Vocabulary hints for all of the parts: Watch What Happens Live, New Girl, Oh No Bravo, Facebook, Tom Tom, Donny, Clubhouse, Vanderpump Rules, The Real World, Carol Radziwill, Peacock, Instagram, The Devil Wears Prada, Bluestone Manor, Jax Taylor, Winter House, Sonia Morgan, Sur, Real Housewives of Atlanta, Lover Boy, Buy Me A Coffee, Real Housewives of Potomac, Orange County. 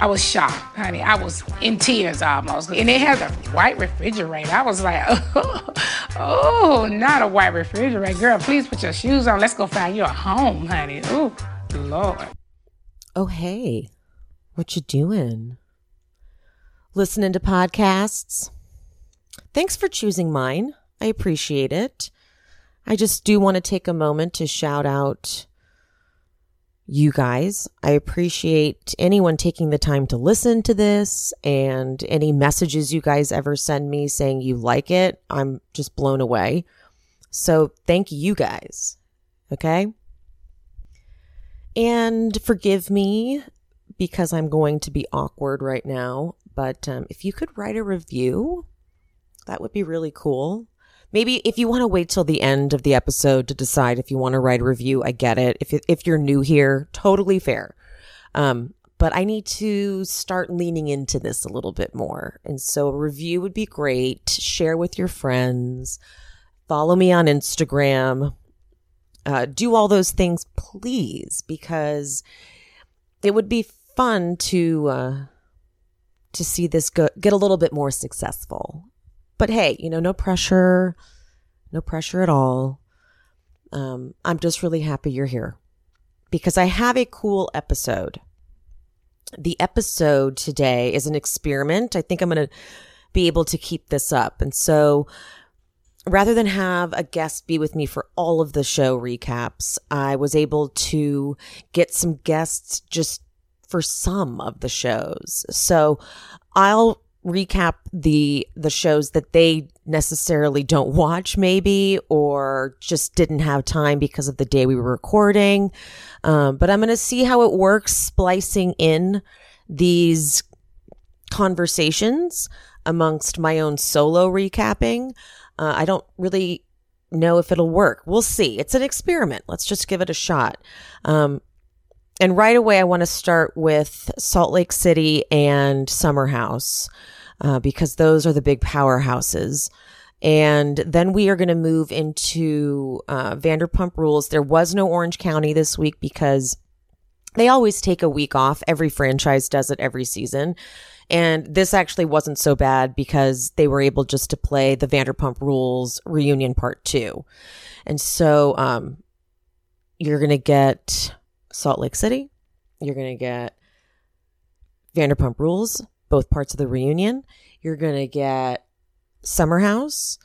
I was shocked, honey. I was in tears almost. And it has a white refrigerator. I was like, oh, not a white refrigerator. Girl, please put your shoes on. Let's go find you a home, honey. Oh, Lord. Oh, hey. What you doing? Listening to podcasts? Thanks for choosing mine. I appreciate it. I just do want to take a moment to shout out you guys. I appreciate anyone taking the time to listen to this, and any messages you guys ever send me saying you like it. I'm just blown away. So thank you guys. Okay. And forgive me because I'm going to be awkward right now, but if you could write a review, that would be really cool. Maybe if you want to wait till the end of the episode to decide if you want to write a review, I get it. If you're new here, totally fair. But I need to start leaning into this a little bit more. And so a review would be great. Share with your friends. Follow me on Instagram. Do all those things, please, because it would be fun to see this get a little bit more successful. But hey, you know, no pressure at all. I'm just really happy you're here because I have a cool episode. The episode today is an experiment. I think I'm going to be able to keep this up. And so rather than have a guest be with me for all of the show recaps, I was able to get some guests just for some of the shows. So I'll recap the shows that they necessarily don't watch maybe, or just didn't have time because of the day we were recording. But I'm going to see how it works splicing in these conversations amongst my own solo recapping. I don't really know if it'll work. We'll see. It's an experiment. Let's just give it a shot. And right away, I want to start with Salt Lake City and Summer House, because those are the big powerhouses. And then we are going to move into Vanderpump Rules. There was no Orange County this week because they always take a week off. Every franchise does it every season. And this actually wasn't so bad because they were able just to play the Vanderpump Rules reunion part 2. And so you're going to get Salt Lake City, you're going to get Vanderpump Rules, both parts of the reunion. You're going to get Summer House,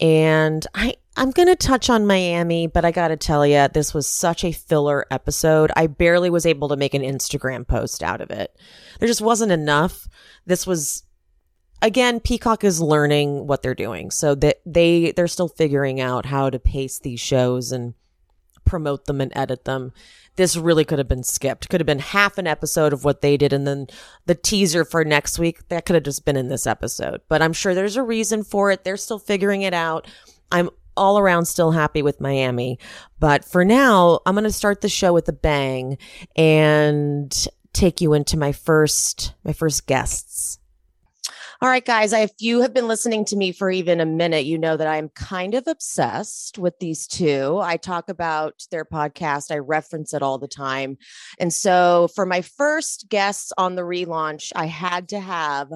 and I'm going to touch on Miami, but I got to tell you, this was such a filler episode. I barely was able to make an Instagram post out of it. There just wasn't enough. This was, again, Peacock is learning what they're doing. So that they're still figuring out how to pace these shows and promote them and edit them. This really could have been skipped. Could have been half an episode of what they did, and then the teaser for next week, that could have just been in this episode. But I'm sure there's a reason for it. They're still figuring it out. I'm all around still happy with Miami. But for now, I'm going to start the show with a bang and take you into my first guests All right, guys, if you have been listening to me for even a minute, you know that I'm kind of obsessed with these two. I talk about their podcast. I reference it all the time. And so for my first guests on the relaunch, I had to have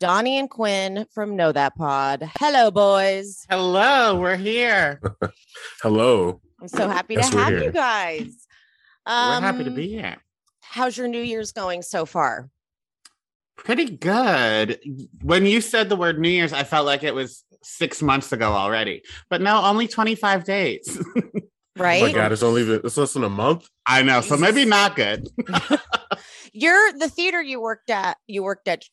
Donny and Quin from Know That Pod. Hello, boys. Hello, we're here. Hello. I'm so happy to have you guys. We're happy to be here. How's your New Year's going so far? Pretty good. When you said the word New Year's, I felt like it was 6 months ago already. But no, only 25 days. Right? Oh my God, it's less than a month. I know. Jesus. So maybe not good. The theater you worked at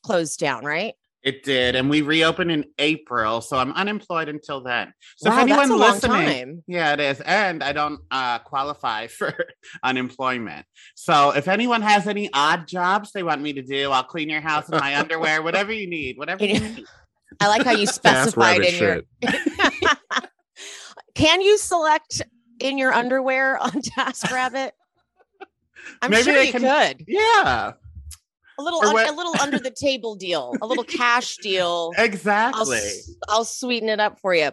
closed down, right? It did. And we reopened in April. So I'm unemployed until then. So wow, if anyone that's a listening, long time. Yeah, it is. And I don't qualify for unemployment. So if anyone has any odd jobs they want me to do, I'll clean your house in my underwear, whatever you need, I like how you specified in shit. Can you select in your underwear on TaskRabbit? Maybe you could. Yeah. A little under the table deal, a little cash deal. Exactly. I'll sweeten it up for you.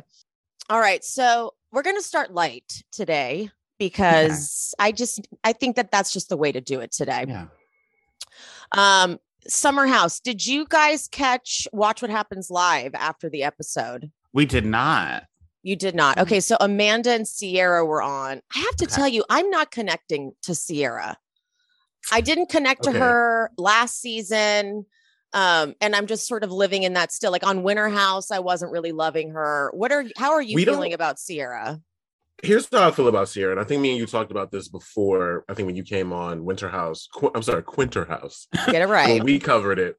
All right. So we're going to start light today because I think that's just the way to do it today. Yeah. Summer House. Did you guys Watch What Happens Live after the episode? We did not. You did not. Okay. So Amanda and Sierra were on. I have to tell you, I'm not connecting to Sierra. I didn't connect to her last season. And I'm just sort of living in that still. Like on Winter House, I wasn't really loving her. How are you feeling about Sierra? Here's how I feel about Sierra. And I think me and you talked about this before. I think when you came on Quinter House. Get it right. When we covered it.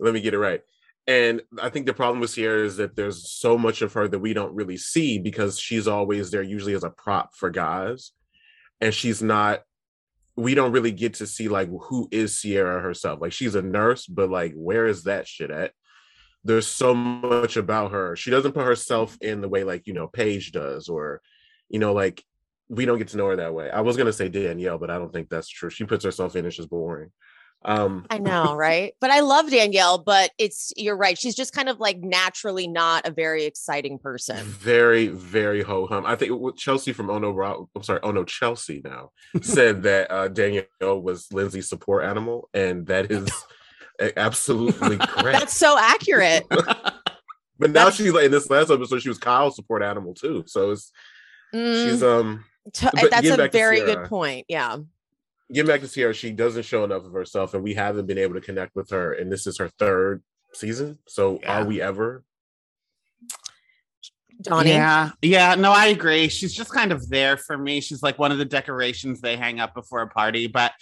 Let me get it right. And I think the problem with Sierra is that there's so much of her that we don't really see because she's always there, usually as a prop for guys. And we don't really get to see like who is Sierra herself. Like she's a nurse, but like, where is that shit at? There's so much about her. She doesn't put herself in the way like, Paige does, or, like we don't get to know her that way. I was going to say Danielle, but I don't think that's true. She puts herself in, it's just boring. I know. Right. But I love Danielle, but you're right. She's just kind of like naturally not a very exciting person. Very, very ho-hum. I think Chelsea from Oh No Chelsea now said that Danielle was Lindsay's support animal. And that is absolutely correct. That's so accurate. But now she's like, in this last episode, she was Kyle's support animal too. So that's a very good point. Yeah. Getting back to Sierra, she doesn't show enough of herself, and we haven't been able to connect with her. And this is her third season, so are we ever? Donny, yeah, no, I agree. She's just kind of there for me. She's like one of the decorations they hang up before a party. But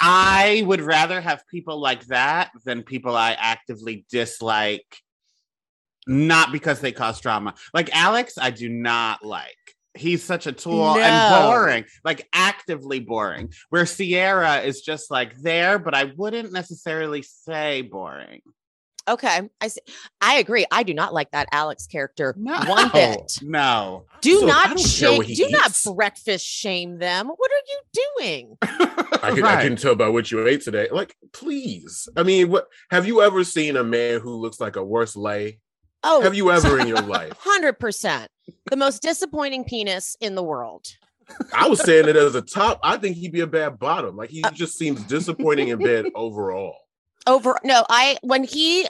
I would rather have people like that than people I actively dislike, not because they cause drama. Like Alex, I do not like. He's such a tool and boring, like actively boring, where Sierra is just like there, but I wouldn't necessarily say boring. Okay. I agree. I do not like that Alex character one bit. No. Do not breakfast shame them. What are you doing? I can tell by what you ate today. Like, please. I mean, have you ever seen a man who looks like a worse lay? Oh, have you ever in your life? 100%. The most disappointing penis in the world. I was saying it as a top. I think he'd be a bad bottom. Like he just seems disappointing in bed overall. First he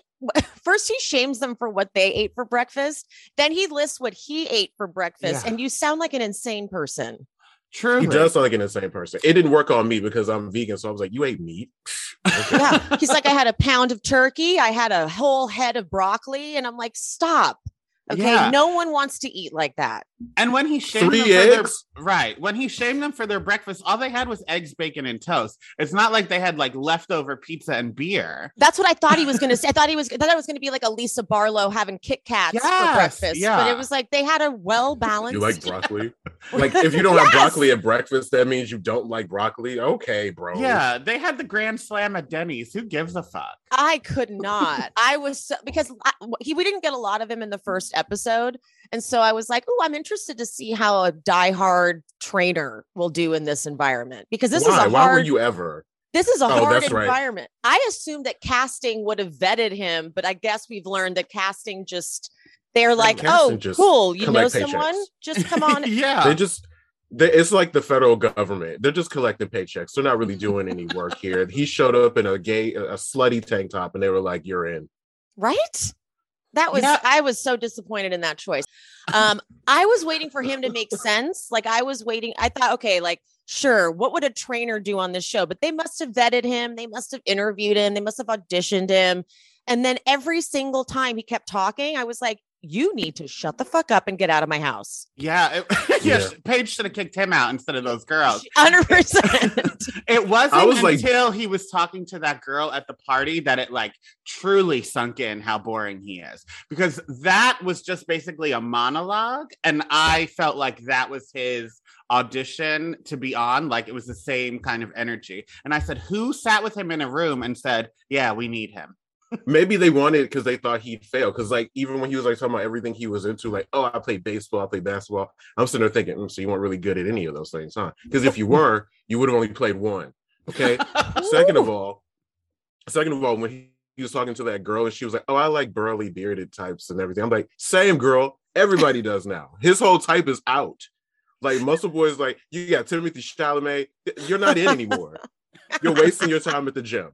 shames them for what they ate for breakfast. Then he lists what he ate for breakfast. Yeah. And you sound like an insane person. True. He does sound like an insane person. It didn't work on me because I'm vegan. So I was like, you ate meat. Okay. Yeah. He's like, I had a pound of turkey. I had a whole head of broccoli. And I'm like, stop. Okay. Yeah. No one wants to eat like that. And when he shamed them for their breakfast, all they had was eggs, bacon, and toast. It's not like they had like leftover pizza and beer. That's what I thought he was going to say. I thought it was going to be like a Lisa Barlow having Kit Kats for breakfast. Yeah. But it was like, they had a well-balanced. You like broccoli? Like if you don't have broccoli at breakfast, that means you don't like broccoli. Okay, bro. Yeah. They had the grand slam at Denny's. Who gives a fuck? I could not. We didn't get a lot of him in the first episode. And so I was like, oh, I'm interested to see how a diehard trainer will do in this environment. Because this is a hard... Why were you ever? This is a hard environment. Right. I assumed that casting would have vetted him, but I guess we've learned that casting just, they're like, oh, cool. You know someone? Paychecks. Just come on. Yeah. It's like the federal government. They're just collecting paychecks. They're not really doing any work here. He showed up in a slutty tank top and they were like, you're in. Right? That was, yeah. I was so disappointed in that choice. I was waiting for him to make sense. Like I was waiting. I thought, okay, like, sure, what would a trainer do on this show? But they must have vetted him. They must have interviewed him. They must have auditioned him. And then every single time he kept talking, I was like, you need to shut the fuck up and get out of my house. Yeah. Yes. Yeah. Paige should have kicked him out instead of those girls. 100%. It wasn't until he was talking to that girl at the party that it like truly sunk in how boring he is, because that was just basically a monologue. And I felt like that was his audition to be on. Like it was the same kind of energy. And I said, who sat with him in a room and said, yeah, we need him? Maybe they wanted because they thought he'd fail. Because like even when he was like talking about everything he was into, like, oh, I played baseball, I played basketball. I'm sitting there thinking, so you weren't really good at any of those things, huh? Because if you were, you would have only played one. Okay. Second of all, when he was talking to that girl and she was like, oh, I like burly bearded types and everything. I'm like, same girl, everybody does now. His whole type is out. Like Muscle Boy's like, you got Timothy Chalamet, you're not in anymore. You're wasting your time at the gym.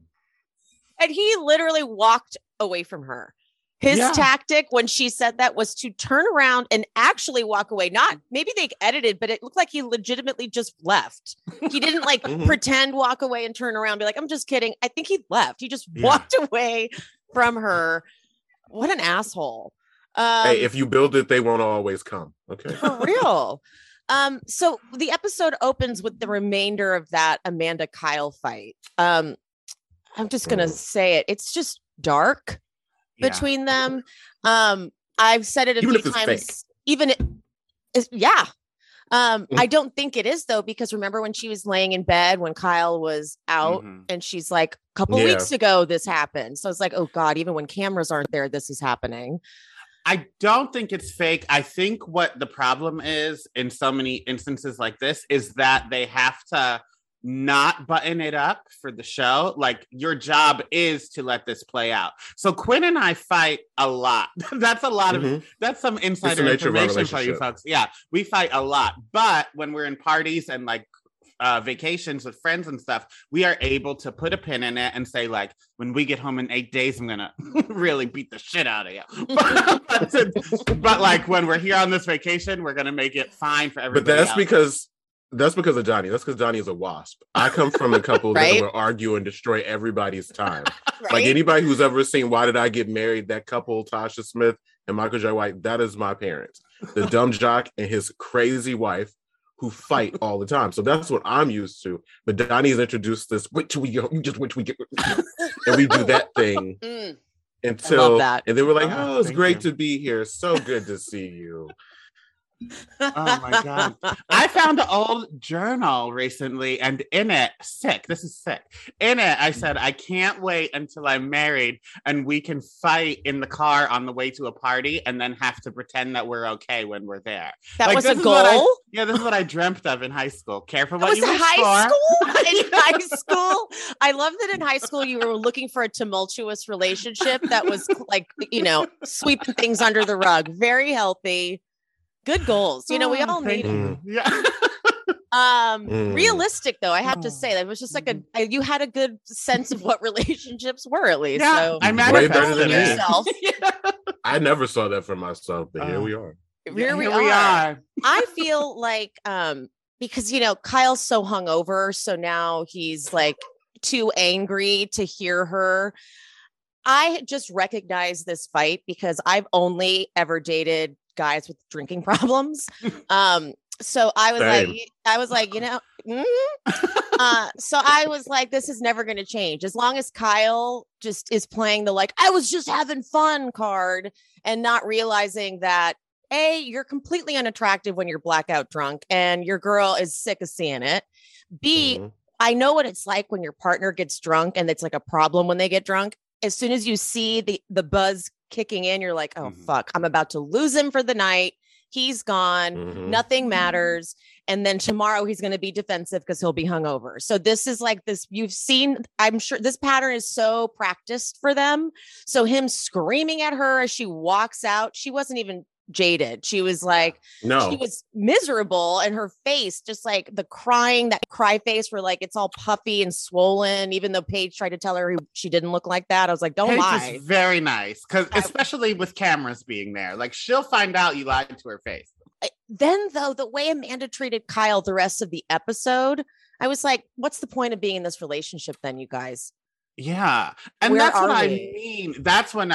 And he literally walked away from her. His tactic when she said that was to turn around and actually walk away. Not maybe they edited, but it looked like he legitimately just left. He didn't like pretend walk away and turn around, be like, I'm just kidding. I think he left. He just walked away from her. What an asshole. Hey, if you build it, they won't always come. Okay. For real. So the episode opens with the remainder of that Amanda Kyle fight. I'm just going to say it. It's just dark between them. I've said it a few times. I don't think it is, though, because remember when she was laying in bed when Kyle was out and she's like, a couple weeks ago, this happened. So it's like, oh, God, even when cameras aren't there, this is happening. I don't think it's fake. I think what the problem is in so many instances like this is that they have to not button it up for the show. Like your job is to let this play out. So Quin and I fight a lot. That's a lot of, that's some insider information for you folks. Yeah. We fight a lot, but when we're in parties and like vacations with friends and stuff, we are able to put a pin in it and say like, when we get home in 8 days, I'm gonna really beat the shit out of you. But like when we're here on this vacation, we're gonna make it fine for everybody. But that's because of Donny. That's because Donny is a wasp. I come from a couple that will argue and destroy everybody's time. Right? Like anybody who's ever seen Why Did I Get Married? That couple, Tasha Smith and Michael J. White, that is my parents. The dumb jock and his crazy wife who fight all the time. So that's what I'm used to. But Donny's introduced this, wait till we go, you just wait till we get. And we do that thing until, and then we're like, oh it's great to be here. So good to see you. Oh my God. I found an old journal recently and in it, in it, I said, I can't wait until I'm married and we can fight in the car on the way to a party and then have to pretend that we're okay when we're there. That was a goal? This is what I dreamt of in high school. Care for what you wish for. In high school? I love that in high school you were looking for a tumultuous relationship that was like, you know, sweeping things under the rug. Very healthy. Good goals. You know, we all need them. Yeah. Realistic, though, I have to say. That was just like you had a good sense of what relationships were, at least. Yeah, so. I'm manifesting yourself. I never saw that for myself, but here we are. Here we are. I feel like, because, you know, Kyle's so hungover, so now he's like too angry to hear her. I just recognize this fight because I've only ever dated guys with drinking problems. So I was like, you know, so I was like, this is never going to change. As long as Kyle just is playing the, like, I was just having fun card and not realizing that A, you're completely unattractive when you're blackout drunk and your girl is sick of seeing it. B, I know what it's like when your partner gets drunk and it's like a problem when they get drunk. As soon as you see the buzz kicking in, you're like, oh, fuck, I'm about to lose him for the night. He's gone. Mm-hmm. Nothing matters. And then tomorrow he's going to be defensive because he'll be hungover. So this is like this. You've seen, I'm sure this pattern is so practiced for them. So him screaming at her as she walks out, she wasn't even jaded. She was like, no, she was miserable. And her face, just like the crying, that cry face where like it's all puffy and swollen. Even though Paige tried to tell her she didn't look like that. I was like, don't Paige lie. Is very nice. Because especially with cameras being there, like she'll find out you lied to her face. Then though, the way Amanda treated Kyle the rest of the episode, I was like, what's the point of being in this relationship then, you guys? Yeah. And where that's what we? I mean. That's when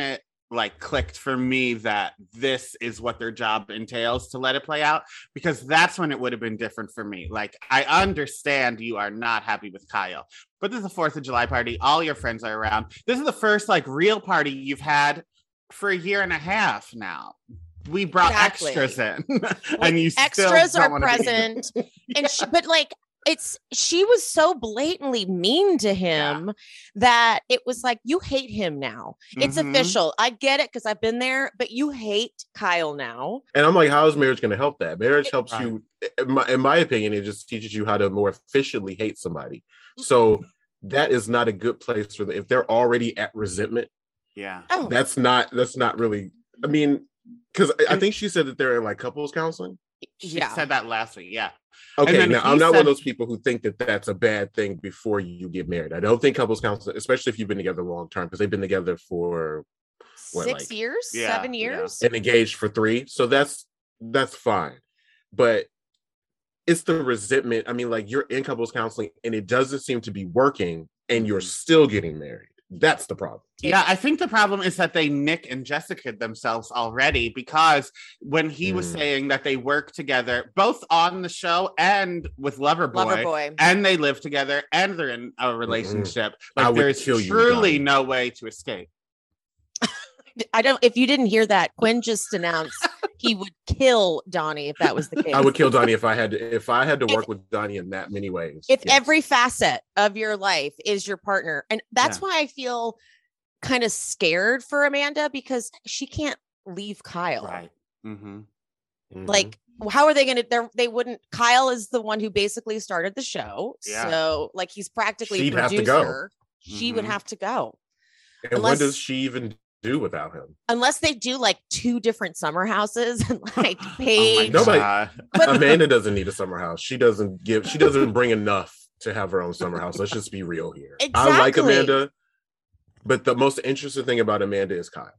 it like clicked for me that this is what their job entails, to let it play out, because that's when it would have been different for me. Like, I understand you are not happy with Kyle, but this is the 4th of July party. All your friends are around. This is the first like real party you've had for a year and a half now. We brought extras in, and you extras still are present. And yeah. But like, she was so blatantly mean to him that it was like, you hate him now. It's official. I get it because I've been there, but you hate Kyle now. And I'm like, how is marriage going to help that? Marriage helps you, in my opinion, it just teaches you how to more efficiently hate somebody. So that is not a good place for them. If they're already at resentment, that's not really. I mean. Because I think she said that they're in like couples counseling. She said that last week. Yeah. Okay. Now, I'm not one of those people who think that that's a bad thing before you get married. I don't think couples counseling, especially if you've been together long term, because they've been together for 6 years, 7 years, and engaged for 3. So that's fine. But it's the resentment. I mean, like, you're in couples counseling and it doesn't seem to be working, and you're still getting married. That's the problem. Yeah, I think the problem is that they Nick and Jessica themselves already, because when he was saying that they work together, both on the show and with Lover Boy, and they live together and they're in a relationship, like, there's truly no way to escape. If you didn't hear that, Quin just announced he would kill Donny if that was the case. I would kill Donny if I had to work with Donny in that many ways. If every facet of your life is your partner. And that's why I feel kind of scared for Amanda, because she can't leave Kyle. Right. Mm-hmm. Mm-hmm. Like, how are they going to, they wouldn't, Kyle is the one who basically started the show. Yeah. So like, he's practically a producer. Have to go. She would have to go. And unless, when does she even do without him, unless they do like 2 different summer houses and like Paige. Amanda doesn't need a summer house. She doesn't bring enough to have her own summer house. Let's just be real here. Exactly. I like Amanda, but the most interesting thing about Amanda is Kyle.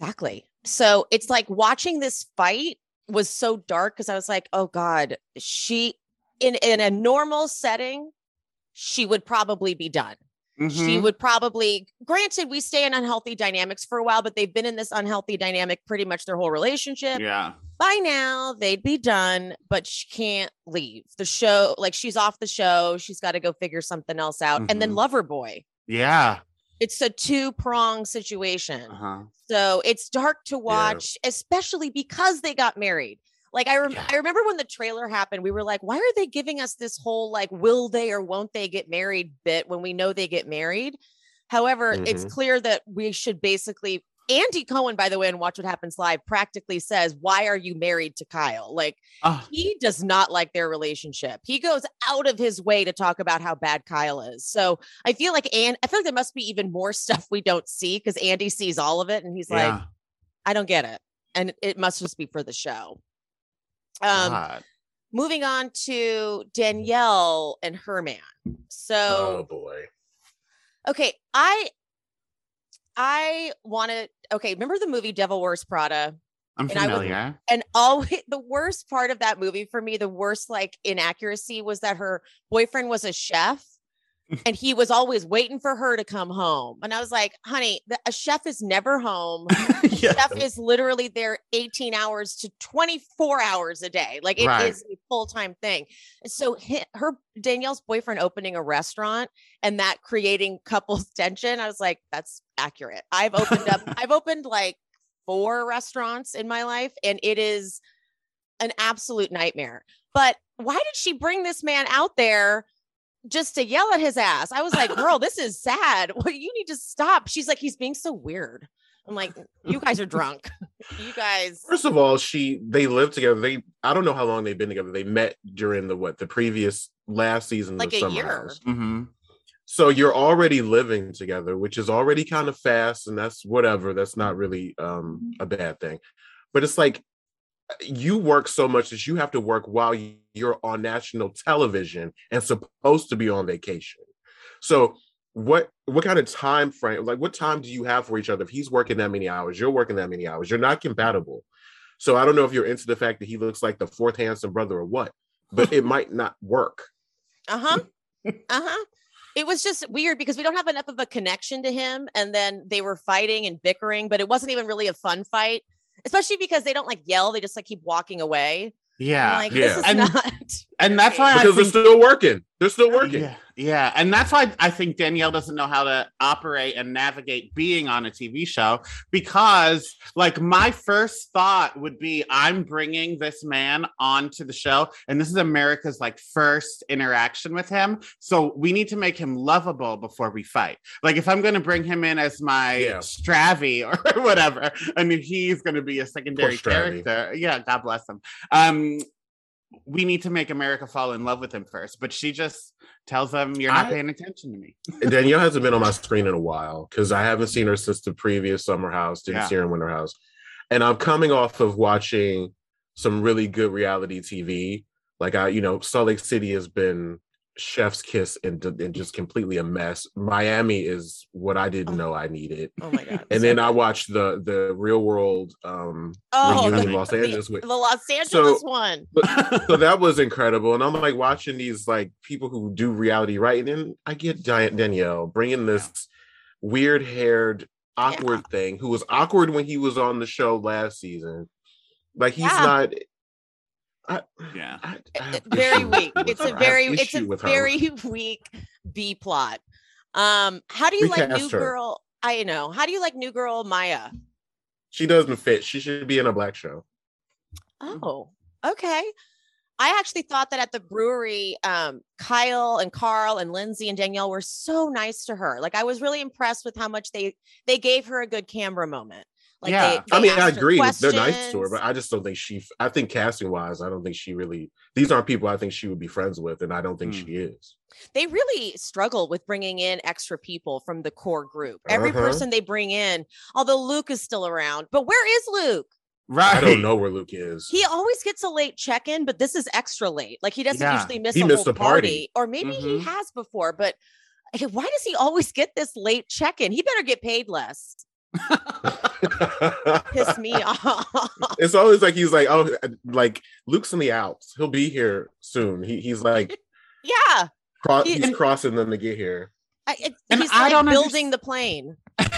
Exactly. So it's like, watching this fight was so dark, because I was like, oh God, she in a normal setting, she would probably be done. Mm-hmm. She would probably, granted, we stay in unhealthy dynamics for a while, but they've been in this unhealthy dynamic pretty much their whole relationship. Yeah. By now they'd be done, but she can't leave the show. Like, she's off the show. She's got to go figure something else out. Mm-hmm. And then Lover Boy. Yeah. It's a 2-prong situation. Uh-huh. So it's dark to watch, especially because they got married. Like, I remember when the trailer happened, we were like, why are they giving us this whole like, will they or won't they get married bit when we know they get married? However, it's clear that we should basically, Andy Cohen, by the way, and Watch What Happens Live, practically says, why are you married to Kyle? Like, he does not like their relationship. He goes out of his way to talk about how bad Kyle is. So I feel like there must be even more stuff we don't see, because Andy sees all of it and he's like, I don't get it. And it must just be for the show. Moving on to Danielle and her man. So, oh boy. Okay. I remember the movie Devil Wears Prada? I'm familiar. And always the worst part of that movie for me, the worst like inaccuracy, was that her boyfriend was a chef and he was always waiting for her to come home. And I was like, honey, a chef is never home. Chef is literally there 18 hours to 24 hours a day. Like, it is a full-time thing. So Danielle's boyfriend opening a restaurant and that creating couples tension, I was like, that's accurate. I've opened like 4 restaurants in my life, and it is an absolute nightmare. But why did she bring this man out there just to yell at his ass? I was like, girl, this is sad. Well, you need to stop. She's like, he's being so weird. I'm like, you guys are drunk. You guys. First of all, they lived together. I don't know how long they've been together. They met during the previous last season, like of Summer House. Mm-hmm. So you're already living together, which is already kind of fast, and that's whatever. That's not really a bad thing, but it's like you work so much that you have to work while you're on national television and supposed to be on vacation. So what kind of time frame, like what time do you have for each other? If he's working that many hours, you're working that many hours, you're not compatible. So I don't know if you're into the fact that he looks like the fourth handsome brother or what, but it might not work. It was just weird because we don't have enough of a connection to him. And then they were fighting and bickering, but it wasn't even really a fun fight, especially because they don't like yell. They just like keep walking away. Yeah. Like, yeah. And that's why because they're still working. They're still working. Yeah. Yeah. And that's why I think Danielle doesn't know how to operate and navigate being on a TV show, because like my first thought would be, I'm bringing this man onto the show and this is America's like first interaction with him. So we need to make him lovable before we fight. Like if I'm going to bring him in as my Stravy or whatever, I mean, he's going to be a secondary character. Yeah. God bless him. We need to make America fall in love with him first. But she just tells them, you're not paying attention to me. Danielle hasn't been on my screen in a while because I haven't seen her since the previous Summer House. Didn't see her in Winter House. And I'm coming off of watching some really good reality TV. Like, Salt Lake City has been chef's kiss and just completely a mess. Miami is what I didn't know I needed. Oh my God. And then I watched the Real World reunion in Los Angeles. The Los Angeles one. So that was incredible. And I'm like watching these like people who do reality right. And then I get Danielle bringing this weird haired, awkward thing who was awkward when he was on the show last season. Like he's not. Very weak. It's a very, weak B plot. How do you like New Girl? I know. How do you like New Girl Maya? She doesn't fit. She should be in a black show. Oh, okay. I actually thought that at the brewery, Kyle and Carl and Lindsay and Danielle were so nice to her. Like I was really impressed with how much they gave her a good camera moment. Like I agree. They're nice to her, but I just don't think I think casting wise, I don't think she really, these aren't people I think she would be friends with. And I don't think she is. They really struggle with bringing in extra people from the core group. Every person they bring in, although Luke is still around, but where is Luke? Right. I don't know where Luke is. He always gets a late check-in, but this is extra late. Like he doesn't usually miss a party, or maybe he has before, but why does he always get this late check-in? He better get paid less. Piss me off. It's always like he's like, oh, like Luke's in the Alps, he'll be here soon. He's like yeah, he's crossing them to get here. He's building the plane. And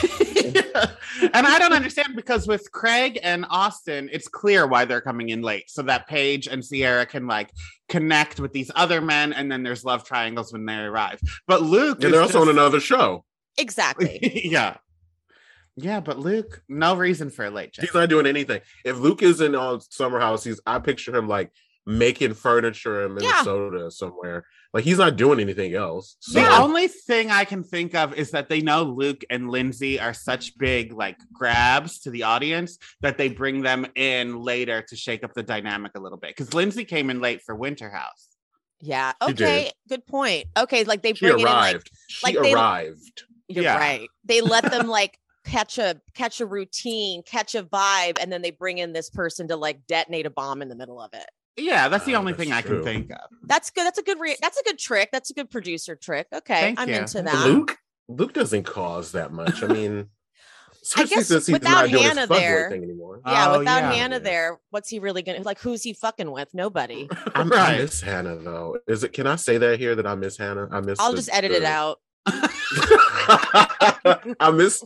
I don't understand, because with Craig and Austin, it's clear why they're coming in late, so that Paige and Sierra can like connect with these other men, and then there's love triangles when they arrive. But Luke, and they're also on another show. Exactly. Yeah, but Luke, no reason for a late check. He's not doing anything. If Luke isn't on Summer House, I picture him like making furniture in Minnesota somewhere. Like he's not doing anything else. So. The only thing I can think of is that they know Luke and Lindsay are such big like grabs to the audience that they bring them in later to shake up the dynamic a little bit. Because Lindsay came in late for Winter House. Yeah. Okay. Good point. Okay. Like they bring arrived. You're right. They let them like catch a routine, catch a vibe, and then they bring in this person to like detonate a bomb in the middle of it. Yeah, that's the only thing I can think of. That's good. That's a good trick. That's a good producer trick. Okay, I'm into that. Luke doesn't cause that much. I mean, I guess without Hannah there, what's he really gonna like? Who's he fucking with? Nobody. I miss Hannah though. Is it? Can I say that here that I miss Hannah? I'll just edit it out. I miss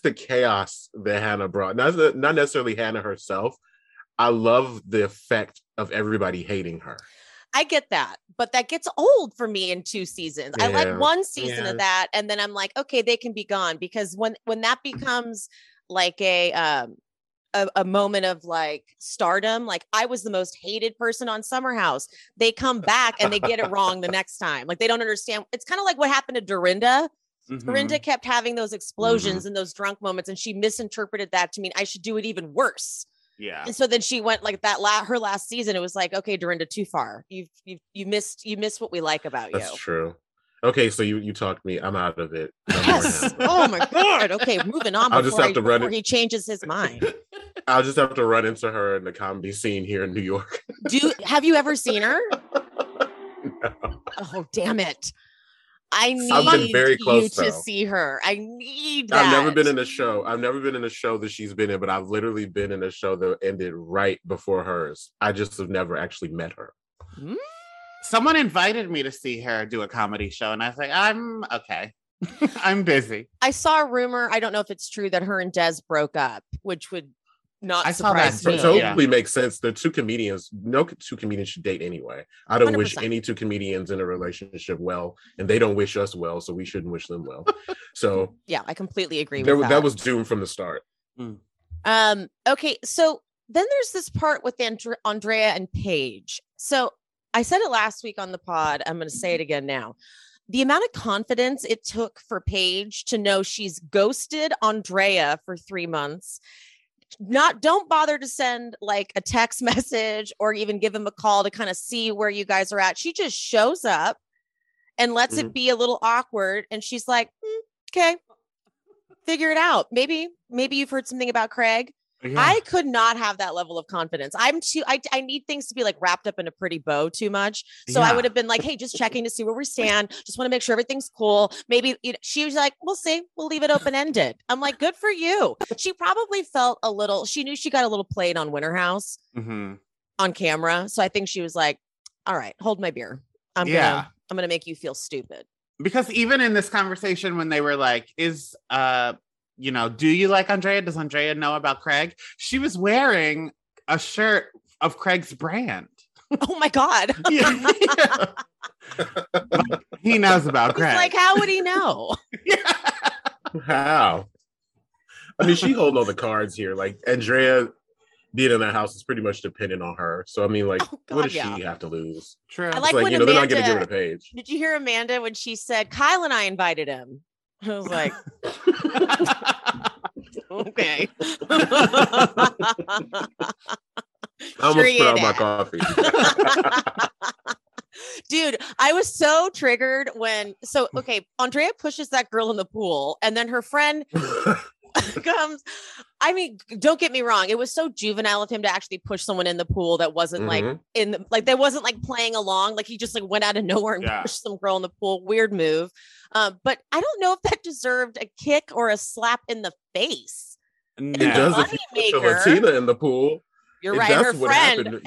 the chaos that Hannah brought. Not necessarily Hannah herself. I love the effect of everybody hating her. I get that, but that gets old for me in 2 seasons. Yeah. I like one season of that, and then I'm like, okay, they can be gone, because when that becomes like a moment of like stardom, like I was the most hated person on Summer House. They come back and they get it wrong the next time. Like they don't understand. It's kind of like what happened to Dorinda. Dorinda kept having those explosions and those drunk moments, and she misinterpreted that to mean I should do it even worse. Yeah. And so then she went like that. Her last season, it was like, okay, Dorinda, too far. You missed what we like about you. That's true. Okay, so you talked me. I'm out of it. Yes. Oh my God. Okay, moving on. Before he changes his mind. I'll just have to run into her in the comedy scene here in New York. Have you ever seen her? No. Oh, damn it. I need you to see her. I need that. I've never been in a show that she's been in, but I've literally been in a show that ended right before hers. I just have never actually met her. Someone invited me to see her do a comedy show, and I was like, I'm okay. I'm busy. I saw a rumor, I don't know if it's true, that her and Des broke up, which would not surprise me. Totally makes sense. No two comedians should date anyway. I don't 100%. Wish any two comedians in a relationship well, and they don't wish us well, so we shouldn't wish them well. So yeah, I completely agree with that. That was doomed from the start. Okay, so then there's this part with Andrea and Paige. So I said it last week on the pod, I'm going to say it again now. The amount of confidence it took for Paige to know she's ghosted Andrea for 3 months. Don't bother to send like a text message or even give him a call to kind of see where you guys are at. She just shows up and lets it be a little awkward. And she's like, okay, figure it out. Maybe you've heard something about Craig. Yeah. I could not have that level of confidence. I need things to be like wrapped up in a pretty bow too much. So I would have been like, hey, just checking to see where we stand. Just want to make sure everything's cool. Maybe she was like, we'll see. We'll leave it open-ended. I'm like, good for you. She probably felt she knew she got a little played on Winter House on camera. So I think she was like, all right, hold my beer. I'm going to make you feel stupid. Because even in this conversation, when they were like, do you like Andrea? Does Andrea know about Craig? She was wearing a shirt of Craig's brand. Oh my God. Yeah. He knows about Craig. He's like, how would he know? How? I mean, she holds all the cards here. Like, Andrea being in that house is pretty much dependent on her. So, I mean, like, what does she have to lose? True. I like when Amanda, they're not going to give it a page. Did you hear Amanda when she said, Kyle and I invited him? I was like, okay. I almost put out my coffee. Dude, I was so triggered Andrea pushes that girl in the pool and then her friend comes. I mean, don't get me wrong. It was so juvenile of him to actually push someone in the pool that wasn't they wasn't like playing along. Like he just like went out of nowhere and pushed some girl in the pool. Weird move. But I don't know if that deserved a kick or a slap in the face. No. It does if you put a Latina in the pool. You're right. Her friend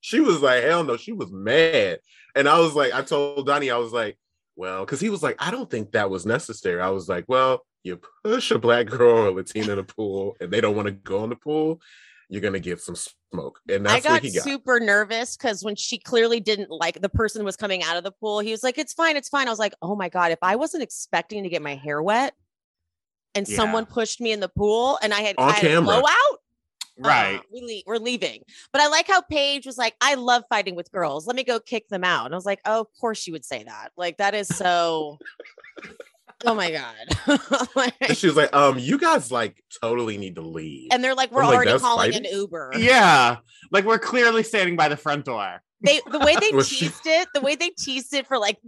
she was like, hell no. She was mad. And I was like, I told Donny, I was like, well, because he was like, I don't think that was necessary. I was like, well, you push a black girl or a Latina in the pool and they don't want to go in the pool, you're going to get some smoke. And that's what he got. I got super nervous because when she clearly didn't like the person was coming out of the pool, he was like, it's fine, it's fine. I was like, oh my God, if I wasn't expecting to get my hair wet and someone pushed me in the pool and I had a blowout, right. We're leaving. But I like how Paige was like, I love fighting with girls. Let me go kick them out. And I was like, oh, of course you would say that. Like, that is so... Oh my God. And she was like, you guys like totally need to leave. And they're like, we're already calling an Uber. Yeah. Like we're clearly standing by the front door. The way they teased it for like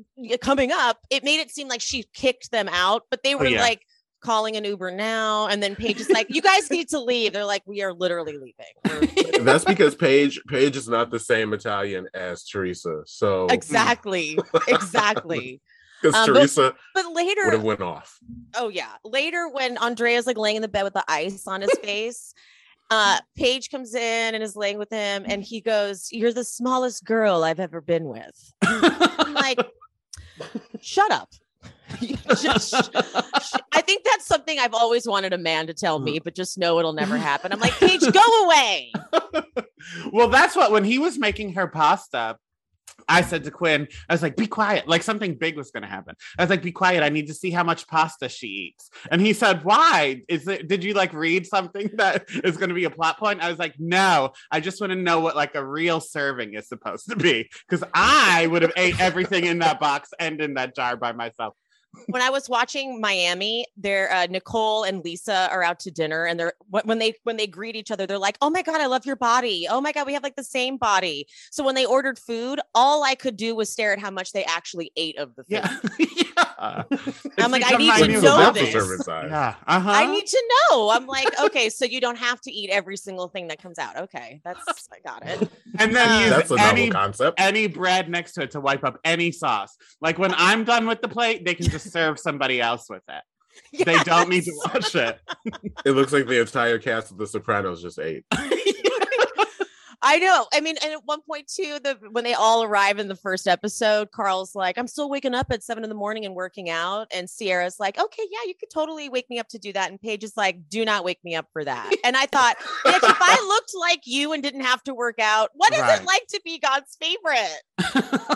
coming up, it made it seem like she kicked them out, but they were like calling an Uber now. And then Paige is like, you guys need to leave. They're like, we are literally leaving. That's because Paige is not the same Italian as Teresa. So Exactly. Because Teresa but later would have went off. Oh yeah. Later when Andrea's like laying in the bed with the ice on his face, Paige comes in and is laying with him and he goes, you're the smallest girl I've ever been with. I'm like, shut up. I think that's something I've always wanted a man to tell me, but just know it'll never happen. I'm like, Paige, go away. Well, that's what, when he was making her pasta, I said to Quin, I was like, be quiet. Like something big was going to happen. I was like, be quiet. I need to see how much pasta she eats. And he said, why? Did you like read something that is going to be a plot point? I was like, no, I just want to know what like a real serving is supposed to be. Because I would have ate everything in that box and in that jar by myself. When I was watching Miami, Nicole and Lisa are out to dinner, and when they greet each other, they're like, "Oh my God, I love your body. Oh my God, we have like the same body." So when they ordered food, all I could do was stare at how much they actually ate of the food. Yeah. I'm like, I need to know this. Yeah. Uh-huh. I need to know. I'm like, okay, so you don't have to eat every single thing that comes out. Okay, I got it. And then use that's a novel concept. Any bread next to it to wipe up any sauce. Like when I'm done with the plate, they can just serve somebody else with it. Yes. They don't need to watch it. It looks like the entire cast of The Sopranos just ate. I know. I mean, and at one point too, when they all arrive in the first episode, Carl's like, I'm still waking up at 7 a.m. and working out. And Sierra's like, okay, yeah, you could totally wake me up to do that. And Paige is like, do not wake me up for that. And I thought, if I looked like you and didn't have to work out, what is it like to be God's favorite? I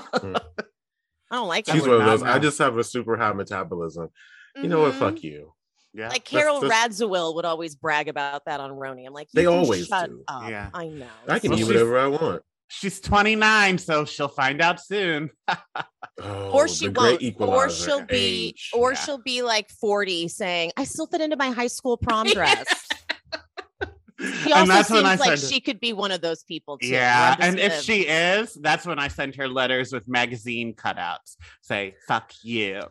don't like that. She's one of those. I just have a super high metabolism. Mm-hmm. You know what? Fuck you. Yeah. Like Carol Radziwill would always brag about that on Roni. I'm like, they always shut do. Up. Yeah. I know. I can eat whatever I want. She's 29, so she'll find out soon. Or she won't. Or she'll be. Age. Or she'll be like 40, saying, "I still fit into my high school prom dress." She also seems like she could be one of those people too. Yeah, and if she is, that's when I send her letters with magazine cutouts. Say, fuck you.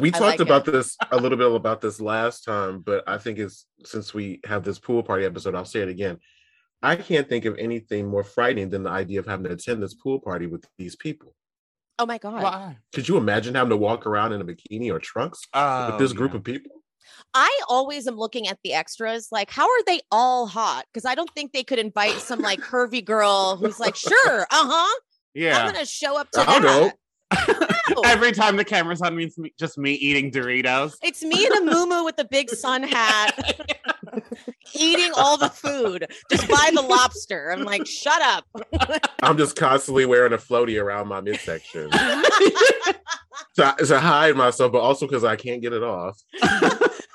We talked about this a little bit last time, but I think it's since we have this pool party episode, I'll say it again. I can't think of anything more frightening than the idea of having to attend this pool party with these people. Oh my God. Why? Could you imagine having to walk around in a bikini or trunks with this group of people? I always am looking at the extras, like, how are they all hot? Because I don't think they could invite some like curvy girl who's like, sure, yeah, I'm gonna show up to that. No. Every time the camera's on me, it's just me eating Doritos. It's me and a muumuu with a big sun hat, eating all the food just by the lobster. I'm like, shut up. I'm just constantly wearing a floaty around my midsection to hide myself, but also because I can't get it off.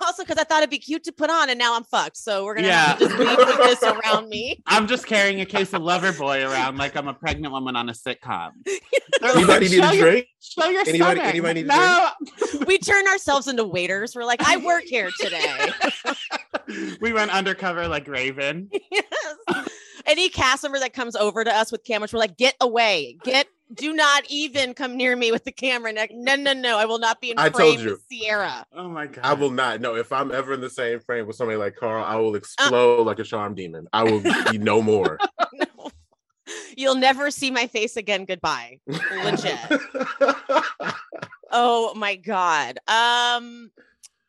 Also because I thought it'd be cute to put on, and now I'm fucked. So we're gonna have to just leave with this around me. I'm just carrying a case of Lover Boy around like I'm a pregnant woman on a sitcom. Anybody need a drink? Show your stomach. Anybody need a drink? We turn ourselves into waiters. We're like, I work here today. We went undercover like Raven. Yes. Any cast member that comes over to us with cameras, we're like, get away. Do not even come near me with the camera. No, I will not be in frame with Sierra. Oh my God. I will not. No, if I'm ever in the same frame with somebody like Carl, I will explode like a charm demon. I will be no more. No. You'll never see my face again. Goodbye. Legit. Oh my God.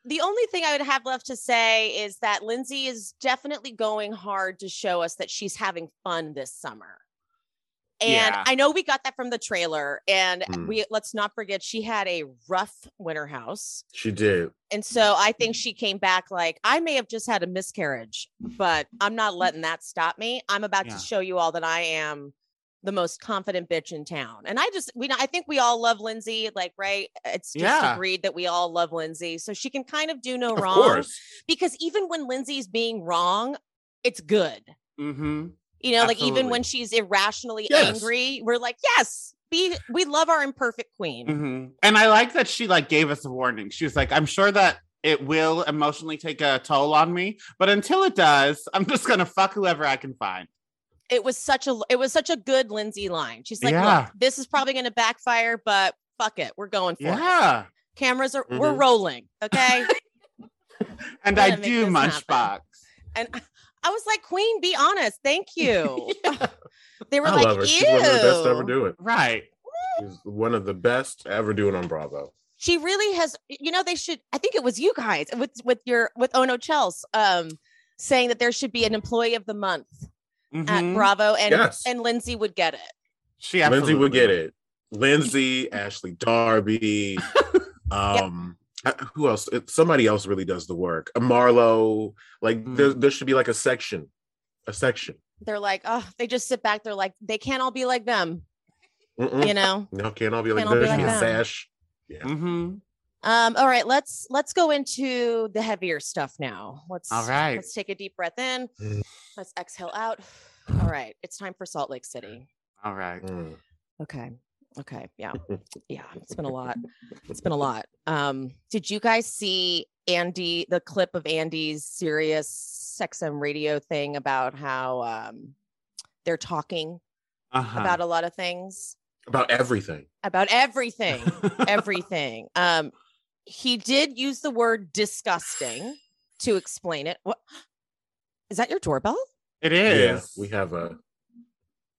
The only thing I would have left to say is that Lindsay is definitely going hard to show us that she's having fun this summer. And I know we got that from the trailer, and let's not forget she had a rough Winter House. She did. And so I think she came back like, I may have just had a miscarriage, but I'm not letting that stop me. I'm about to show you all that I am the most confident bitch in town. And I think we all love Lindsay, like, right? It's just agreed that we all love Lindsay. So she can kind of do no wrong. Course. Because even when Lindsay's being wrong, it's good. Mm-hmm. You know, absolutely. Like even when she's irrationally angry, we're like, yes, we love our imperfect queen. Mm-hmm. And I like that she like gave us a warning. She was like, I'm sure that it will emotionally take a toll on me, but until it does, I'm just going to fuck whoever I can find. It was such a good Lindsay line. She's like, look, this is probably going to backfire, but fuck it. We're going for it. Cameras are, we're rolling. Okay. And I do Munchbox. And I was like, Queen, be honest. Thank you. They were like, ew. She's one of the best to ever do it. Right. She's one of the best to ever do it on Bravo. She really has, you know, they should, I think it was you guys with Ono Chels saying that there should be an employee of the month. Mm-hmm. At Bravo, and and Lindsay would get it. She absolutely Lindsay would get it. Lindsay, Ashley Darby, who else? Somebody else really does the work. Marlo, like there should be like a section. They're like, oh, they just sit back. They're like, they can't all be like them. Mm-mm. You know, no, can't all be like this. Like sash. Yeah. Mm-hmm. All right, let's go into the heavier stuff now. Let's take a deep breath in. Let's exhale out. All right, it's time for Salt Lake City. All right. Okay. Yeah. It's been a lot. Did you guys see Andy, the clip of Andy's Sirius XM radio thing about how they're talking about a lot of things? About everything. Everything. He did use the word disgusting to explain it. What? Is that your doorbell? It is. Yeah, we have a...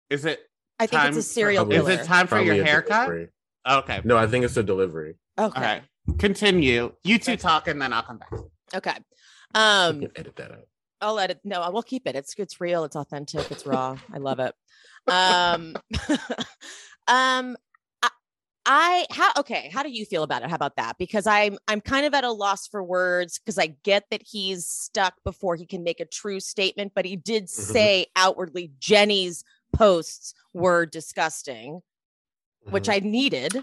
Is it... I think it's a serial killer. Is it time for your haircut? Delivery. Okay. No, I think it's a delivery. Okay. All right. Continue. You two talk and then I'll come back. Okay. You can edit that out. I'll edit. No, I will keep it. It's real. It's authentic. It's raw. I love it. How do you feel about it? How about that? Because I'm kind of at a loss for words because I get that he's stuck before he can make a true statement, but he did say outwardly Jenny's posts were disgusting, which I needed.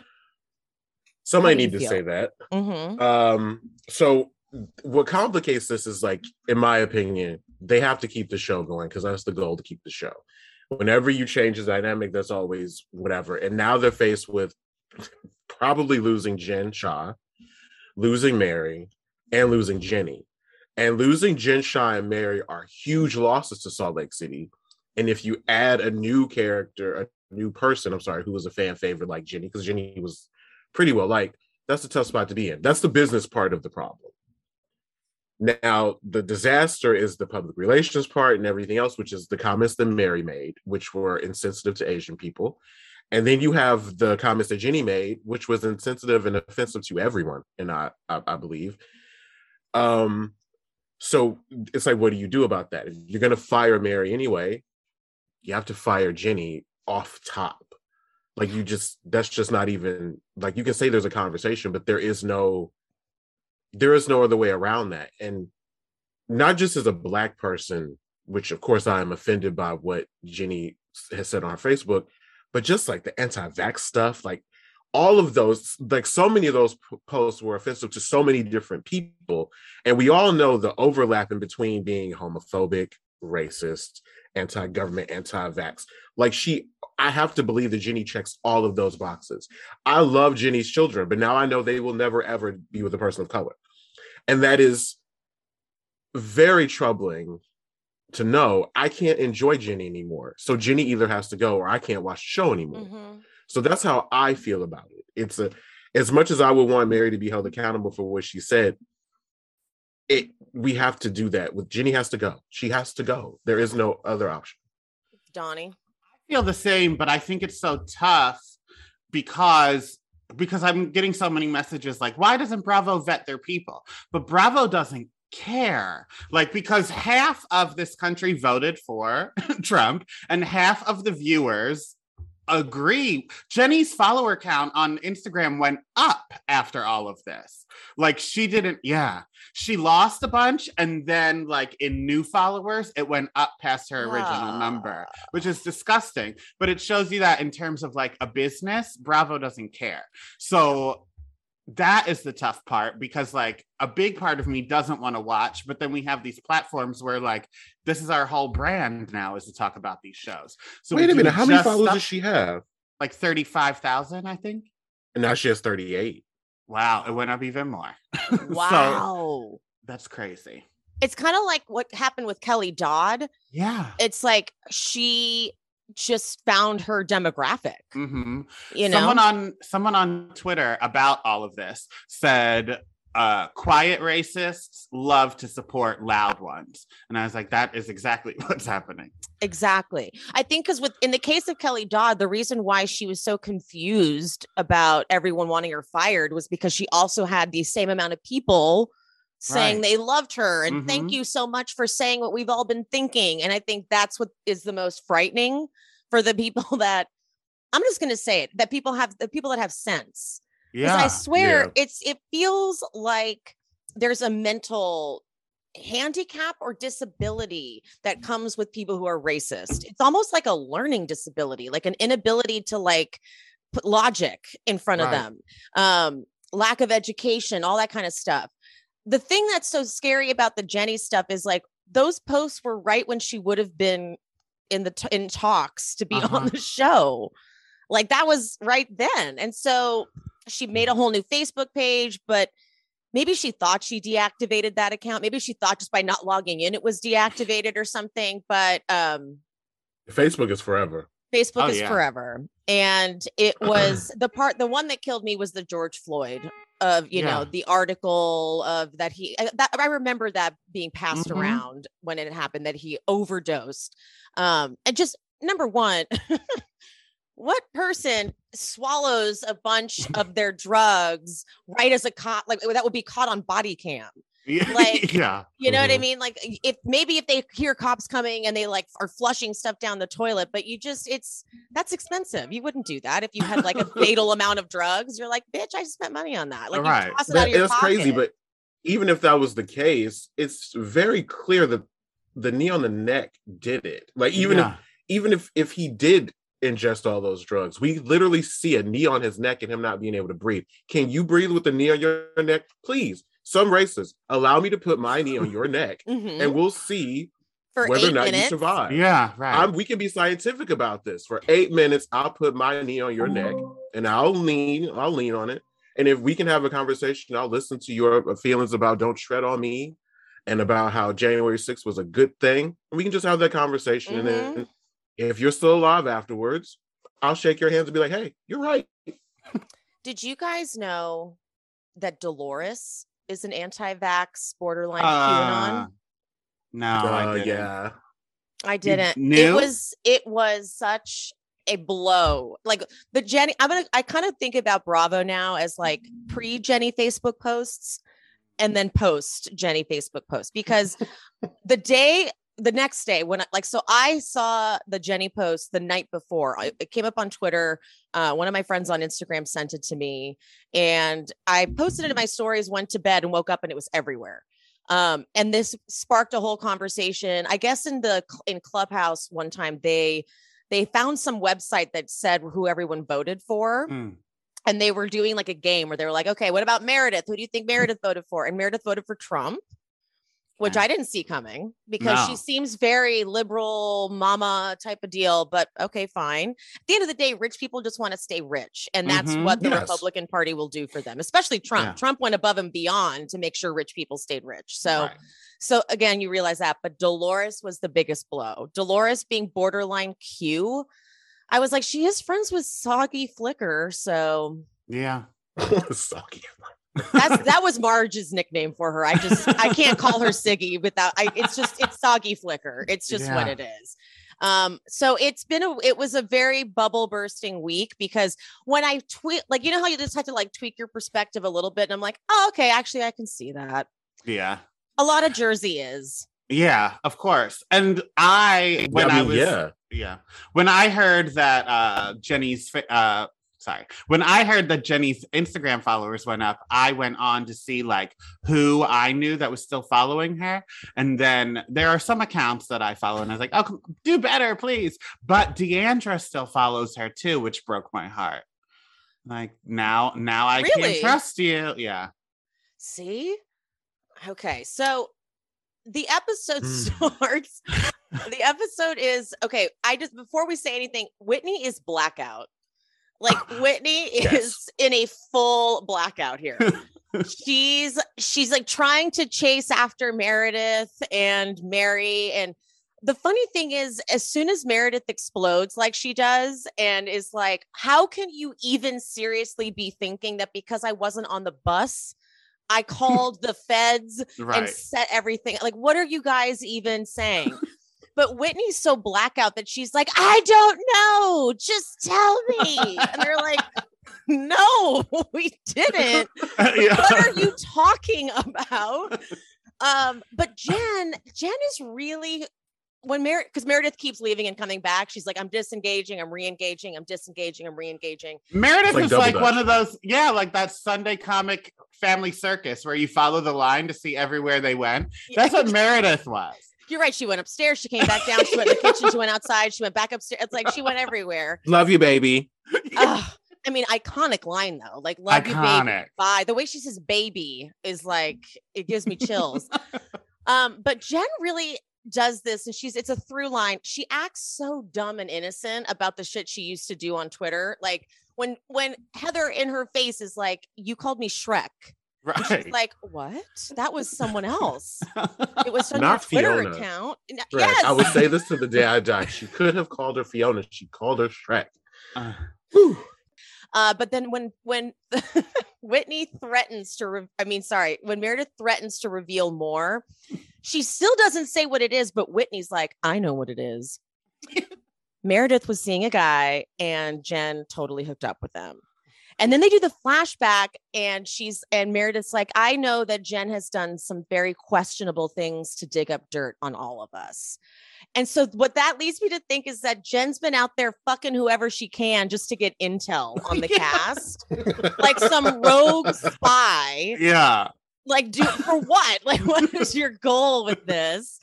Somebody needed to say that. Mm-hmm. So what complicates this is, like, in my opinion, they have to keep the show going because that's the goal, to keep the show. Whenever you change the dynamic, that's always whatever. And now they're faced with probably losing Jen Shah, losing Mary, and losing Jenny. And losing Jen Shah and Mary are huge losses to Salt Lake City. And if you add a new character, a new person, who was a fan favorite like Jenny, because Jenny was pretty well liked, that's a tough spot to be in. That's the business part of the problem. Now, the disaster is the public relations part and everything else, which is the comments that Mary made, which were insensitive to Asian people. And then you have the comments that Jenny made, which was insensitive and offensive to everyone, and I believe. So it's like, what do you do about that? If you're going to fire Mary anyway, you have to fire Jenny off top. Like, you just, that's just not even, like, you can say there's a conversation, but there is no other way around that. And not just as a Black person, which of course I am offended by what Jenny has said on her Facebook, but just like the anti-vax stuff, like all of those, like so many of those posts were offensive to so many different people. And we all know the overlap in between being homophobic, racist, anti-government, anti-vax. Like, I have to believe that Jenny checks all of those boxes. I love Jenny's children, but now I know they will never, ever be with a person of color. And that is very troubling to know. I can't enjoy Jenny anymore. So Jenny either has to go or I can't watch the show anymore. Mm-hmm. So that's how I feel about it. As much as I would want Mary to be held accountable for what she said, we have to do that. With Jenny has to go. She has to go. There is no other option. Donnie? I feel the same, but I think it's so tough because I'm getting so many messages like, why doesn't Bravo vet their people? But Bravo doesn't care. Like, because half of this country voted for Trump and half of the viewers agree. Jenny's follower count on Instagram went up after all of this. Like, she lost a bunch, and then, like, in new followers, it went up past her original number, which is disgusting. But it shows you that in terms of, like, a business, Bravo doesn't care. So that is the tough part, because, like, a big part of me doesn't want to watch, but then we have these platforms where, like, this is our whole brand now, is to talk about these shows. So wait a minute, how many followers does she have? Like 35,000, I think. And now she has 38. Wow, it went up even more. Wow. So, that's crazy. It's kind of like what happened with Kelly Dodd. Yeah. It's like she just found her demographic. Mm-hmm. You know, someone on Twitter about all of this said, quiet racists love to support loud ones. And I was like, that is exactly what's happening. Exactly. I think because in the case of Kelly Dodd, the reason why she was so confused about everyone wanting her fired was because she also had the same amount of people saying they loved her and thank you so much for saying what we've all been thinking. And I think that's what is the most frightening for the people that, I'm just going to say it, that people have, the people that have sense. Yeah, I swear it feels like there's a mental handicap or disability that comes with people who are racist. It's almost like a learning disability, like an inability to, like, put logic in front of them, lack of education, all that kind of stuff. The thing that's so scary about the Jenny stuff is like those posts were right when she would have been in the talks to be on the show. Like that was right then. And so she made a whole new Facebook page, but maybe she thought she deactivated that account. Maybe she thought just by not logging in, it was deactivated or something. But Facebook is forever. Facebook is forever. And it was the one that killed me was the George Floyd of, you know, the article of that. I remember that being passed around when it happened that he overdosed. And just number one, what person swallows a bunch of their drugs right as a cop? Like that would be caught on body cam. Like, you know what I mean? Like if they hear cops coming and they like are flushing stuff down the toilet, but you just, that's expensive. You wouldn't do that. If you had like a fatal amount of drugs, you're like, bitch, I spent money on that. Like you toss it out of your pocket. That's crazy. But even if that was the case, it's very clear that the knee on the neck did it. Like even if he did ingest all those drugs, we literally see a knee on his neck and him not being able to breathe. Can you breathe with the knee on your neck? Please. Some racists, allow me to put my knee on your neck and we'll see for whether or not you survive. Yeah, right. We can be scientific about this. For 8 minutes, I'll put my knee on your neck and I'll lean on it. And if we can have a conversation, I'll listen to your feelings about don't tread on me and about how January 6th was a good thing. We can just have that conversation. And then if you're still alive afterwards, I'll shake your hands and be like, hey, you're right. Did you guys know that Dolores is an anti-vax borderline QAnon? No, I didn't. Yeah. I didn't. It was such a blow. Like the Jenny, I kind of think about Bravo now as like pre-Jenny Facebook posts and then post-Jenny Facebook posts, because the next day when I saw the Jenny post the night before. It came up on Twitter. One of my friends on Instagram sent it to me and I posted it in my stories, went to bed and woke up and it was everywhere. And this sparked a whole conversation. I guess in Clubhouse one time, they found some website that said who everyone voted for. And they were doing like a game where they were like, okay, what about Meredith? Who do you think Meredith voted for? And Meredith voted for Trump, which I didn't see coming because she seems very liberal mama type of deal, but okay, fine. At the end of the day, rich people just want to stay rich. And that's what the Republican Party will do for them, especially Trump. Yeah. Trump went above and beyond to make sure rich people stayed rich. So again, you realize that, but Dolores was the biggest blow. Dolores being borderline Q. I was like, she is friends with Soggy Flicker. So yeah. Soggy Flicker. That was Marge's nickname for her. I can't call her Siggy without. It's Soggy Flicker. It's just what it is. So it was a very bubble bursting week because when I tweet, like, you know how you just have to like tweak your perspective a little bit, and I'm like, oh, okay, actually I can see that. Yeah. A lot of Jersey is. Yeah, of course. And when I heard that when I heard that Jenny's Instagram followers went up, I went on to see like who I knew that was still following her. And then there are some accounts that I follow and I was like, oh, do better, please. But Deandra still follows her too, which broke my heart. Like now I can't trust you. Yeah. See? Okay. So the episode starts. The episode is, okay, before we say anything, Whitney is blackout. Like Whitney is in a full blackout here. She's like trying to chase after Meredith and Mary. And the funny thing is, as soon as Meredith explodes like she does and is like, how can you even seriously be thinking that because I wasn't on the bus, I called the feds and set everything. Like, what are you guys even saying? But Whitney's so blackout that she's like, I don't know. Just tell me. And they're like, no, we didn't. What are you talking about? But Jen is really, because Meredith keeps leaving and coming back. She's like, I'm disengaging. I'm re-engaging. I'm disengaging. I'm re-engaging. Meredith is like one of those. Yeah. Like that Sunday comic family circus where you follow the line to see everywhere they went. That's what Meredith was. You're right. She went upstairs. She came back down. She went in the kitchen. She went outside. She went back upstairs. It's like she went everywhere. Love you, baby. I mean, iconic line though. Like, love you, baby. Bye. The way she says baby is like, it gives me chills. But Jen really does this, and it's a through line. She acts so dumb and innocent about the shit she used to do on Twitter. Like when Heather in her face is like, you called me Shrek. Right. She's like, what? That was someone else. It was not Twitter Fiona. Account. Right. Yes. I will say this to the day I die. She could have called her Fiona. She called her Shrek. But then when when Meredith threatens to reveal more, she still doesn't say what it is, but Whitney's like, I know what it is. Meredith was seeing a guy and Jen totally hooked up with them. And then they do the flashback and Meredith's like, I know that Jen has done some very questionable things to dig up dirt on all of us. And so what that leads me to think is that Jen's been out there fucking whoever she can just to get intel on the cast, like some rogue spy. Yeah. Like, dude, for what? Like, what is your goal with this?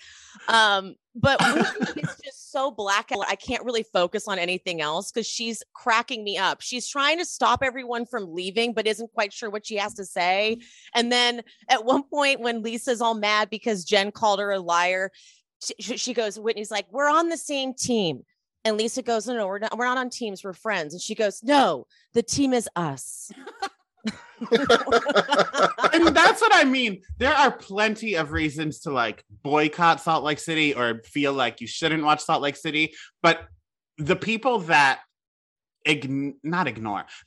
But it's just so blackout. I can't really focus on anything else because she's cracking me up. She's trying to stop everyone from leaving, but isn't quite sure what she has to say. And then at one point when Lisa's all mad because Jen called her a liar, she goes, Whitney's like, we're on the same team. And Lisa goes, no, we're not on teams. We're friends. And she goes, no, the team is us. And that's what I mean. There are plenty of reasons to like boycott Salt Lake City or feel like you shouldn't watch Salt Lake City, but the people that the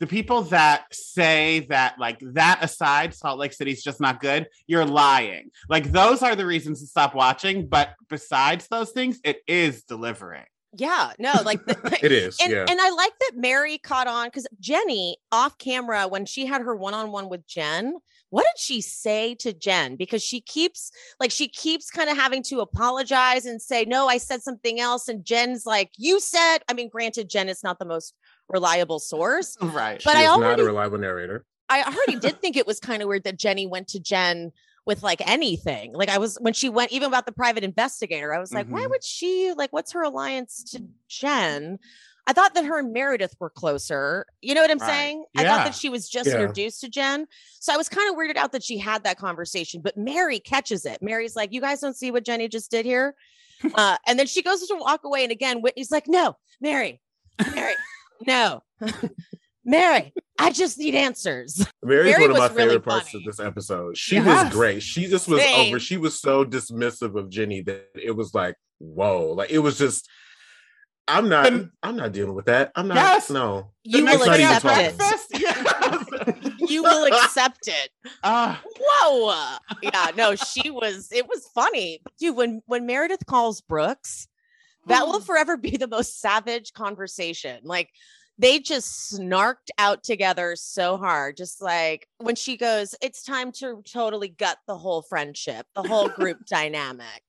people that say that, like, that aside, Salt Lake City's just not good, you're lying. Like, those are the reasons to stop watching, but besides those things, it is delivering. Yeah, no, like it is. And I like that Mary caught on, because Jenny off camera, when she had her one-on-one with Jen, what did she say to Jen? Because she keeps kind of having to apologize and say, no, I said something else. And Jen's like, you said, I mean, granted, Jen is not the most reliable source. Right. But not a reliable narrator. I already did think it was kind of weird that Jenny went to Jen with like anything. Like, when she went even about the private investigator, I was like, why would she, like, what's her alliance to Jen? I thought that her and Meredith were closer. You know what I'm saying? Yeah. I thought that she was just introduced to Jen. So I was kind of weirded out that she had that conversation, but Mary catches it. Mary's like, you guys don't see what Jenny just did here. And then she goes to walk away. And again, Whitney's like, no, Mary, no, Mary, I just need answers. Mary's one of my favorite really parts of this episode. She was great. She just was over. She was so dismissive of Jenny that it was like, whoa. Like, it was just, I'm not dealing with that. I'm not. Yes. No. You will accept it. Yes. You will accept it. Whoa. Yeah, no, it was funny. Dude, when Meredith calls Brooks, that will forever be the most savage conversation. Like, they just snarked out together so hard. Just like when she goes, it's time to totally gut the whole friendship, the whole group dynamic.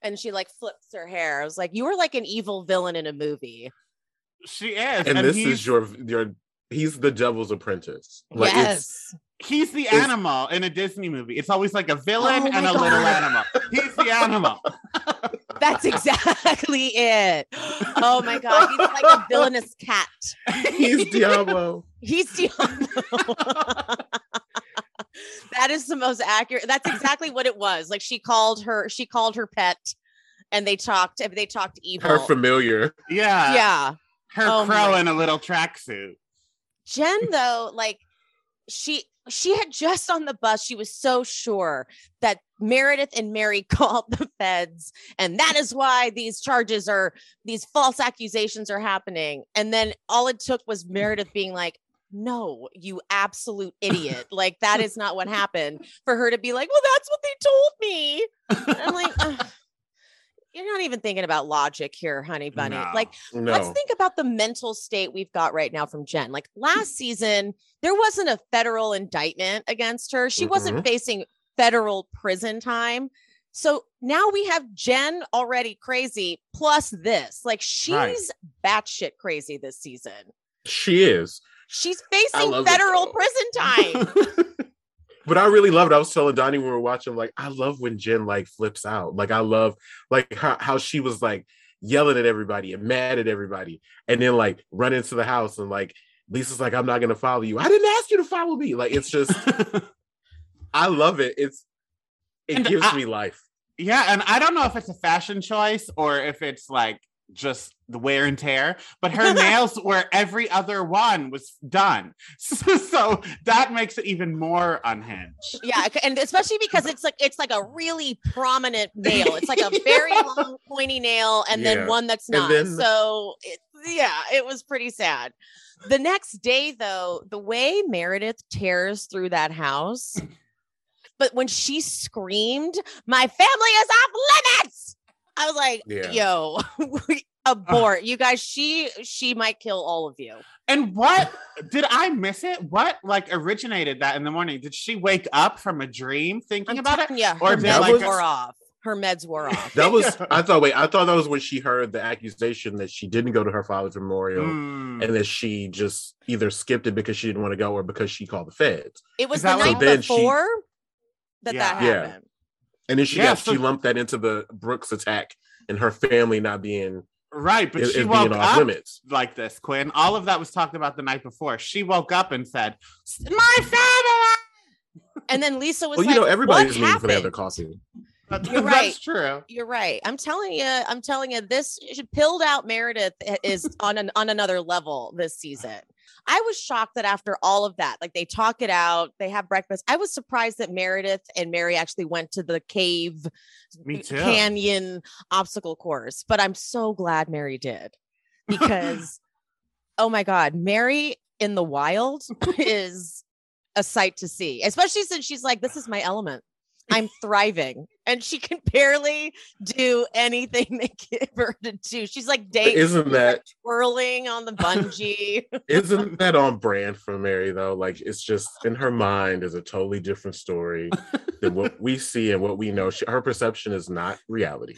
And she like flips her hair. I was like, you were like an evil villain in a movie. She is. And this is he's the devil's apprentice. Like, yes. He's the animal in a Disney movie. It's always like a villain and a little animal. He's the animal. That's exactly it. Oh my God. He's like a villainous cat. He's Diablo. That is the most accurate. That's exactly what it was. Like, she called her pet and they talked evil. Her familiar. Yeah. Yeah. Her crow in a little tracksuit. Jen though, like, she had just on the bus, she was so sure that Meredith and Mary called the feds. And that is why these false accusations are happening. And then all it took was Meredith being like, no, you absolute idiot. Like, that is not what happened, for her to be like, well, that's what they told me. And I'm like, you're not even thinking about logic here, honey bunny. No, Let's think about the mental state we've got right now from Jen. Like, last season, there wasn't a federal indictment against her. She wasn't facing federal prison time. So now we have Jen already crazy, plus this. Like, she's batshit crazy this season. She is. She's facing federal prison time. But I really loved it. I was telling Donny when we were watching, like, I love when Jen, like, flips out. Like, I love, like, how she was, like, yelling at everybody and mad at everybody. And then, like, run into the house and, like, Lisa's like, I'm not going to follow you. I didn't ask you to follow me. Like, it's just, I love it. It gives me life. Yeah. And I don't know if it's a fashion choice or if it's like just the wear and tear, but her nails were every other one was done. So that makes it even more unhinged. Yeah. And especially because it's like a really prominent nail. It's like a very long pointy nail and then one that's not. It was pretty sad. The next day though, the way Meredith tears through that house, but when she screamed, my family is off limits, I was like, yo, abort. You guys, she might kill all of you. And what, did I miss it? What, like, originated that in the morning? Did she wake up from a dream thinking about it? Yeah, or her meds wore off. That was, I thought that was when she heard the accusation that she didn't go to her father's memorial and that she just either skipped it because she didn't want to go or because she called the feds. It was the night before that happened. And then she lumped that into the Brooks attack and her family not being right. But she woke up limits. Like this, Quin. All of that was talked about the night before. She woke up and said, my family! And then Lisa was like, everybody's mean for the other costume. You're right. That's true. You're right. I'm telling you, this pilled out Meredith is on another level this season. I was shocked that after all of that, like, they talk it out, they have breakfast. I was surprised that Meredith and Mary actually went to the cave canyon obstacle course, but I'm so glad Mary did because, oh my God, Mary in the wild is a sight to see, especially since she's like, this is my element. I'm thriving. And she can barely do anything they give her to do. She's like twirling on the bungee. Isn't that on brand for Mary though? Like, it's just, in her mind is a totally different story than what we see and what we know. Her perception is not reality.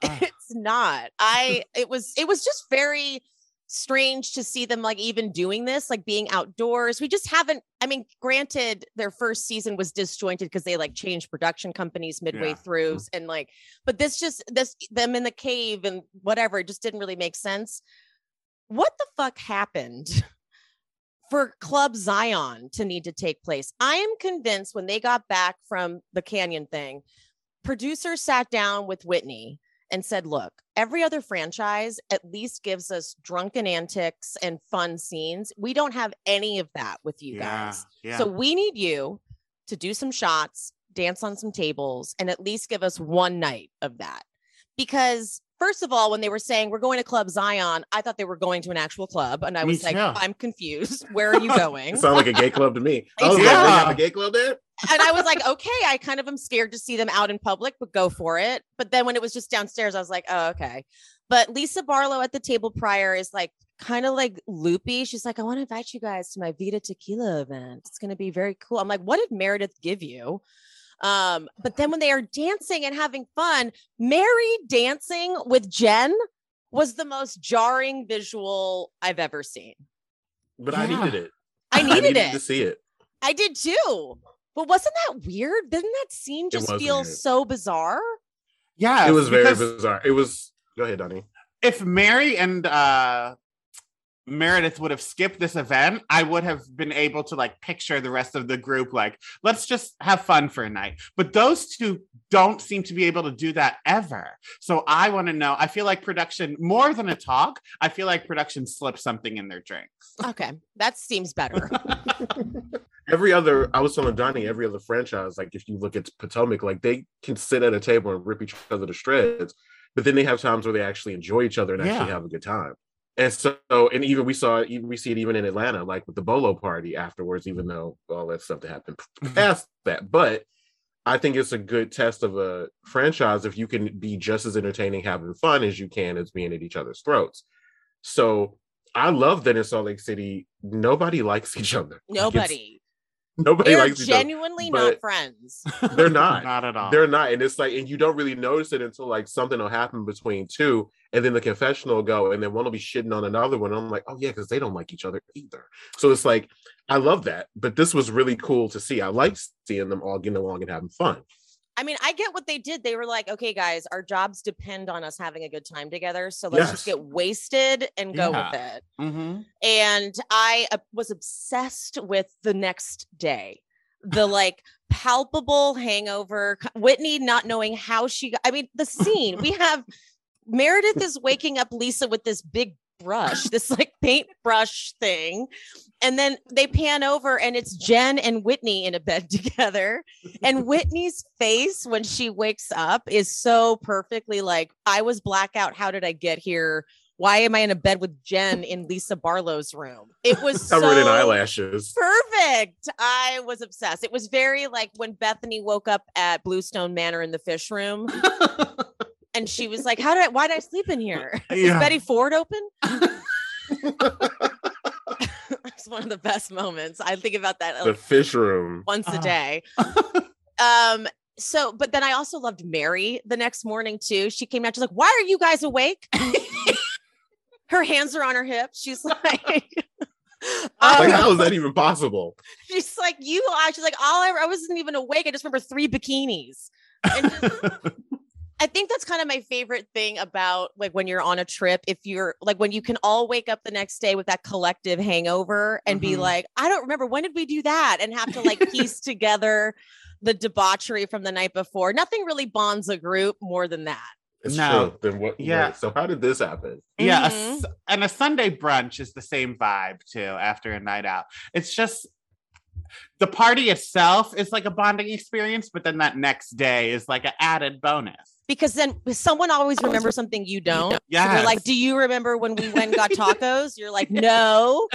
It's not. It was just very strange to see them, like, even doing this, like being outdoors. We just haven't, I mean, granted, their first season was disjointed because they like changed production companies midway through and like, but this them in the cave and whatever, it just didn't really make sense. What the fuck happened for Club Zion to need to take place? I am convinced when they got back from the canyon thing, producers sat down with Whitney and said, look, every other franchise at least gives us drunken antics and fun scenes. We don't have any of that with you guys. Yeah. So we need you to do some shots, dance on some tables, and at least give us one night of that. Because first of all, when they were saying we're going to Club Zion, I thought they were going to an actual club. And I was like, I'm confused. Where are you going? It sounded like a gay club to me. I was like, we have a gay club there? And I was like, okay, I kind of am scared to see them out in public, but go for it. But then when it was just downstairs, I was like, oh, okay. But Lisa Barlow at the table prior is like, kind of like loopy. She's like, I want to invite you guys to my Vita Tequila event. It's going to be very cool. I'm like, what did Meredith give you? But then when they are dancing and having fun, Mary dancing with Jen was the most jarring visual I've ever seen. But I needed it to see it. I did too. But wasn't that weird? Didn't that scene just feel so bizarre? Yeah, it was very bizarre. It was. Go ahead, Donny. If Mary and Meredith would have skipped this event, I would have been able to like picture the rest of the group like, let's just have fun for a night. But those two don't seem to be able to do that ever. So I want to know, I feel like production, more than a talk, I feel like production slipped something in their drinks. Okay, that seems better. I was telling Donny, every other franchise, like if you look at Potomac, like they can sit at a table and rip each other to shreds, but then they have times where they actually enjoy each other and actually have a good time. And so, and even we see it even in Atlanta, like with the Bolo party afterwards, even though all that stuff that happened past that. But I think it's a good test of a franchise if you can be just as entertaining having fun as you can as being at each other's throats. So I love that in Salt Lake City, nobody likes each other. Nobody likes each other. They're genuinely not friends. They're not. Not at all. They're not. And it's like, and you don't really notice it until like something will happen between two, and then the confessional will go, and then one will be shitting on another one. And I'm like, oh yeah, because they don't like each other either. So it's like, I love that. But this was really cool to see. I like seeing them all getting along and having fun. I mean, I get what they did. They were like, okay, guys, our jobs depend on us having a good time together. So let's just get wasted and go with it. Mm-hmm. And I was obsessed with the next day, the like palpable hangover, Whitney not knowing how she got, I mean, the scene we have Meredith is waking up Lisa with this big brush, this like paintbrush thing. And then they pan over and it's Jen and Whitney in a bed together. And Whitney's face when she wakes up is so perfectly like, I was blackout. How did I get here? Why am I in a bed with Jen in Lisa Barlow's room? It was so covered in eyelashes. Perfect. I was obsessed. It was very like when Bethany woke up at Bluestone Manor in the fish room. And she was like, why did I sleep in here? Is Betty Ford open? It's one of the best moments. I think about that. The fish room. Once a day. So, but then I also loved Mary the next morning too. She came out, she's like, why are you guys awake? Her hands are on her hips. She's like, how is that even possible? She's like, I wasn't even awake. I just remember 3 bikinis. And I think that's kind of my favorite thing about like when you're on a trip, if you're like when you can all wake up the next day with that collective hangover and be like, I don't remember, when did we do that? And have to like piece together the debauchery from the night before. Nothing really bonds a group more than that. It's true. Then what? Yeah. Right. So how did this happen? Yeah. Mm-hmm. And a Sunday brunch is the same vibe too after a night out. It's just the party itself is like a bonding experience, but then that next day is like an added bonus. Because then someone always remembers something you don't. Yeah. So they're like, do you remember when we went and got tacos? You're like, no.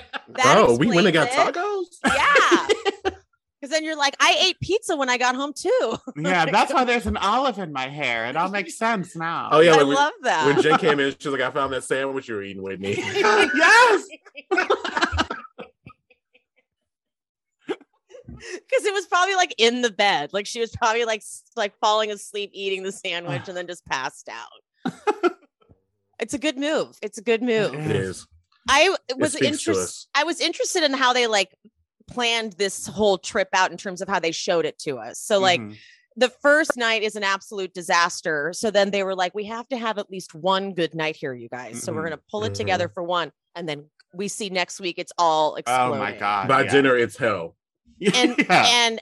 Oh, we went and got tacos? Yeah. Because then you're like, I ate pizza when I got home too. Yeah, that's why there's an olive in my hair. It all makes sense now. Oh yeah, I love that. When Jen came in, she was like, I found that sandwich you were eating, Whitney. Yes. Because it was probably like in the bed, like she was probably like falling asleep eating the sandwich and then just passed out. It's a good move. It's a good move. It is. I was interested in how they like planned this whole trip out in terms of how they showed it to us. So like the first night is an absolute disaster. So then they were like, we have to have at least one good night here, you guys. So we're going to pull it together for one. And then we see next week, it's all exploding. Oh my God. By dinner, it's hell. And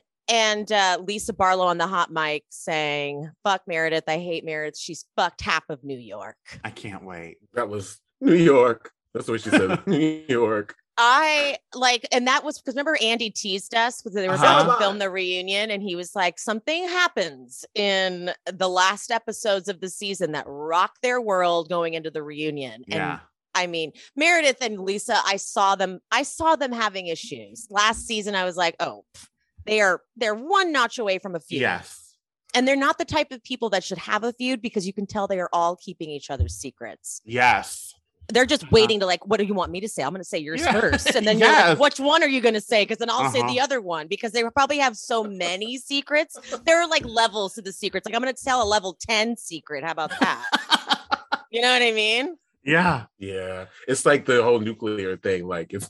Lisa Barlow on the hot mic saying, fuck Meredith. I hate Meredith. She's fucked half of New York. I can't wait. That was New York. That's the way she said it. New York. And that was because remember Andy teased us because they were about to film the reunion and he was like, something happens in the last episodes of the season that rock their world going into the reunion. Yeah. And I mean, Meredith and Lisa, I saw them having issues last season. I was like, oh, they're one notch away from a feud. Yes. And they're not the type of people that should have a feud because you can tell they are all keeping each other's secrets. Yes. They're just waiting to like, what do you want me to say? I'm going to say yours first. And then you're like, which one are you going to say? Because then I'll say the other one because they probably have so many secrets. There are like levels to the secrets. Like I'm going to tell a level 10 secret. How about that? You know what I mean? Yeah. Yeah. It's like the whole nuclear thing. Like it's,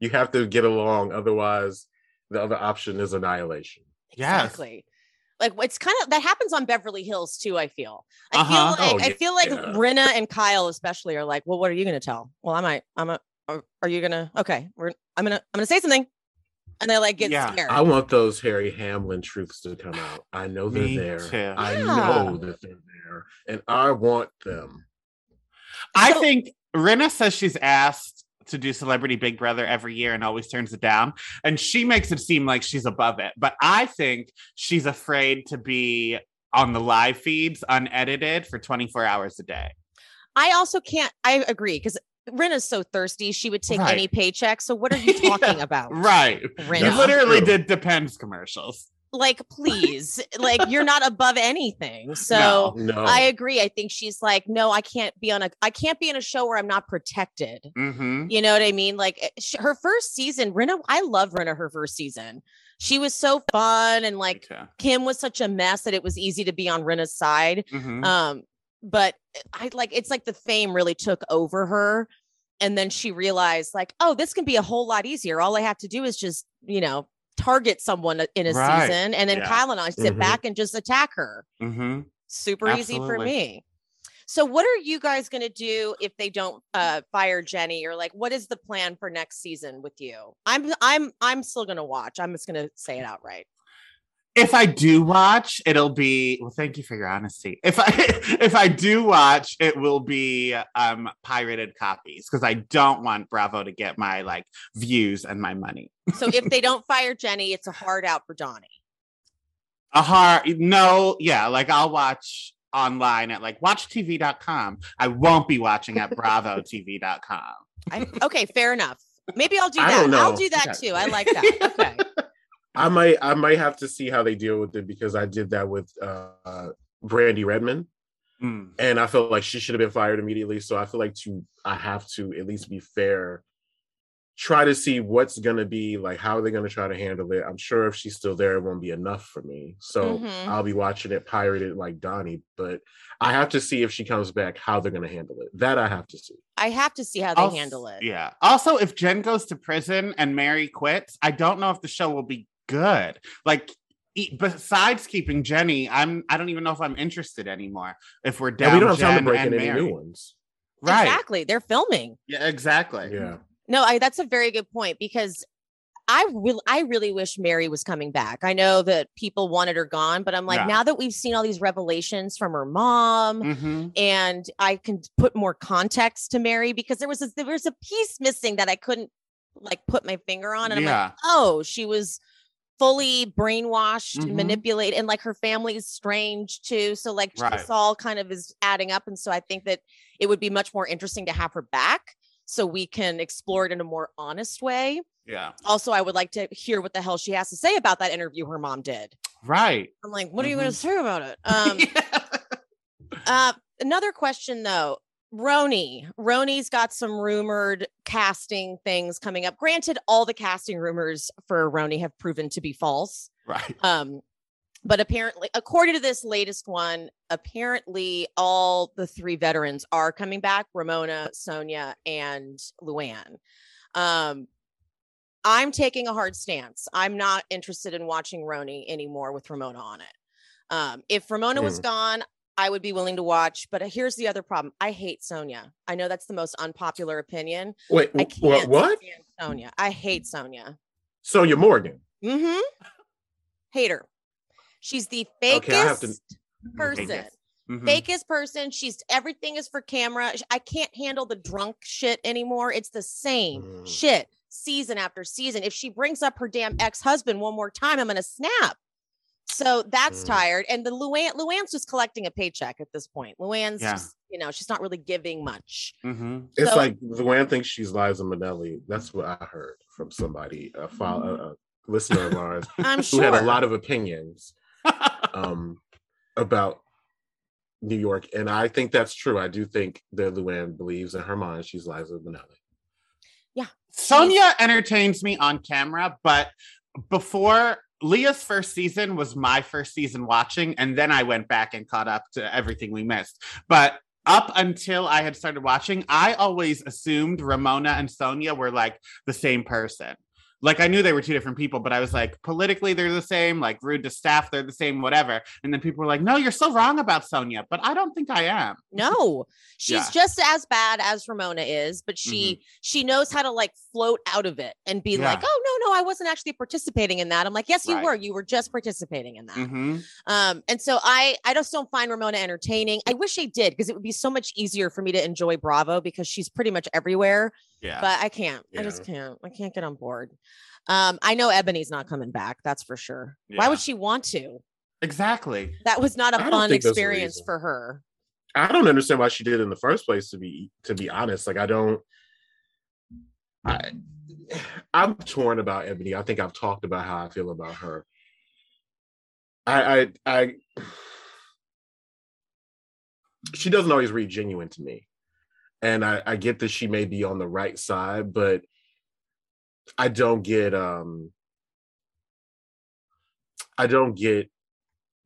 you have to get along. Otherwise the other option is annihilation. Exactly. Yes. Like it's kind of that happens on Beverly Hills too. I feel like Rinna and Kyle especially are like, well, what are you going to tell? Well, I'm going to say something. And they like get scared. I want those Harry Hamlin truths to come out. I know they're there. Too. I know that they're there and I want them. I think Rinna says she's asked to do Celebrity Big Brother every year and always turns it down. And she makes it seem like she's above it. But I think she's afraid to be on the live feeds unedited for 24 hours a day. I agree because Rinna's so thirsty. She would take any paycheck. So what are you talking about? Right. Rinna. You literally did Depends commercials. Like, please, like you're not above anything. So no. I agree. I think she's like, no, I can't be in a show where I'm not protected. Mm-hmm. You know what I mean? Like her first season, Rinna, I love Rinna, her first season. She was so fun. And like Kim was such a mess that it was easy to be on Rinna's side. Mm-hmm. But it's like the fame really took over her. And then she realized like, oh, this can be a whole lot easier. All I have to do is just, target someone in a season. And then Kyle and I sit back and just attack her. Super easy for me. So what are you guys going to do if they don't fire Jenny, or like, what is the plan for next season with you? I'm still going to watch. I'm just going to say it outright. If I do watch, it'll be, well, thank you for your honesty. If I do watch, it will be pirated copies, because I don't want Bravo to get my like views and my money. So if they don't fire Jenny, it's a hard out for Donny. Like I'll watch online at like watchtv.com. I won't be watching at bravotv.com. Okay, fair enough. Maybe I'll do that. I'll do that too. I like that. Okay. I might have to see how they deal with it, because I did that with Brandi Redman, and I felt like she should have been fired immediately. So I feel like I have to at least be fair. Try to see what's going to be like. How are they going to try to handle it? I'm sure if she's still there, it won't be enough for me. So I'll be watching it pirated like Donny. But I have to see if she comes back, how they're going to handle it. That I have to see. I have to see how they handle it. Yeah. Also, if Jen goes to prison and Mary quits, I don't know if the show will be good. Like, besides keeping Jenny, I don't even know if I'm interested anymore. If we're down, and we don't have time to break in any new ones. Right? Exactly. They're filming. Yeah. Exactly. Yeah. No, that's a very good point, because I really wish Mary was coming back. I know that people wanted her gone, but I'm like, now that we've seen all these revelations from her mom, and I can put more context to Mary, because there was a piece missing that I couldn't like put my finger on. And I'm like, oh, she was fully brainwashed and manipulated, and like her family is strange too. So like this all kind of is adding up. And so I think that it would be much more interesting to have her back, so we can explore it in a more honest way. Yeah. Also, I would like to hear what the hell she has to say about that interview her mom did. Right. I'm like, what are you going to say about it? Another question, though. Roni's got some rumored casting things coming up. Granted, all the casting rumors for Roni have proven to be false. Right. But apparently, according to this latest one, all the three veterans are coming back: Ramona, Sonia, and Luann. I'm taking a hard stance. I'm not interested in watching Roni anymore with Ramona on it. If Ramona was gone, I would be willing to watch. But here's the other problem. I hate Sonia. I know that's the most unpopular opinion. Wait, I can't stand Sonia. I hate Sonia. Sonia Morgan. Hate her. She's the fakest person. Fakest person. Everything is for camera. I can't handle the drunk shit anymore. It's the same shit season after season. If she brings up her damn ex-husband one more time, I'm going to snap. So that's tired. And the Luann's just collecting a paycheck at this point. Luann's just, she's not really giving much. It's like Luann thinks she's Liza Minnelli. That's what I heard from somebody, a listener of ours, I'm sure, who had a lot of opinions about New York. And I think that's true. I do think that Luann believes in her mind she's Liza Minnelli. Yeah. Sonia entertains me on camera, but before Leah's first season was my first season watching, and then I went back and caught up to everything we missed. But up until I had started watching, I always assumed Ramona and Sonia were like the same person. Like, I knew they were two different people, but I was like, politically, they're the same. Like, rude to staff, they're the same, whatever. And then people were like, no, you're so wrong about Sonia. But I don't think I am. No, she's just as bad as Ramona is, but she knows how to like float out of it and be like, oh, no, I wasn't actually participating in that. I'm like, yes, you were. You were just participating in that. And so I just don't find Ramona entertaining. I wish I did, because it would be so much easier for me to enjoy Bravo, because she's pretty much everywhere. Yeah. But I can't. Yeah. I just can't. I can't get on board. I know Ebony's not coming back. That's for sure. Yeah. Why would she want to? Exactly. That was not a fun experience for her. I don't understand why she did it in the first place, to be honest. Like, I'm torn about Ebony. I think I've talked about how I feel about her. She doesn't always read genuine to me. And I get that she may be on the right side, but I don't get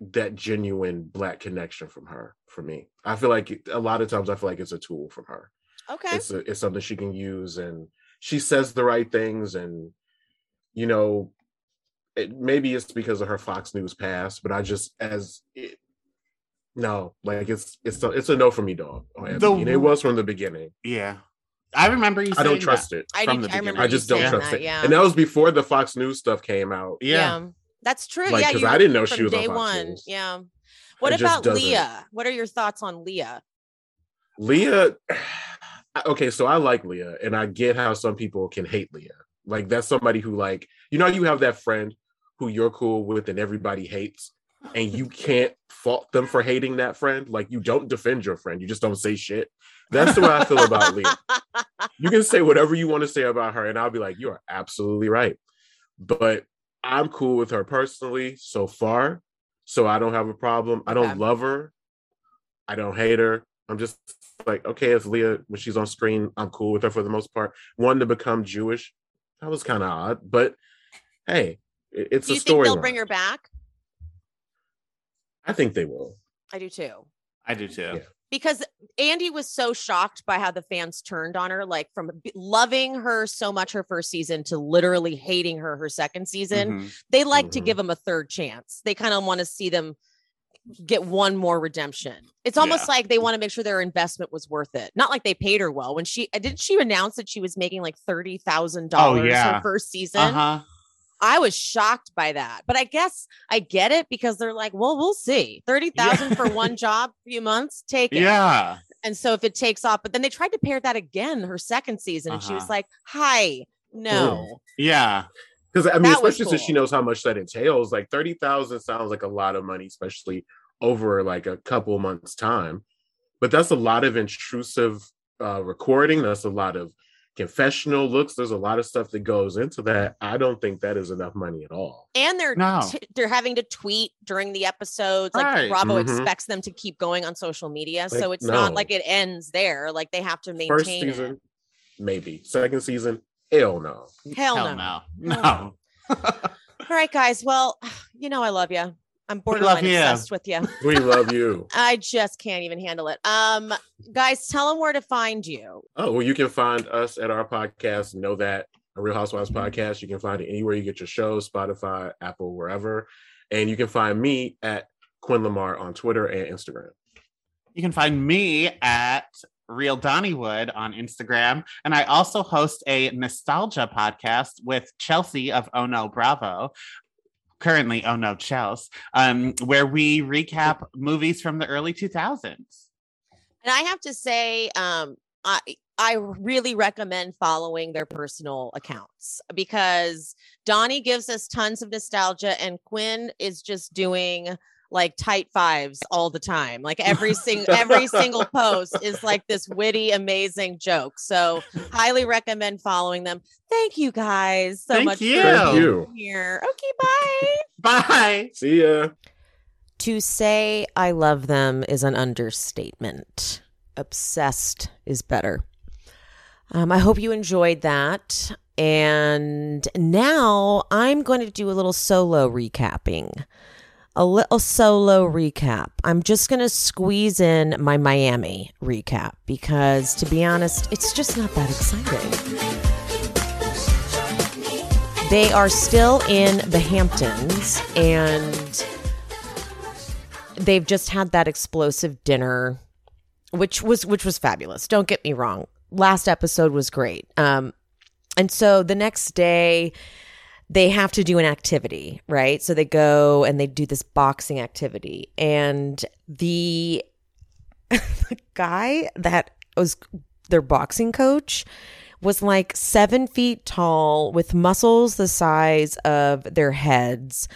that genuine Black connection from her. For me, I feel like a lot of times it's a tool from her. Okay, it's something she can use, and she says the right things, and maybe it's because of her Fox News past, but I just it's a no for me, dog. It was from the beginning. Yeah. I remember you saying I don't trust it from the beginning. I just don't trust it. And that was before the Fox News stuff came out. Yeah. That's true. Like, because I didn't know she was on Fox News. Yeah. What about Leah? What are your thoughts on Leah? Leah. Okay, so I like Leah, and I get how some people can hate Leah. Like, that's somebody who, like, you know, you have that friend who you're cool with and everybody hates, and you can't fault them for hating that friend. Like, you don't defend your friend. You just don't say shit. That's the way I feel about Leah. You can say whatever you want to say about her, and I'll be like, you are absolutely right. But I'm cool with her personally so far, so I don't have a problem. I don't love her. I don't hate her. I'm just like, okay, it's Leah. When she's on screen, I'm cool with her for the most part. Wanting to become Jewish, that was kind of odd, but hey, it's a storyline. Do you think they'll bring her back? I think they will. I do too. I do too. Yeah. Because Andy was so shocked by how the fans turned on her, like from loving her so much her first season to literally hating her her second season. Mm-hmm. They like to give them a third chance. They kind of want to see them get one more redemption. It's almost like they want to make sure their investment was worth it. Not like they paid her well. When didn't she announce that she was making like $30,000 her first season? Uh-huh. I was shocked by that, but I guess I get it because they're like, well, we'll see. 30,000 for one job, few months, take it. Yeah. And so if it takes off, but then they tried to pair that again her second season, and she was like, "Hi, no." Yeah. Because I mean, that especially since she knows how much that entails, like 30,000 sounds like a lot of money, especially over like a couple months' time. But that's a lot of intrusive recording. That's a lot of confessional looks. There's a lot of stuff that goes into that. I don't think that is enough money at all. And they're having to tweet during the episodes. Like Bravo expects them to keep going on social media. Like, so it's not like it ends there. Like they have to maintain first season, maybe second season. Hell no. Hell no. All right, guys. Well, you know I love you. I'm borderline obsessed with you. We love you. I just can't even handle it. Guys, tell them where to find you. Oh, well, you can find us at our podcast, Know That, a Real Housewives podcast. You can find it anywhere you get your shows, Spotify, Apple, wherever. And you can find me at Quin Lamar on Twitter and Instagram. You can find me at Real Donnywood on Instagram. And I also host a nostalgia podcast with Chelsea of Oh No Bravo. Currently, Oh No, Chels, where we recap movies from the early 2000s. And I have to say, I really recommend following their personal accounts because Donny gives us tons of nostalgia and Quin is just doing like tight fives all the time. Like every single post is like this witty, amazing joke. So highly recommend following them. Thank you guys so much for being here. Okay, bye. Bye. See ya. To say I love them is an understatement. Obsessed is better. I hope you enjoyed that. And now I'm going to do a little solo recapping. I'm just going to squeeze in my Miami recap because, to be honest, it's just not that exciting. They are still in the Hamptons, and they've just had that explosive dinner, which was fabulous. Don't get me wrong. Last episode was great. And so the next day, they have to do an activity, right? So they go and they do this boxing activity. And the guy that was their boxing coach was like 7 feet tall with muscles the size of their heads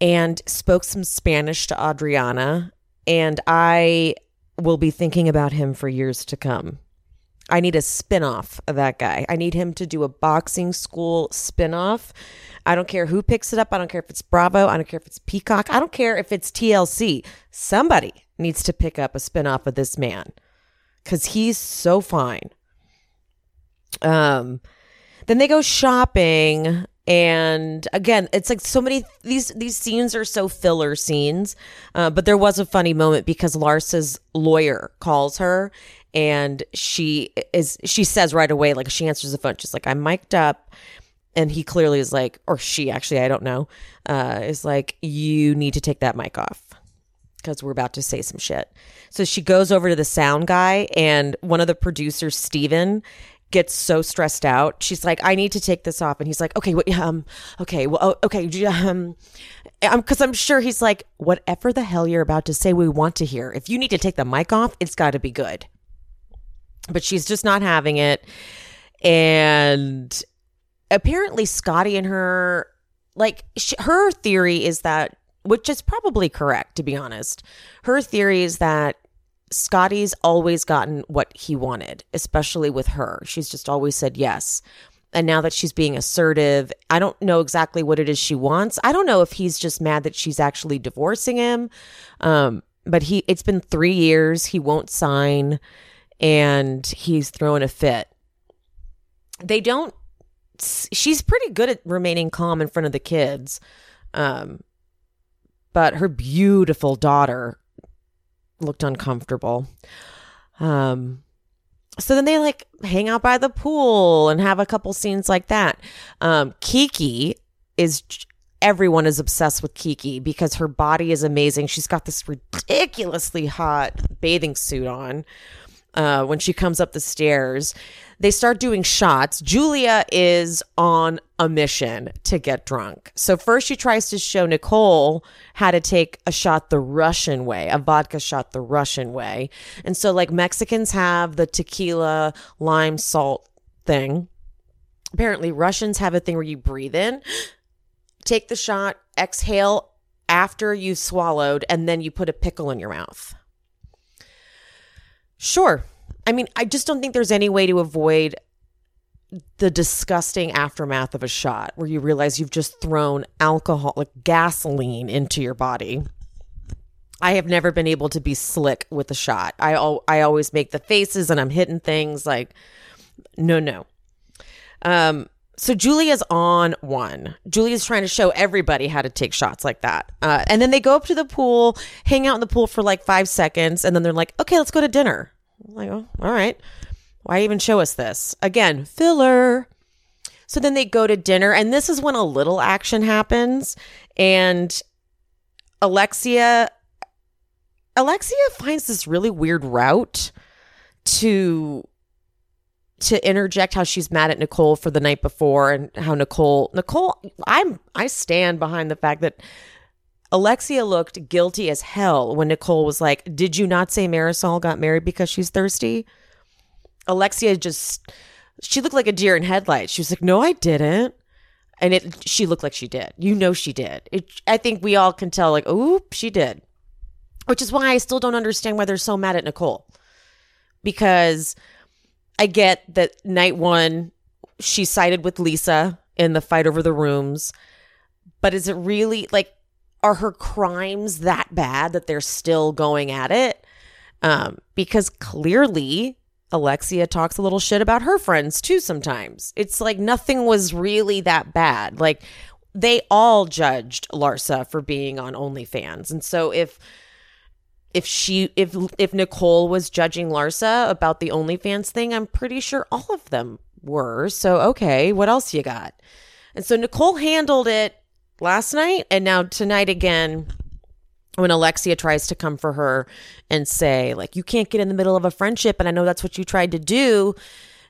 and spoke some Spanish to Adriana. And I will be thinking about him for years to come. I need a spinoff of that guy. I need him to do a boxing school spinoff. I don't care who picks it up. I don't care if it's Bravo. I don't care if it's Peacock. I don't care if it's TLC. Somebody needs to pick up a spinoff of this man because he's so fine. Then they go shopping. And again, it's like so many, these scenes are so filler scenes. But there was a funny moment because Larsa's lawyer calls her and she says right away, like she answers the phone. She's like, I'm mic'd up And he clearly is like, or she actually, I don't know, is like, you need to take that mic off because we're about to say some shit. So she goes over to the sound guy, and one of the producers, Steven, gets so stressed out. She's like, I need to take this off. And he's like, okay, well, because I'm sure he's like, whatever the hell you're about to say, we want to hear. If you need to take the mic off, it's got to be good. But she's just not having it. And apparently Scotty and her, like, her theory is that, which is probably correct, to be honest. Her theory is that Scotty's always gotten what he wanted, especially with her. She's just always said yes. And now that she's being assertive, I don't know exactly what it is she wants. I don't know if he's just mad that she's actually divorcing him. But it's been 3 years. He won't sign. And he's throwing a fit. She's pretty good at remaining calm in front of the kids. But her beautiful daughter looked uncomfortable. So then they like hang out by the pool and have a couple scenes like that. Kiki is, everyone is obsessed with Kiki because her body is amazing. She's got this ridiculously hot bathing suit on. When she comes up the stairs, they start doing shots. Julia is on a mission to get drunk. So first she tries to show Nicole how to take a shot the Russian way, a vodka shot the Russian way. And so like Mexicans have the tequila, lime, salt thing. Apparently Russians have a thing where you breathe in, take the shot, exhale after you swallowed, and then you put a pickle in your mouth. Sure. I mean, I just don't think there's any way to avoid the disgusting aftermath of a shot where you realize you've just thrown alcohol, like gasoline, into your body. I have never been able to be slick with a shot. I always make the faces and I'm hitting things like, no. So Julia's on one. Julia's trying to show everybody how to take shots like that. And then they go up to the pool, hang out in the pool for like 5 seconds. And then they're like, okay, let's go to dinner. I'm like, oh, all right. Why even show us this? Again, filler. So then they go to dinner. And this is when a little action happens. And Alexia finds this really weird route to interject how she's mad at Nicole for the night before and how Nicole, I stand behind the fact that Alexia looked guilty as hell when Nicole was like, did you not say Marisol got married because she's thirsty? Alexia she looked like a deer in headlights. She was like, no, I didn't. And she looked like she did. You know, she did. I think we all can tell like, oop, she did. Which is why I still don't understand why they're so mad at Nicole. Because I get that night one, she sided with Lisa in the fight over the rooms. But is it really, like, are her crimes that bad that they're still going at it? Because clearly Alexia talks a little shit about her friends too sometimes. It's like nothing was really that bad. Like, they all judged Larsa for being on OnlyFans. And so if Nicole was judging Larsa about the OnlyFans thing, I'm pretty sure all of them were. So, okay, what else you got? And so Nicole handled it last night, and now tonight again, when Alexia tries to come for her and say, like, you can't get in the middle of a friendship, and I know that's what you tried to do,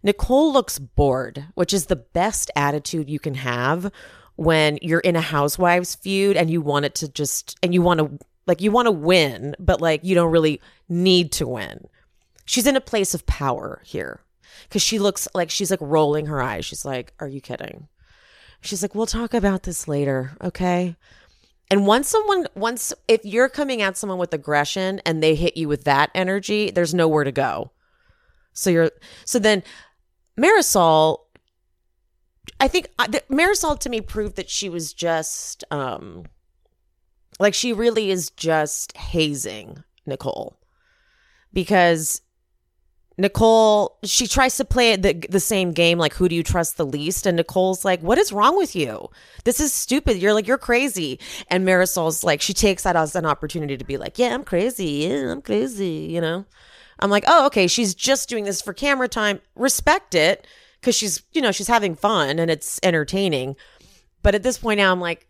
Nicole looks bored, which is the best attitude you can have when you're in a housewives feud and you want it to just, and you want to, like, you want to win, but, like, you don't really need to win. She's in a place of power here because she looks like she's, like, rolling her eyes. She's like, are you kidding? She's like, we'll talk about this later, okay? And if you're coming at someone with aggression and they hit you with that energy, there's nowhere to go. So then Marisol, I think, Marisol to me proved that she was just, like, she really is just hazing Nicole, because Nicole, she tries to play the same game, like, who do you trust the least? And Nicole's like, what is wrong with you? This is stupid. You're like, you're crazy. And Marisol's like, she takes that as an opportunity to be like, yeah, I'm crazy. Yeah, I'm crazy, you know? I'm like, oh, okay, she's just doing this for camera time. Respect it. because she's, you know, she's having fun and it's entertaining. But at this point now, I'm like,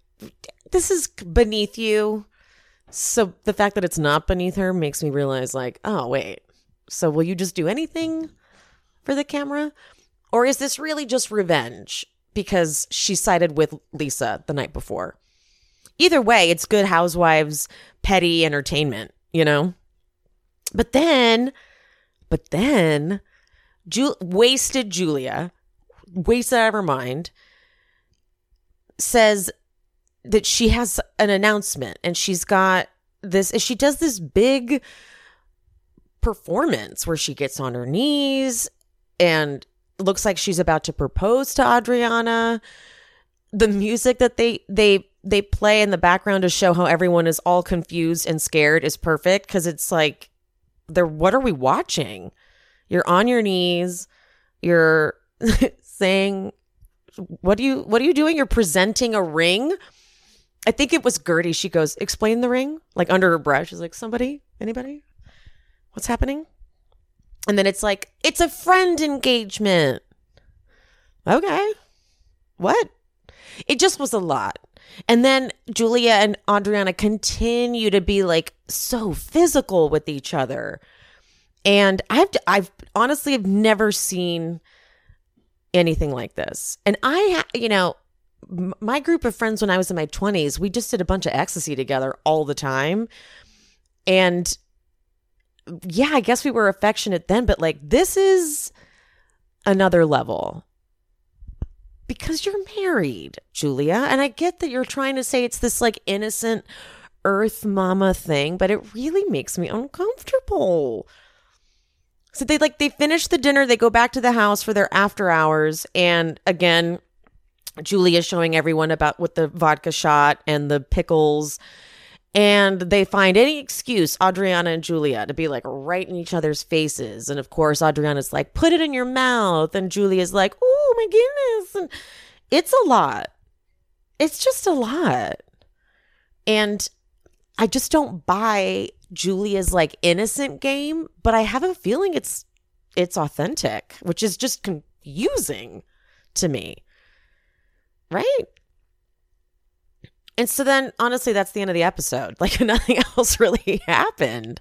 this is beneath you. So the fact that it's not beneath her makes me realize, like, oh, wait. So will you just do anything for the camera? Or is this really just revenge because she sided with Lisa the night before? Either way, it's good housewives, petty entertainment, you know? But then, wasted Julia, wasted out of her mind, says that she has an announcement and she's got this, she does this big performance where she gets on her knees and looks like she's about to propose to Adriana. The music that they play in the background to show how everyone is all confused and scared is perfect because it's like, what are we watching? You're on your knees. You're saying, what are you doing? You're presenting a ring. I think it was Gertie. She goes, explain the ring, like under her breath. She's like, somebody, anybody, what's happening? And then it's like, it's a friend engagement. Okay. What? It just was a lot. And then Julia and Adriana continue to be like so physical with each other. And I've honestly have never seen anything like this. And my group of friends when I was in my 20s, we just did a bunch of ecstasy together all the time. And yeah, I guess we were affectionate then, but like this is another level. Because you're married, Julia. And I get that you're trying to say it's this like innocent earth mama thing, but it really makes me uncomfortable. So they finish the dinner. They go back to the house for their after hours. And again, Julia showing everyone about with the vodka shot and the pickles. And they find any excuse, Adriana and Julia, to be like right in each other's faces. And of course, Adriana's like, put it in your mouth. And Julia's like, oh my goodness. And it's a lot. It's just a lot. And I just don't buy Julia's like innocent game, but I have a feeling it's authentic, which is just confusing to me. Right? And so then, honestly, that's the end of the episode. Like, nothing else really happened.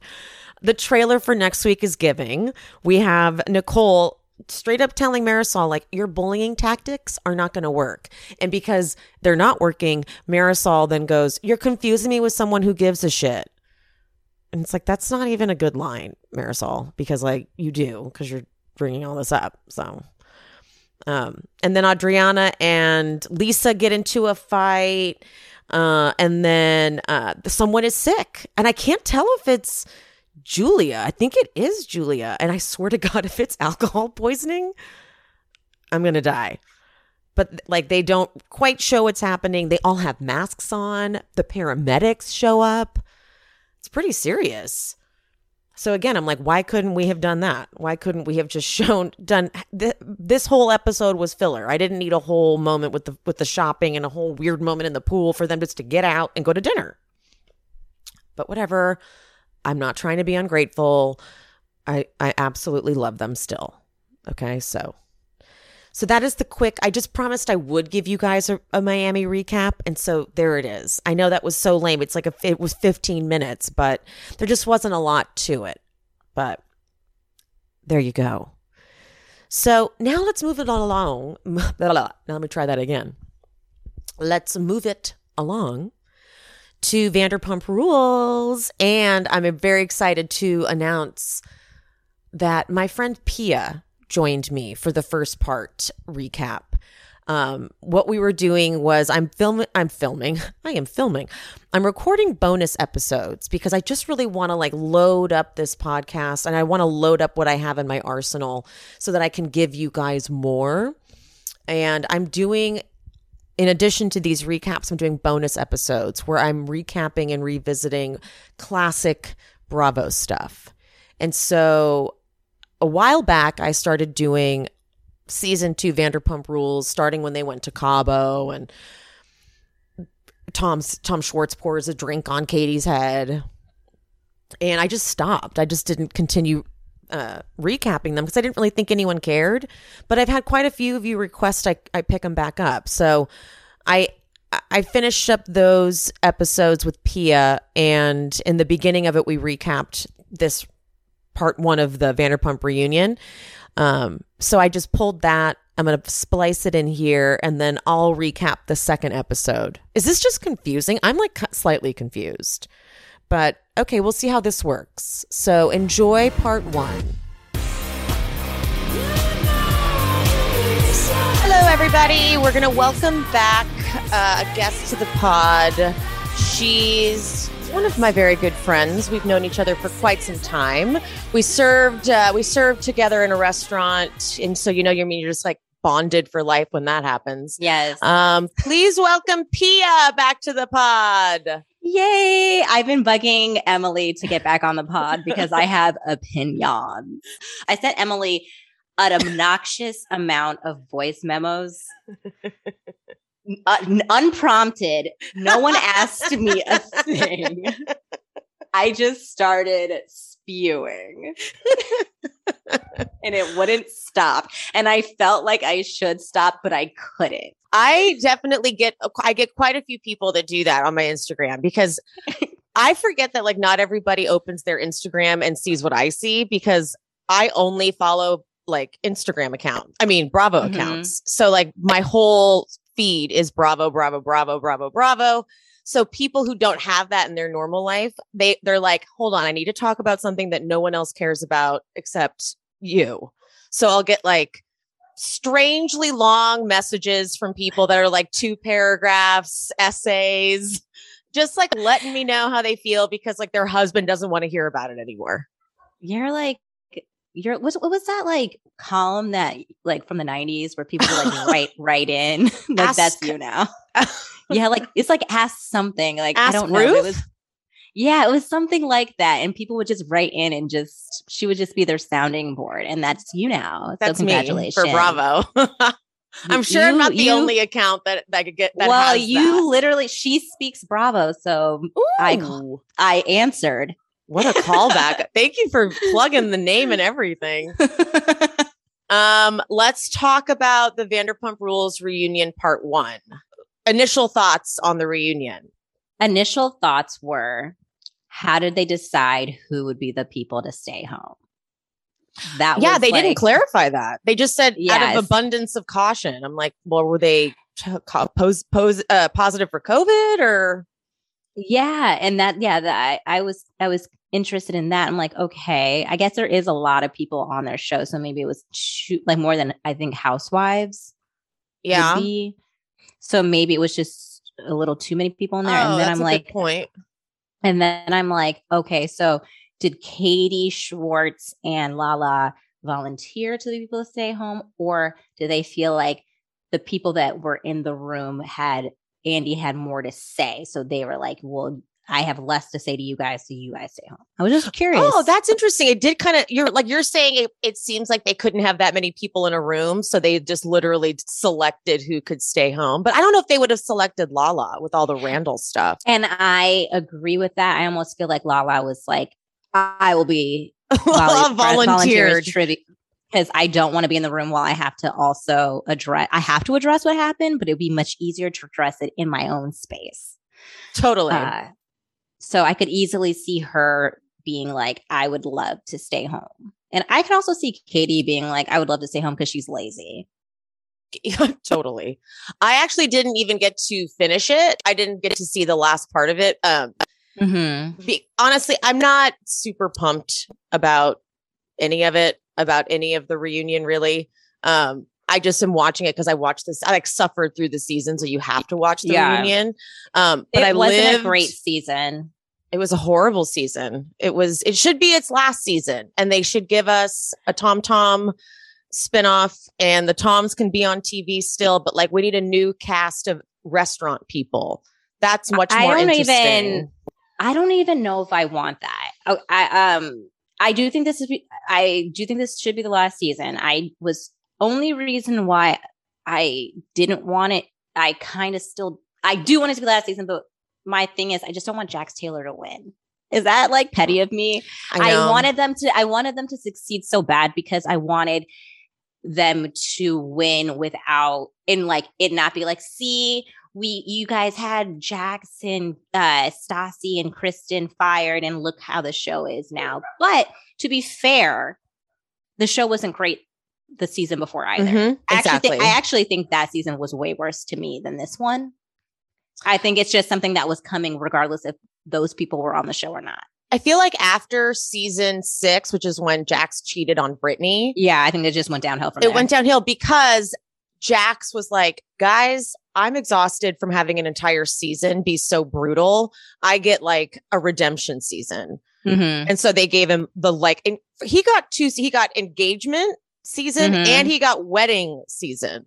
The trailer for next week is giving. We have Nicole straight up telling Marisol, like, your bullying tactics are not going to work. And because they're not working, Marisol then goes, you're confusing me with someone who gives a shit. And it's like, that's not even a good line, Marisol, because, like, you do, because you're bringing all this up, so... and then Adriana and Lisa get into a fight. And then someone is sick. And I can't tell if it's Julia. I think it is Julia. And I swear to God, if it's alcohol poisoning, I'm going to die. But like they don't quite show what's happening. They all have masks on. The paramedics show up. It's pretty serious. So again, I'm like, why couldn't we have done that? Why couldn't we have just this whole episode was filler. I didn't need a whole moment with the shopping and a whole weird moment in the pool for them just to get out and go to dinner. But whatever. I'm not trying to be ungrateful. I absolutely love them still. Okay, so that is the quick, I just promised I would give you guys a Miami recap. And so there it is. I know that was so lame. It's like it was 15 minutes, but there just wasn't a lot to it. But there you go. So now let's move it along. Now let me try that again. Let's move it along to Vanderpump Rules. And I'm very excited to announce that my friend Pia joined me for the first part recap. What we were doing was I'm recording bonus episodes because I just really want to like load up this podcast and I want to load up what I have in my arsenal so that I can give you guys more. And I'm doing, in addition to these recaps, I'm doing bonus episodes where I'm recapping and revisiting classic Bravo stuff. And so a while back, I started doing season 2 Vanderpump Rules, starting when they went to Cabo and Tom Schwartz pours a drink on Katie's head. And I just stopped. I just didn't continue recapping them because I didn't really think anyone cared. But I've had quite a few of you request I pick them back up. So I finished up those episodes with Pia, and in the beginning of it, we recapped this part one of the Vanderpump reunion. So I just pulled that. I'm going to splice it in here, and then I'll recap the second episode. Is this just confusing? I'm like slightly confused. But okay, we'll see how this works. So enjoy part one. Hello, everybody. We're going to welcome back a guest to the pod. She's one of my very good friends. We've known each other for quite some time. We served together in a restaurant. And so, you're just like bonded for life when that happens. Yes. Please welcome Pia back to the pod. Yay! I've been bugging Emily to get back on the pod because I have opinions. I sent Emily an obnoxious amount of voice memos, unprompted. No one asked me a thing. I just started spewing and it wouldn't stop. And I felt like I should stop, but I couldn't. I definitely get quite a few people that do that on my Instagram because I forget that like not everybody opens their Instagram and sees what I see because I only follow like Instagram accounts. I mean, Bravo accounts. So like my whole feed is Bravo, Bravo, Bravo, Bravo, Bravo. So people who don't have that in their normal life, they're like, hold on, I need to talk about something that no one else cares about except you. So I'll get like strangely long messages from people that are like 2 paragraphs, essays, just like letting me know how they feel because like their husband doesn't want to hear about it anymore. You're like, what was that like column that like from the 90s where people were like write in? Like ask, that's you now. Yeah. Like it's like ask something like, ask I don't Ruth? Know. It was something like that. And people would just write in and she would just be their sounding board. And that's you now. That's so congratulations. Me for Bravo. I'm sure I'm not the only account that could get that. Well, literally, she speaks Bravo. So I answered. What a callback. Thank you for plugging the name and everything. Let's talk about the Vanderpump Rules reunion part one. Initial thoughts on the reunion. Initial thoughts were, how did they decide who would be the people to stay home? They didn't clarify that. They just said out of abundance of caution. I'm like, well, were they positive for COVID or? Yeah, and I was interested in that. I'm like, okay, I guess there is a lot of people on their show, so maybe it was like more than I think housewives. Yeah. So maybe it was just a little too many people in there. And then I'm like, point. And then I'm like, okay, so did Katie, Schwartz, and Lala volunteer to the people to stay home? Or do they feel like the people that were in the room had more to say? So they were like, well, I have less to say to you guys, so you guys stay home. I was just curious. Oh, that's interesting. It did kind of, you're saying it seems like they couldn't have that many people in a room, so they just literally selected who could stay home. But I don't know if they would have selected Lala with all the Randall stuff. And I agree with that. I almost feel like Lala was like, I will be volunteer tribute because I don't want to be in the room while I have to also address what happened, but it would be much easier to address it in my own space. Totally. So I could easily see her being like, I would love to stay home. And I could also see Katie being like, I would love to stay home because she's lazy. Totally. I actually didn't even get to finish it. I didn't get to see the last part of it. Honestly, I'm not super pumped about any of it, about any of the reunion, really. I just am watching it because I watched this. I suffered through the season, so you have to watch the reunion. But it wasn't a great season. It was a horrible season. It should be its last season, and they should give us a Tom Tom spinoff, and the Toms can be on TV still. But like, we need a new cast of restaurant people. That's much more interesting. I don't even know if I want that. I do think this should be the last season. Only reason why I didn't want it, I do want it to be last season, but my thing is I just don't want Jax Taylor to win. Is that like petty of me? I wanted them to succeed so bad because I wanted them to win without, and like it not be like, see, you guys had Jackson, Stassi and Kristen fired and look how the show is now. But to be fair, the show wasn't great the season before either. Mm-hmm, exactly. I actually think that season was way worse to me than this one. I think it's just something that was coming regardless if those people were on the show or not. I feel like after season 6, which is when Jax cheated on Brittany. Yeah, I think it just went downhill from there. It went downhill because Jax was like, guys, I'm exhausted from having an entire season be so brutal. I get like a redemption season. Mm-hmm. And so they gave him the like, and he got he got engagement season, mm-hmm, and he got wedding season.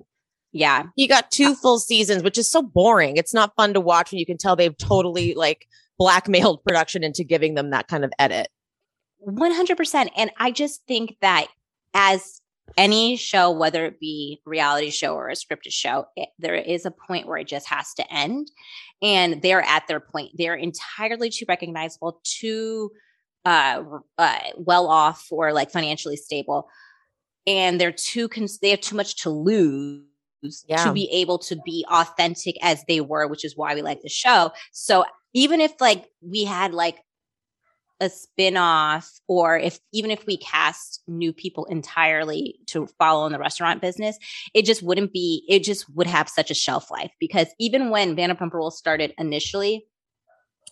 Yeah. He got 2 full seasons, which is so boring. It's not fun to watch when you can tell they've totally like blackmailed production into giving them that kind of edit. 100%. And I just think that as any show, whether it be reality show or a scripted show, there is a point where it just has to end. And they're at their point. They're entirely too recognizable, too well off or like financially stable. And they're they have too much to lose. Yeah. To be able to be authentic as they were, which is why we like the show. So even if like we had like a spinoff, or even if we cast new people entirely to follow in the restaurant business, it just would have such a shelf life. Because even when Vanderpump Rules started initially,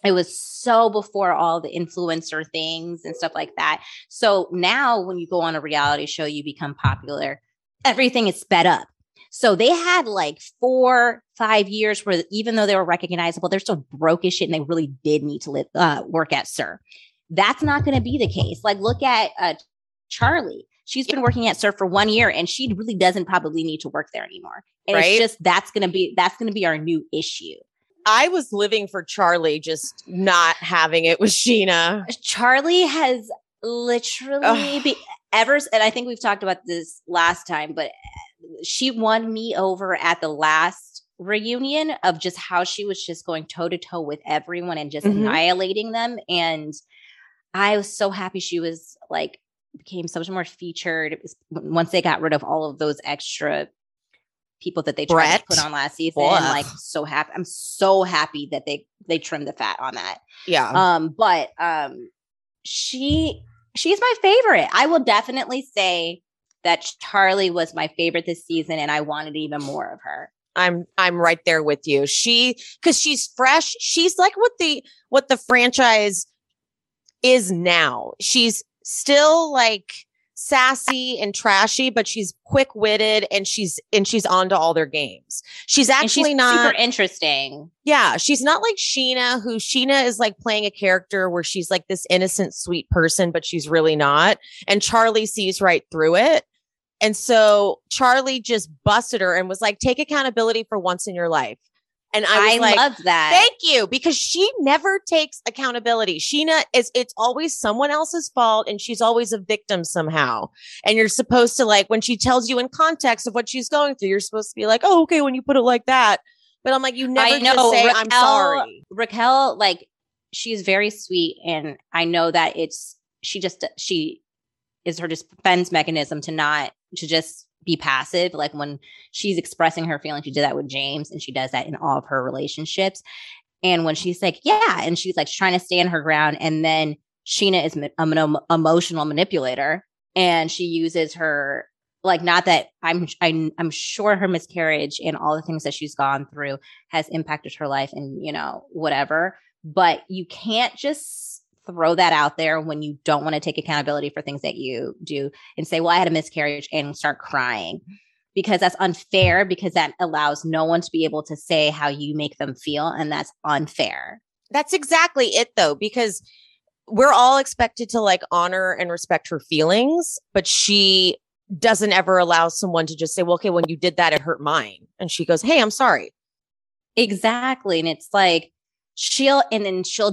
it was so before all the influencer things and stuff like that. So now when you go on a reality show, you become popular. Everything is sped up. So they had like 4-5 years where even though they were recognizable, they're still broke as shit and they really did need to work at Sur. That's not going to be the case. Like look at Charlie. She's been working at Sur for 1 year and she really doesn't probably need to work there anymore. And It's just that's going to be our new issue. I was living for Charlie, just not having it with Sheena. Charlie has literally and I think we've talked about this last time, but she won me over at the last reunion of just how she was just going toe to toe with everyone and just annihilating them. And I was so happy she was like became so much more featured once they got rid of all of those extra people that they tried to put on last season. Ugh. Like so happy. I'm so happy that they trimmed the fat on that. Yeah. But she's my favorite. I will definitely say that Charlie was my favorite this season and I wanted even more of her. I'm right there with you. Because she's fresh. She's like what the franchise is now. She's still like sassy and trashy, but she's quick-witted and she's onto all their games. She's not super interesting. Yeah, she's not like Sheena, who Sheena is like playing a character where she's like this innocent, sweet person, but she's really not. And Charlie sees right through it. And so Charlie just busted her and was like, "Take accountability for once in your life." And I like, love that. Thank you, because she never takes accountability. Sheena it's always someone else's fault and she's always a victim somehow. And you're supposed to like, when she tells you in context of what she's going through, you're supposed to be like, "Oh, okay, when you put it like that." But I'm like, you never just say, "I'm sorry." Raquel, like, she's very sweet and I know that she is her defense mechanism to just be passive. Like when she's expressing her feelings, she did that with James and she does that in all of her relationships. And when she's like, yeah, and she's like trying to stand her ground. And then Sheena is an emotional manipulator and she uses her, like, not that I'm sure her miscarriage and all the things that she's gone through has impacted her life and, you know, whatever, but you can't just throw that out there when you don't want to take accountability for things that you do and say, "Well, I had a miscarriage," and start crying, because that's unfair, because that allows no one to be able to say how you make them feel. And that's unfair. That's exactly it, though, because we're all expected to like honor and respect her feelings, but she doesn't ever allow someone to just say, "Well, okay, when you did that, it hurt mine." And she goes, "Hey, I'm sorry." Exactly. And it's like, she'll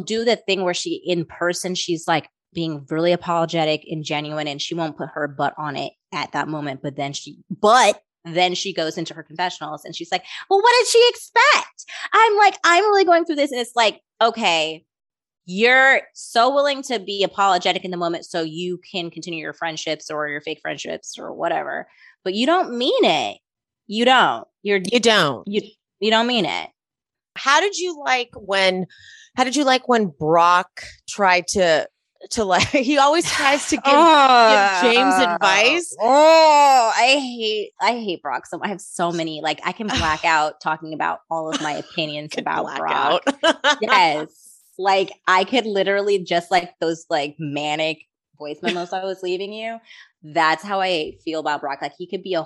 do the thing where she, in person, she's like being really apologetic and genuine and she won't put her butt on it at that moment. But then she goes into her confessionals and she's like, "Well, what did she expect?" I'm like, "I'm really going through this." And it's like, okay, you're so willing to be apologetic in the moment so you can continue your friendships or your fake friendships or whatever, but you don't mean it. You don't. You don't mean it. How did you like when Brock tried to like, he always tries to give James advice. Oh, I hate Brock. So I have so many, like I can black out talking about all of my opinions about Brock. Yes. Like I could literally just like those like manic voice memos I was leaving you. That's how I feel about Brock. Like he could be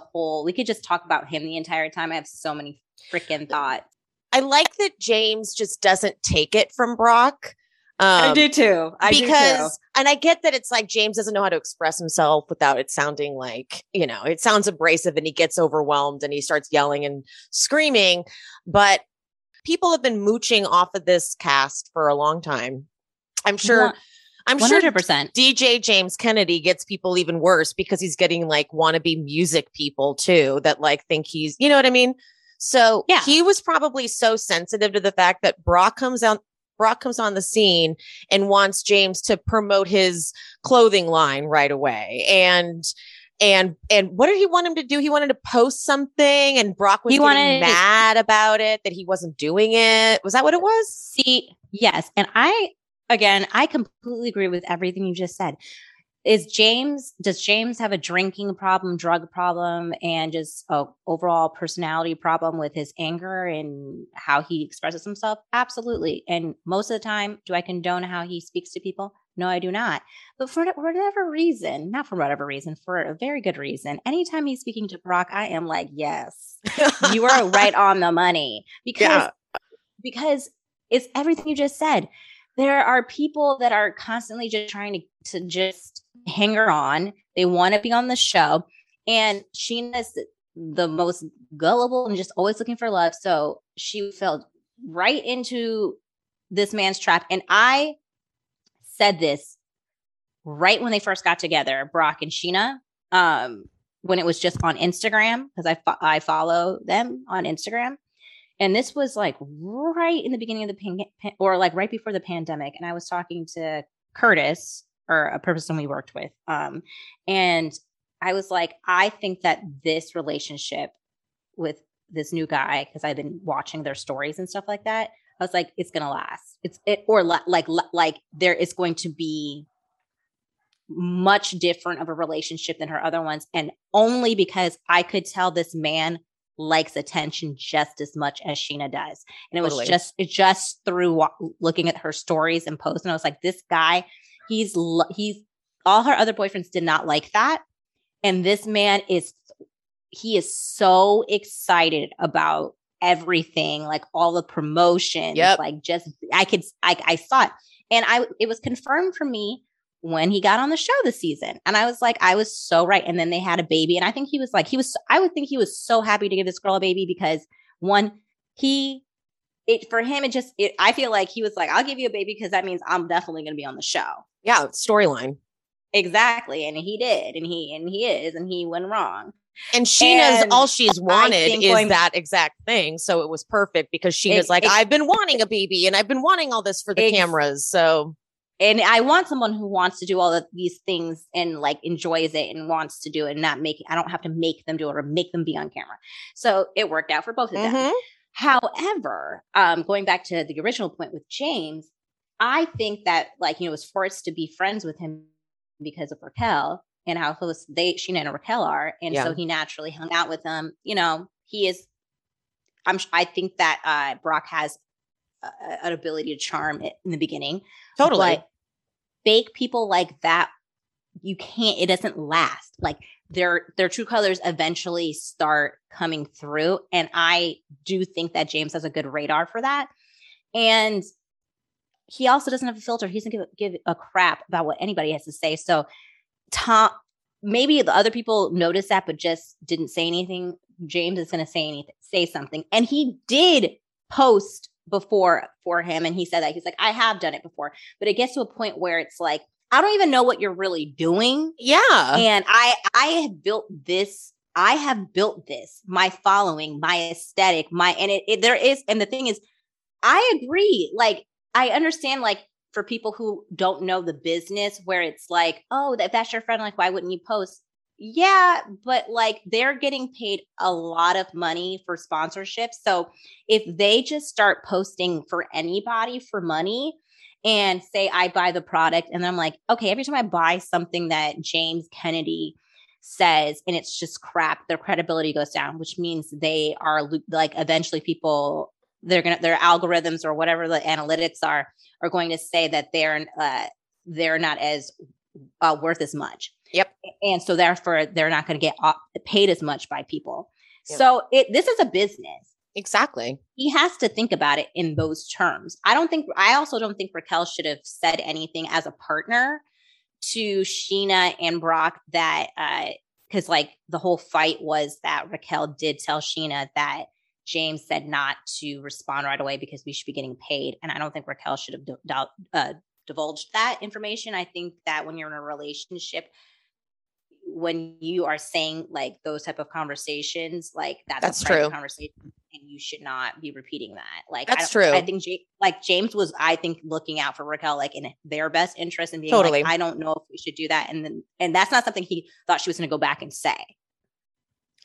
we could just talk about him the entire time. I have so many freaking thoughts. I like that James just doesn't take it from Brock. I do too. And I get that it's like James doesn't know how to express himself without it sounding like, you know, it sounds abrasive and he gets overwhelmed and he starts yelling and screaming. But people have been mooching off of this cast for a long time. I'm sure. Yeah. I'm 100%. Sure DJ James Kennedy gets people even worse because he's getting like wannabe music people too that like think he's, you know what I mean? So yeah. He was probably so sensitive to the fact that Brock comes on the scene and wants James to promote his clothing line right away. And what did he want him to do? He wanted to post something and Brock was mad about it, that he wasn't doing it. Was that what it was? See, yes. And I completely agree with everything you just said. Does James have a drinking problem, drug problem, and just an overall personality problem with his anger and how he expresses himself? Absolutely. And most of the time, do I condone how he speaks to people? No, I do not. But for a very good reason, anytime he's speaking to Brock, I am like, yes, you are right on the money. Because it's everything you just said. There are people that are constantly just trying to just hang her on. They want to be on the show. And Sheena's the most gullible and just always looking for love. So she fell right into this man's trap. And I said this right when they first got together, Brock and Sheena, when it was just on Instagram, because I follow them on Instagram. And this was like right in the beginning of the right before the pandemic. And I was talking to Curtis, or a person we worked with. And I was like, I think that this relationship with this new guy, because I've been watching their stories and stuff like that, I was like, it's going to last. There is going to be much different of a relationship than her other ones. And only because I could tell this man likes attention just as much as Sheena does. And it was just through looking at her stories and posts. And I was like, this guy, he's all her other boyfriends did not like that. And this man he is so excited about everything, like all the promotions, like just, I saw it. And it was confirmed for me when he got on the show this season. And I was like, I was so right. And then they had a baby. And I think I would think he was so happy to give this girl a baby because I feel like he was like, I'll give you a baby because that means I'm definitely going to be on the show. Yeah. Storyline. Exactly. And he did. And he is. And he went wrong. And Sheena's all she's wanted is that exact thing. So it was perfect because Sheena's like, I've been wanting a baby and I've been wanting all this for the cameras. So. And I want someone who wants to do all of these things and like enjoys it and wants to do it and I don't have to make them do it or make them be on camera. So it worked out for both of them. Mm-hmm. However, going back to the original point with James, I think that like, you know, was forced to be friends with him because of Raquel and how close Sheena and Raquel are. And so he naturally hung out with them. You know, I think that Brock has an ability to charm it in the beginning. Totally. Like, fake people like that, it doesn't last. Like their true colors eventually start coming through. And I do think that James has a good radar for that. And he also doesn't have a filter. He doesn't give a crap about what anybody has to say. So maybe the other people noticed that, but just didn't say anything. James is going to say something. And he did post before for him. And he said that he's like, I have done it before, but it gets to a point where it's like, I don't even know what you're really doing. Yeah. And I have built this, my following, my aesthetic, and the thing is, I agree. Like, I understand, like for people who don't know the business, where it's like, oh, if that's your friend, like, why wouldn't you post? Yeah, but like they're getting paid a lot of money for sponsorships. So if they just start posting for anybody for money and say, I buy the product, and then I'm like, okay, every time I buy something that James Kennedy says and it's just crap, their credibility goes down, which means they are like eventually people, they're going to, their algorithms or whatever the analytics are going to say that they're not as worth as much. Yep. And so therefore they're not going to get paid as much by people. Yep. So this is a business. Exactly. He has to think about it in those terms. I also don't think Raquel should have said anything as a partner to Sheena and Brock that, cause like the whole fight was that Raquel did tell Sheena that James said not to respond right away because we should be getting paid. And I don't think Raquel should have divulged that information. I think that when you're in a relationship, when you are saying like those type of conversations, like that's a true conversation, and you should not be repeating that. Like that's true. I think James was, I think, looking out for Raquel, like in their best interest, and being totally like, I don't know if we should do that. And that's not something he thought she was going to go back and say.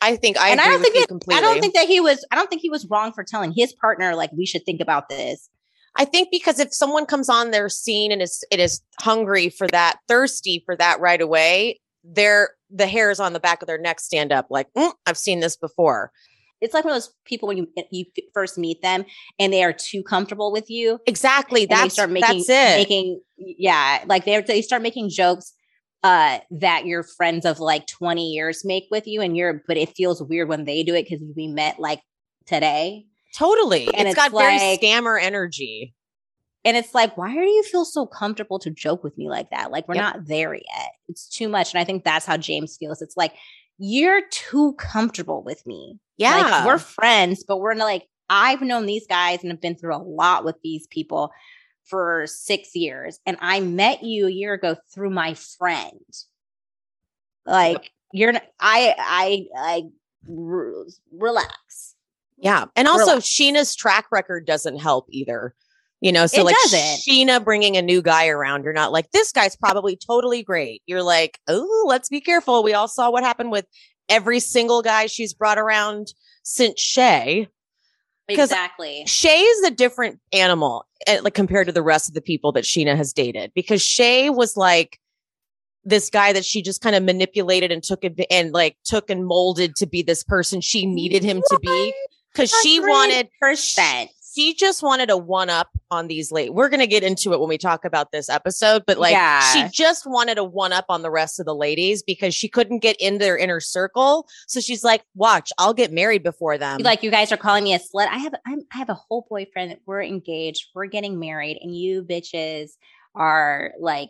I agree with you completely. I don't think he was wrong for telling his partner, like, we should think about this. I think because if someone comes on their scene and it is hungry for that, thirsty for that right away, the hairs on the back of their neck stand up like, I've seen this before. It's like one of those people when you first meet them and they are too comfortable with you. Exactly. They start making jokes that your friends of like 20 years make with you, but it feels weird when they do it because we met like today. Totally. And it's got like, very scammer energy. And it's like, why do you feel so comfortable to joke with me like that? Like, we're not there yet. It's too much. And I think that's how James feels. It's like, you're too comfortable with me. Yeah. Like, we're friends, but we're not like, I've known these guys and have been through a lot with these people for 6 years. And I met you a year ago through my friend. Like, relax. Yeah. And also Sheena's track record doesn't help either, you know? So it like doesn't. Sheena bringing a new guy around, you're not like, this guy's probably totally great. You're like, oh, let's be careful. We all saw what happened with every single guy she's brought around since Shay. Exactly. Shay is a different animal like compared to the rest of the people that Sheena has dated, because Shay was like this guy that she just kind of manipulated and took and molded to be this person she needed him to be. Because she wanted her sense. She just wanted a one-up on these ladies. We're going to get into it when we talk about this episode, but like she just wanted a one-up on the rest of the ladies because she couldn't get in their inner circle. So she's like, watch, I'll get married before them. Like, you guys are calling me a slut. I have a whole boyfriend. We're engaged. We're getting married. And you bitches are like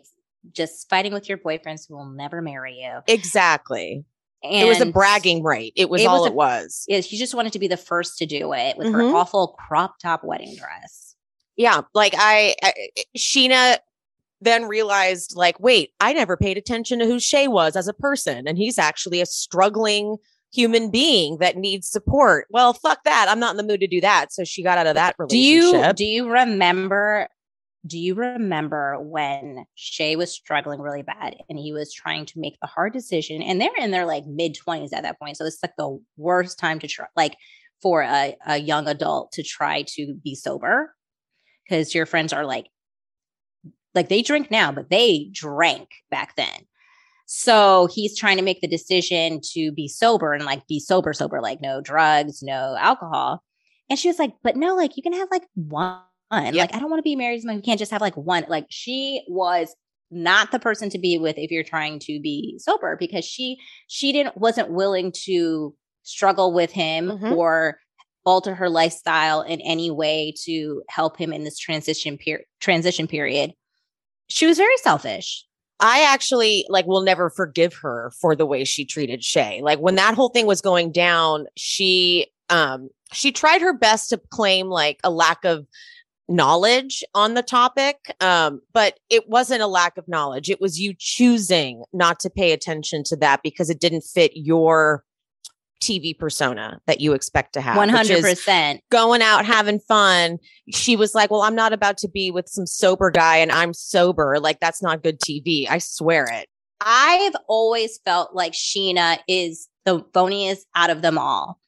just fighting with your boyfriends who will never marry you. Exactly. And it was a bragging right. It was all it was. Yeah, she just wanted to be the first to do it with her awful crop top wedding dress. Yeah. Like Sheena then realized like, wait, I never paid attention to who Shay was as a person. And he's actually a struggling human being that needs support. Well, fuck that. I'm not in the mood to do that. So she got out of that relationship. Do you remember when Shay was struggling really bad and he was trying to make the hard decision, and they're in their like mid 20s at that point. So it's like the worst time to try, like for a young adult to try to be sober. Cause your friends are like they drink now, but they drank back then. So he's trying to make the decision to be sober and like be sober, like no drugs, no alcohol. And she was like, but no, like you can have like one. Yep. Like, I don't want to be married to someone who can't just have like one. Like, she was not the person to be with if you're trying to be sober, because she wasn't willing to struggle with him or alter her lifestyle in any way to help him in this transition period. She was very selfish. I actually like will never forgive her for the way she treated Shay. Like when that whole thing was going down, she tried her best to claim like a lack of knowledge on the topic, but it wasn't a lack of knowledge. It was you choosing not to pay attention to that because it didn't fit your TV persona that you expect to have. 100% going out, having fun. She was like, well, I'm not about to be with some sober guy and I'm sober. Like, that's not good TV. I swear it. I've always felt like Sheena is the boniest out of them all.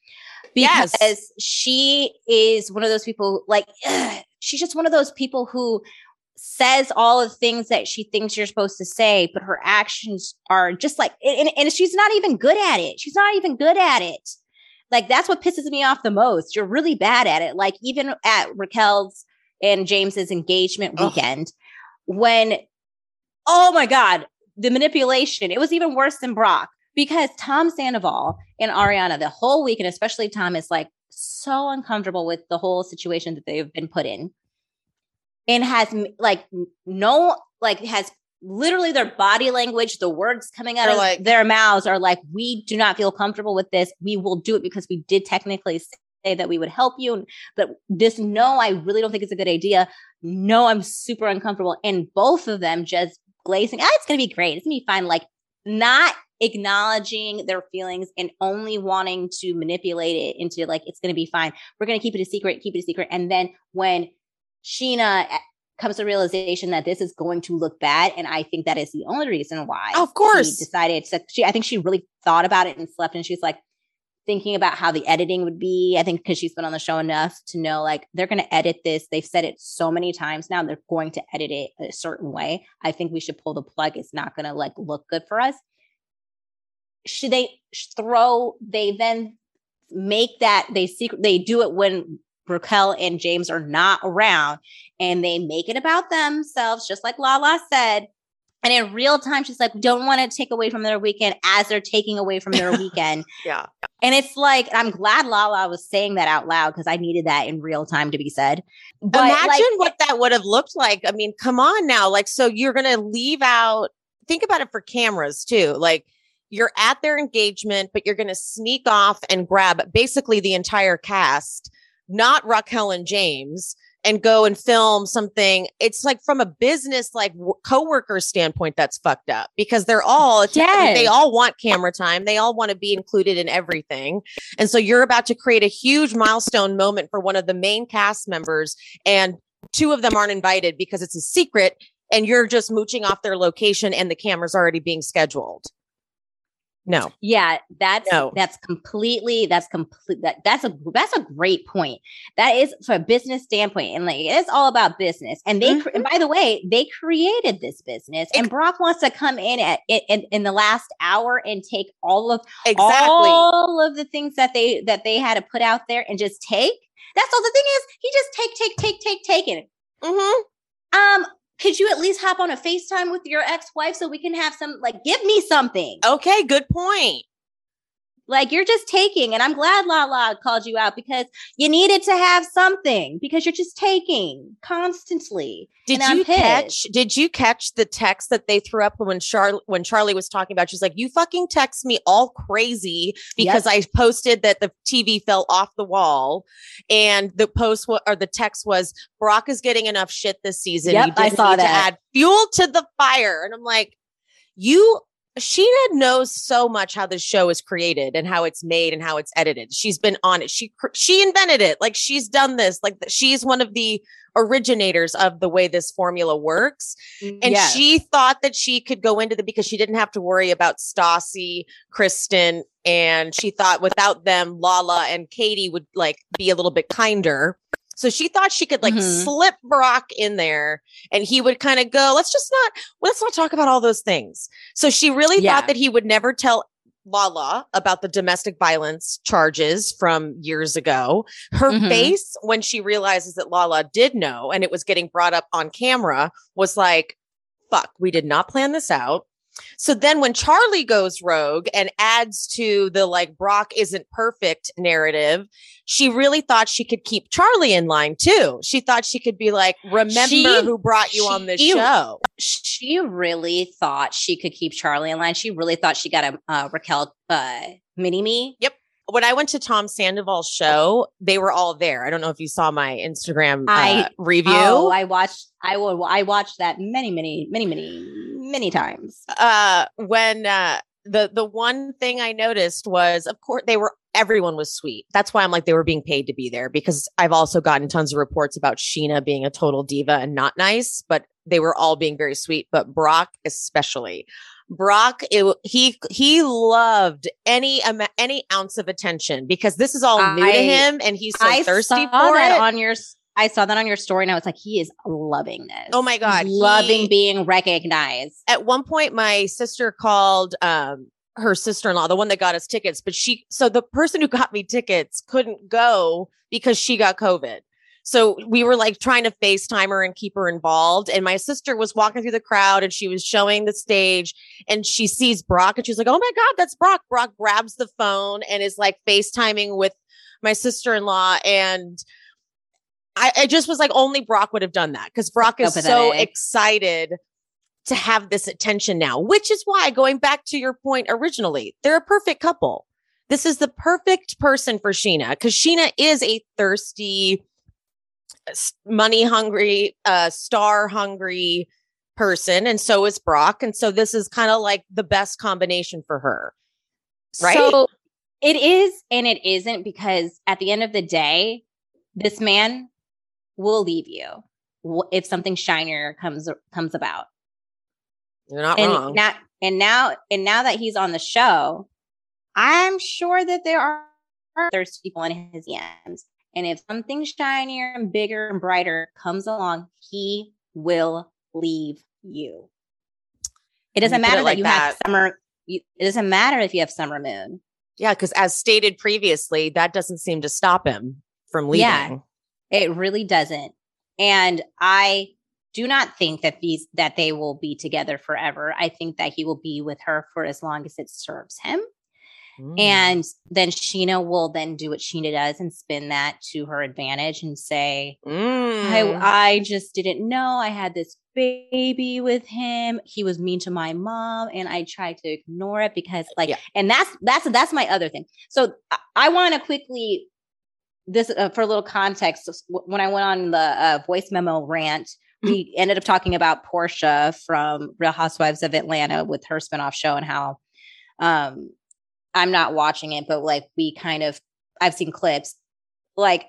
Because yes. She is one of those people like, ugh, she's just one of those people who says all of the things that she thinks you're supposed to say, but her actions are just like, and she's not even good at it. She's not even good at it. Like, that's what pisses me off the most. You're really bad at it. Like, even at Raquel's and James's engagement weekend, when, oh my God, the manipulation, it was even worse than Brock. Because Tom Sandoval and Ariana, the whole week, and especially Tom, is like so uncomfortable with the whole situation that they've been put in, and has like no, like has literally their body language, the words coming out of like, their mouths are like, we do not feel comfortable with this. We will do it because we did technically say that we would help you. But this, no, I really don't think it's a good idea. No, I'm super uncomfortable. And both of them just glazing. Oh, it's going to be great. It's going to be fine. Like, not acknowledging their feelings and only wanting to manipulate it into like, it's going to be fine. We're going to keep it a secret, keep it a secret. And then when Sheena comes to the realization that this is going to look bad, and I think that is the only reason why of course, she decided to, I think she really thought about it and slept, and she's like thinking about how the editing would be. I think because she's been on the show enough to know like, they're going to edit this. They've said it so many times now, they're going to edit it a certain way. I think we should pull the plug. It's not going to like look good for us. Should they then make that they do it when Raquel and James are not around, and they make it about themselves, just like Lala said. And in real time, she's like, don't want to take away from their weekend as they're taking away from their weekend. Yeah. And it's like, I'm glad Lala was saying that out loud because I needed that in real time to be said. But imagine what that would have looked like. I mean, come on now. Like, so you're going to leave out, think about it for cameras too. Like, you're at their engagement, but you're going to sneak off and grab basically the entire cast, not Raquel and James, and go and film something. It's like from a business, like coworker standpoint, that's fucked up because they're all, they all want camera time. They all want to be included in everything. And so you're about to create a huge milestone moment for one of the main cast members, and two of them aren't invited because it's a secret, and you're just mooching off their location and the camera's already being scheduled. No. Yeah, that's a great point. That is from a business standpoint, and like it's all about business. And they and by the way, they created this business, and Brock wants to come in at in the last hour and take all of the things that they had to put out there and just take. That's all the thing is. He just take it. Could you at least hop on a FaceTime with your ex-wife so we can have some, like, give me something? Okay, good point. Like, you're just taking, and I'm glad Lala called you out because you needed to have something because you're just taking constantly. Did you catch the text that they threw up when Charlie was talking about? She's like, you fucking text me all crazy because I posted that the TV fell off the wall, and the text was, Brock is getting enough shit this season. Yep, I saw that. To add fuel to the fire, and I'm like, you. Sheena knows so much how this show is created and how it's made and how it's edited. She's been on it. She invented it. Like, she's done this. Like, she's one of the originators of the way this formula works. And she thought that she could go into because she didn't have to worry about Stassi, Kristen. And she thought without them, Lala and Katie would like be a little bit kinder. So she thought she could like slip Brock in there, and he would kind of go, let's not talk about all those things. So she really thought that he would never tell Lala about the domestic violence charges from years ago. Her face when she realizes that Lala did know and it was getting brought up on camera was like, fuck, we did not plan this out. So then when Charlie goes rogue and adds to the like Brock isn't perfect narrative, she really thought she could keep Charlie in line too. She thought she could be like, remember who brought you on this show. She really thought she could keep Charlie in line. She really thought she got a Raquel mini-me. Yep. When I went to Tom Sandoval's show, they were all there. I don't know if you saw my Instagram review. Oh, I watched that many times. When the one thing I noticed was, of course, everyone was sweet. That's why I'm like, they were being paid to be there, because I've also gotten tons of reports about Sheena being a total diva and not nice, but they were all being very sweet. But Brock, especially Brock, he loved any ounce of attention, because this is all new to him, and he's so thirsty for it. I saw that on your story, and I was like, he is loving this. Oh my God. Loving being recognized. At one point, my sister called her sister-in-law, the one that got us tickets, but so the person who got me tickets couldn't go because she got COVID. So we were like trying to FaceTime her and keep her involved. And my sister was walking through the crowd, and she was showing the stage, and she sees Brock, and she's like, oh my God, that's Brock. Brock grabs the phone and is like FaceTiming with my sister-in-law, and I just was like, only Brock would have done that, because Brock is so excited to have this attention now, which is why, going back to your point originally, they're a perfect couple. This is the perfect person for Sheena, because Sheena is a thirsty, money hungry, star hungry person. And so is Brock. And so this is kind of like the best combination for her. Right. So it is, and it isn't, because at the end of the day, this man will leave you if something shinier comes about. You're not wrong. Now that he's on the show, I'm sure that there are thirsty people in his DMs, and if something shinier and bigger and brighter comes along, he will leave you. It doesn't matter that you have summer. It doesn't matter if you have summer moon. Yeah, because as stated previously, that doesn't seem to stop him from leaving. Yeah, it really doesn't. And I do not think that they will be together forever. I think that he will be with her for as long as it serves him. Mm. And then Sheena will then do what Sheena does and spin that to her advantage and say, I just didn't know. I had this baby with him. He was mean to my mom, and I tried to ignore it because and that's my other thing. So I want to quickly, this for a little context, when I went on the voice memo rant, we ended up talking about Portia from Real Housewives of Atlanta with her spinoff show, and how I'm not watching it, but like I've seen clips. Like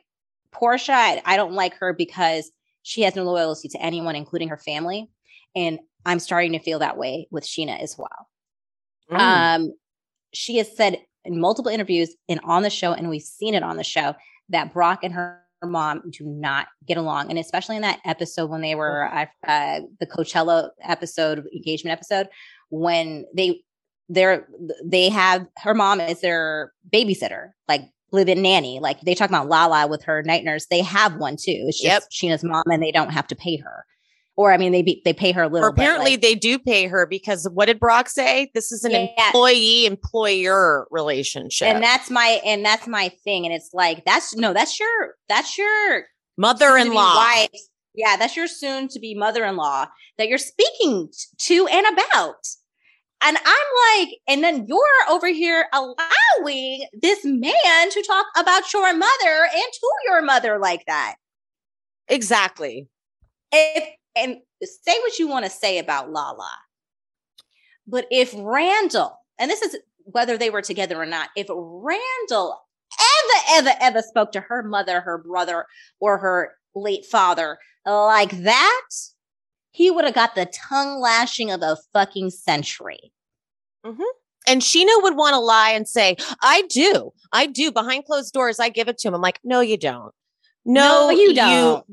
Portia, I don't like her because she has no loyalty to anyone, including her family. And I'm starting to feel that way with Sheena as well. Mm. She has said in multiple interviews and on the show, and we've seen it on the show, that Brock and her mom do not get along. And especially in that episode when they were the Coachella episode, engagement episode, when they have her mom is their babysitter, like live-in nanny. Like they talk about Lala with her night nurse. They have one too. It's just Sheena's mom, and they don't have to pay her. Or I mean, they pay her a little. Or apparently, they do pay her, because what did Brock say? This is an employee-employer relationship, and that's my thing. And it's like that's your mother-in-law. Wife. Yeah, that's your soon-to-be mother-in-law that you're speaking to and about. And I'm like, and then you're over here allowing this man to talk about your mother and to your mother like that. Exactly. And say what you want to say about Lala. But if Randall, and this is whether they were together or not, if Randall ever spoke to her mother, her brother, or her late father like that, he would have got the tongue lashing of a fucking century. Mm-hmm. And Sheena would want to lie and say, I do. Behind closed doors, I give it to him. I'm like, no, you don't. No, you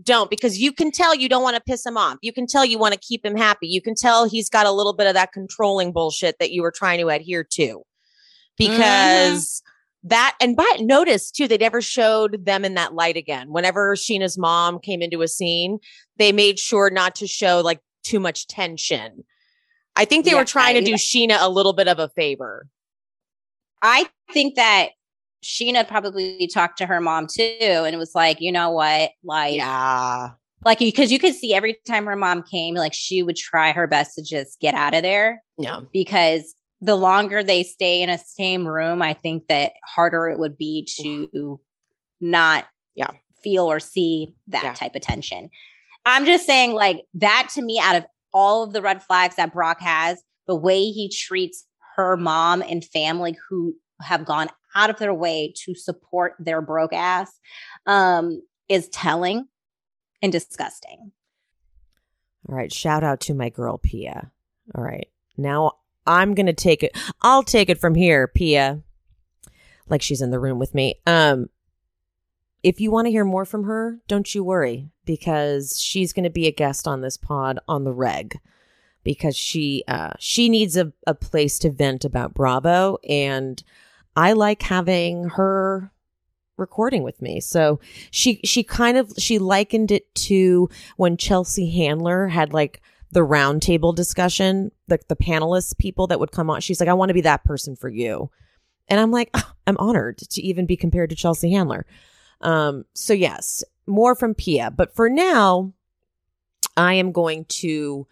don't, because you can tell you don't want to piss him off. You can tell you want to keep him happy. You can tell he's got a little bit of that controlling bullshit that you were trying to adhere to, because notice too, they never showed them in that light again. Whenever Sheena's mom came into a scene, they made sure not to show like too much tension. I think they were trying to do Sheena a little bit of a favor. I think that Sheena probably talked to her mom too, and it was like, you know what, like because you could see every time her mom came, like she would try her best to just get out of there. Yeah, because the longer they stay in a same room, I think that harder it would be to not feel or see that type of tension. I'm just saying, like that to me, out of all of the red flags that Brock has, the way he treats her mom and family who have gone out of their way to support their broke ass is telling and disgusting. All right. Shout out to my girl, Pia. All right. Now I'm going to take it. I'll take it from here, Pia. Like she's in the room with me. If you want to hear more from her, don't you worry, because she's going to be a guest on this pod on the reg, because she needs a place to vent about Bravo. And I like having her recording with me. So she likened it to when Chelsea Handler had like the round table discussion, like the panelists people that would come on. She's like, I want to be that person for you. And I'm like, oh, I'm honored to even be compared to Chelsea Handler. So yes, more from Pia. But for now, I am going to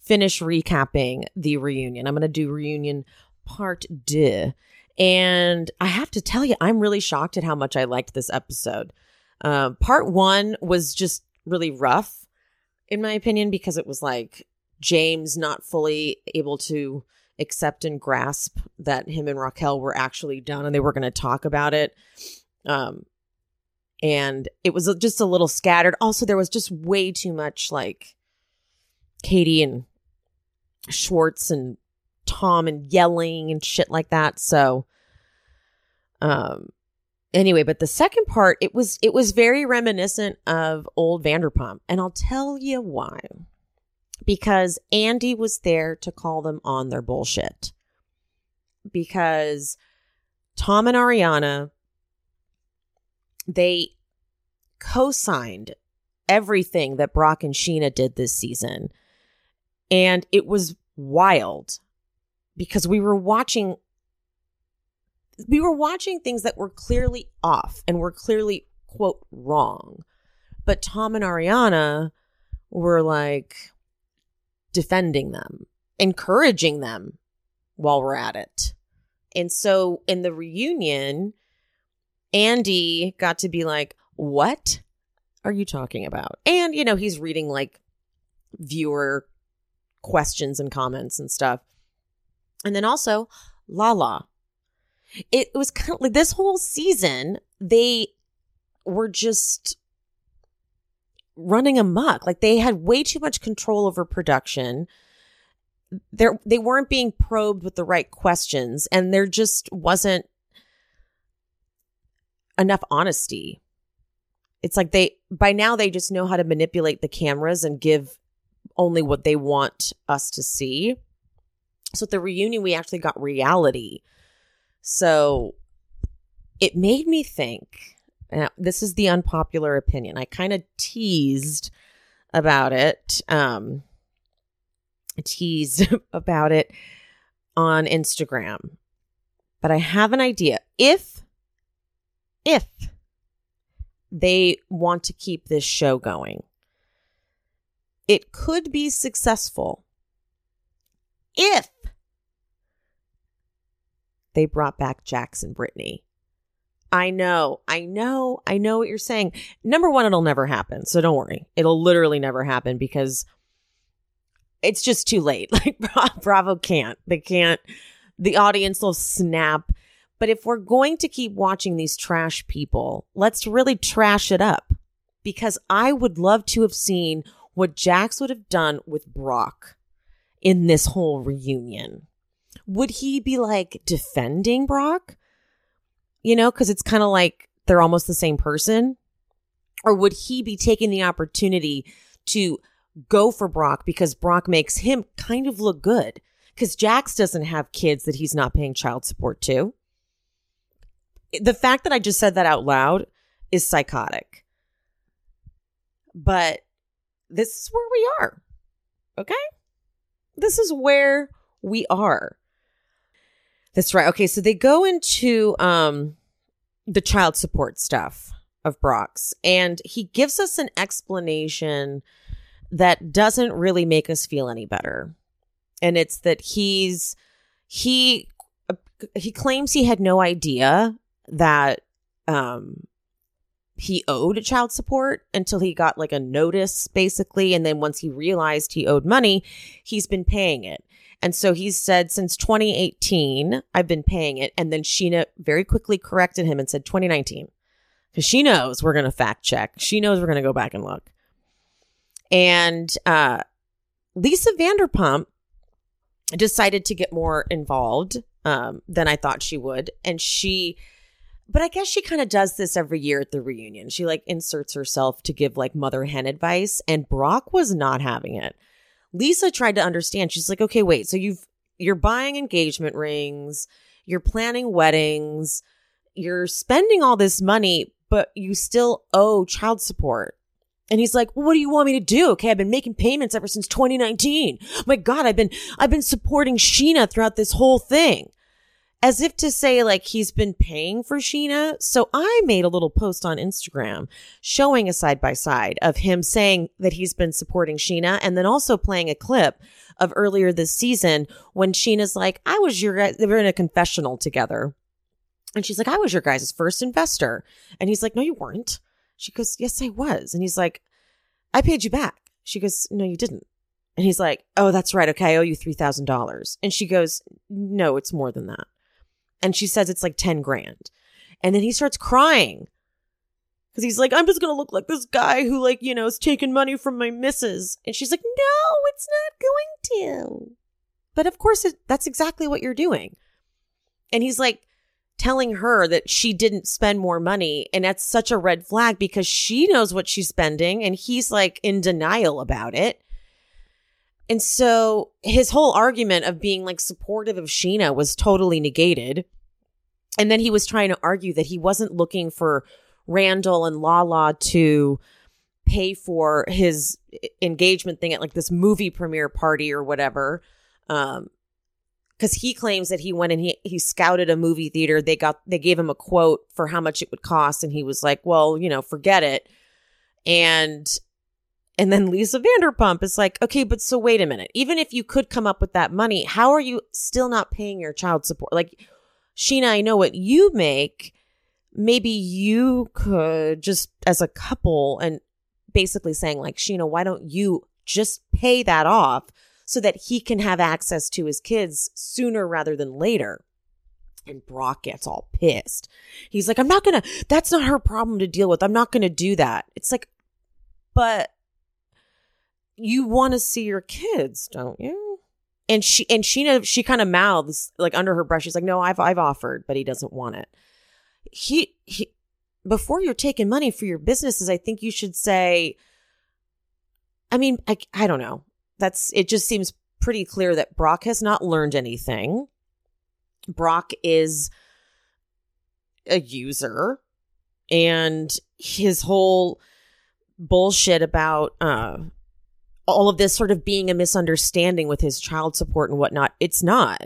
finish recapping the reunion. I'm going to do reunion part 2. And I have to tell you, I'm really shocked at how much I liked this episode. Part 1 was just really rough, in my opinion, because it was like James not fully able to accept and grasp that him and Raquel were actually done and they were going to talk about it. And it was just a little scattered. Also, there was just way too much like Katie and Schwartz and Tom and yelling and shit like that. So anyway, but the second part, it was very reminiscent of old Vanderpump. And I'll tell you why. Because Andy was there to call them on their bullshit. Because Tom and Ariana, they co-signed everything that Brock and Sheena did this season. And it was wild because we were watching things that were clearly off and were clearly, quote, wrong. But Tom and Ariana were like defending them, encouraging them while we're at it. And so in the reunion, Andy got to be like, what are you talking about? And, you know, he's reading like viewer questions and comments and stuff. And then also Lala. It was kind of like this whole season, they were just running amok. Like they had way too much control over production. They weren't being probed with the right questions, and there just wasn't enough honesty. It's like by now they just know how to manipulate the cameras and give only what they want us to see. So at the reunion, we actually got reality. So it made me think, and this is the unpopular opinion, I kind of teased about it. I teased about it on Instagram, but I have an idea. If they want to keep this show going, it could be successful if they brought back Jax and Brittany. I know what you're saying. Number one, it'll never happen. So don't worry. It'll literally never happen because it's just too late. Like Bravo can't. They can't. The audience will snap. But if we're going to keep watching these trash people, let's really trash it up, because I would love to have seen what Jax would have done with Brock in this whole reunion. Would he be like defending Brock? You know, because it's kind of like they're almost the same person. Or would he be taking the opportunity to go for Brock because Brock makes him kind of look good? Because Jax doesn't have kids that he's not paying child support to. The fact that I just said that out loud is psychotic. But this is where we are. Okay? This is where we are. That's right. Okay, so they go into the child support stuff of Brock's, and he gives us an explanation that doesn't really make us feel any better. And it's that he claims he had no idea that he owed child support until he got like a notice, basically. And then once he realized he owed money, he's been paying it. And so he said, since 2018, I've been paying it. And then Sheena very quickly corrected him and said 2019, because she knows we're going to fact check. She knows we're going to go back and look. And Lisa Vanderpump decided to get more involved than I thought she would. And but I guess she kind of does this every year at the reunion. She like inserts herself to give like mother hen advice. And Brock was not having it. Lisa tried to understand. She's like, okay, wait, so you're buying engagement rings, you're planning weddings, you're spending all this money, but you still owe child support. And he's like, well, what do you want me to do? Okay, I've been making payments ever since 2019. My God, I've been supporting Sheena throughout this whole thing. As if to say, like, he's been paying for Sheena. So I made a little post on Instagram showing a side-by-side of him saying that he's been supporting Sheena, and then also playing a clip of earlier this season when Sheena's like, I was your guys. They were in a confessional together. And she's like, I was your guys' first investor. And he's like, no, you weren't. She goes, yes, I was. And he's like, I paid you back. She goes, no, you didn't. And he's like, oh, that's right. Okay, I owe you $3,000. And she goes, no, it's more than that. And she says it's like 10 grand. And then he starts crying because he's like, I'm just going to look like this guy who, like, you know, is taking money from my missus. And she's like, no, it's not going to. But of course, that's exactly what you're doing. And he's like telling her that she didn't spend more money. And that's such a red flag because she knows what she's spending. And he's like in denial about it. And so his whole argument of being like supportive of Sheena was totally negated. And then he was trying to argue that he wasn't looking for Randall and Lala to pay for his engagement thing at like this movie premiere party or whatever. Because he claims that he went and he scouted a movie theater. They gave him a quote for how much it would cost. And he was like, well, you know, forget it. And then Lisa Vanderpump is like, okay, but so wait a minute. Even if you could come up with that money, how are you still not paying your child support? Like, Sheena, I know what you make. Maybe you could just as a couple, and basically saying like, Sheena, why don't you just pay that off so that he can have access to his kids sooner rather than later? And Brock gets all pissed. He's like, that's not her problem to deal with. I'm not going to do that. It's like, but you want to see your kids, don't you? And Sheena kind of mouths like under her breath. She's like, no, I've offered, but he doesn't want it. He before you're taking money for your businesses, I think you should say, I mean, I don't know. It just seems pretty clear that Brock has not learned anything. Brock is a user, and his whole bullshit about, all of this sort of being a misunderstanding with his child support and whatnot. It's not.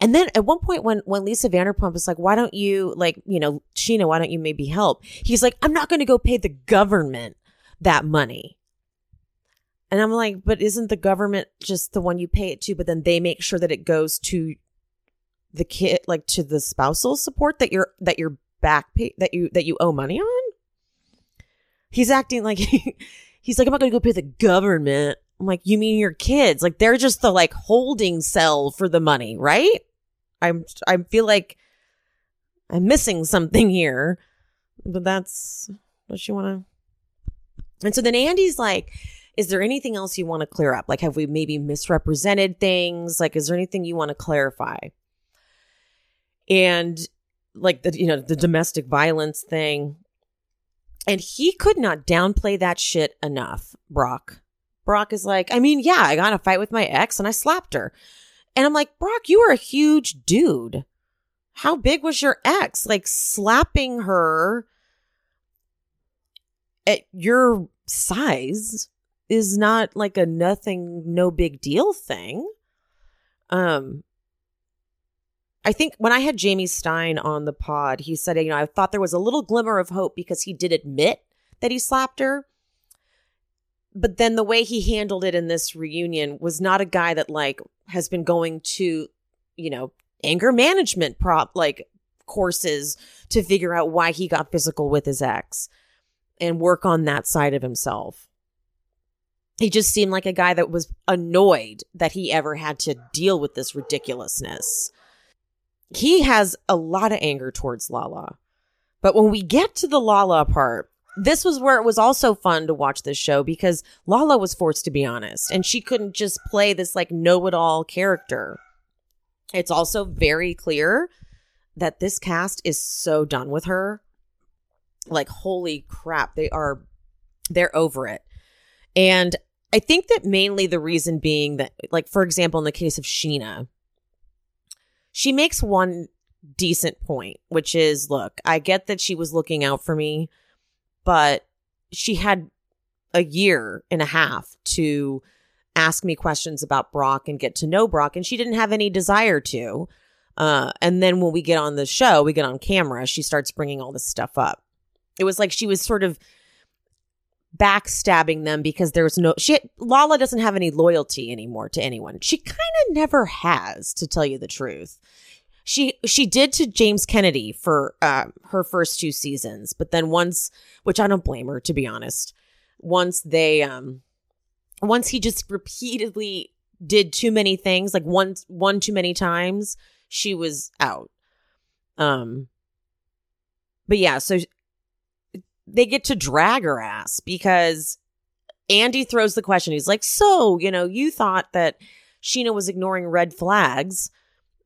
And then at one point when Lisa Vanderpump is like, why don't you, like, you know, Sheena, why don't you maybe help? He's like, I'm not going to go pay the government that money. And I'm like, but isn't the government just the one you pay it to, but then they make sure that it goes to the kid, like to the spousal support that you're back pay, that you owe money on? He's acting like He's like, I'm not going to go pay the government. I'm like, you mean your kids? Like, they're just the like holding cell for the money, right? I feel like I'm missing something here, but that's what you want to. And so then Andy's like, is there anything else you want to clear up? Like, have we maybe misrepresented things? Like, is there anything you want to clarify? And like the domestic violence thing. And he could not downplay that shit enough, Brock. Brock is like, I mean, yeah, I got in a fight with my ex and I slapped her. And I'm like, Brock, you are a huge dude. How big was your ex? Like, slapping her at your size is not like a nothing, no big deal thing. I think when I had Jamie Stein on the pod, he said, you know, I thought there was a little glimmer of hope because he did admit that he slapped her. But then the way he handled it in this reunion was not a guy that like has been going to, you know, anger management courses to figure out why he got physical with his ex. and work on that side of himself. He just seemed like a guy that was annoyed that he ever had to deal with this ridiculousness. He has a lot of anger towards Lala. But when we get to the Lala part, this was where it was also fun to watch this show because Lala was forced to be honest and she couldn't just play this like know-it-all character. It's also very clear that this cast is so done with her. Like, holy crap, they're over it. And I think that mainly the reason being that, like, for example, in the case of Sheena, she makes one decent point, which is, look, I get that she was looking out for me, but she had a year and a half to ask me questions about Brock and get to know Brock, and she didn't have any desire to. And then when we get on the show, we get on camera, she starts bringing all this stuff up. It was like she was sort of backstabbing them because there was no... Lala doesn't have any loyalty anymore to anyone. She kind of never has, to tell you the truth. She did to James Kennedy for her first two seasons, but then once... Which I don't blame her, to be honest. Once he just repeatedly did too many things, like one too many times, she was out. But yeah, so... They get to drag her ass because Andy throws the question. He's like, so, you know, you thought that Sheena was ignoring red flags.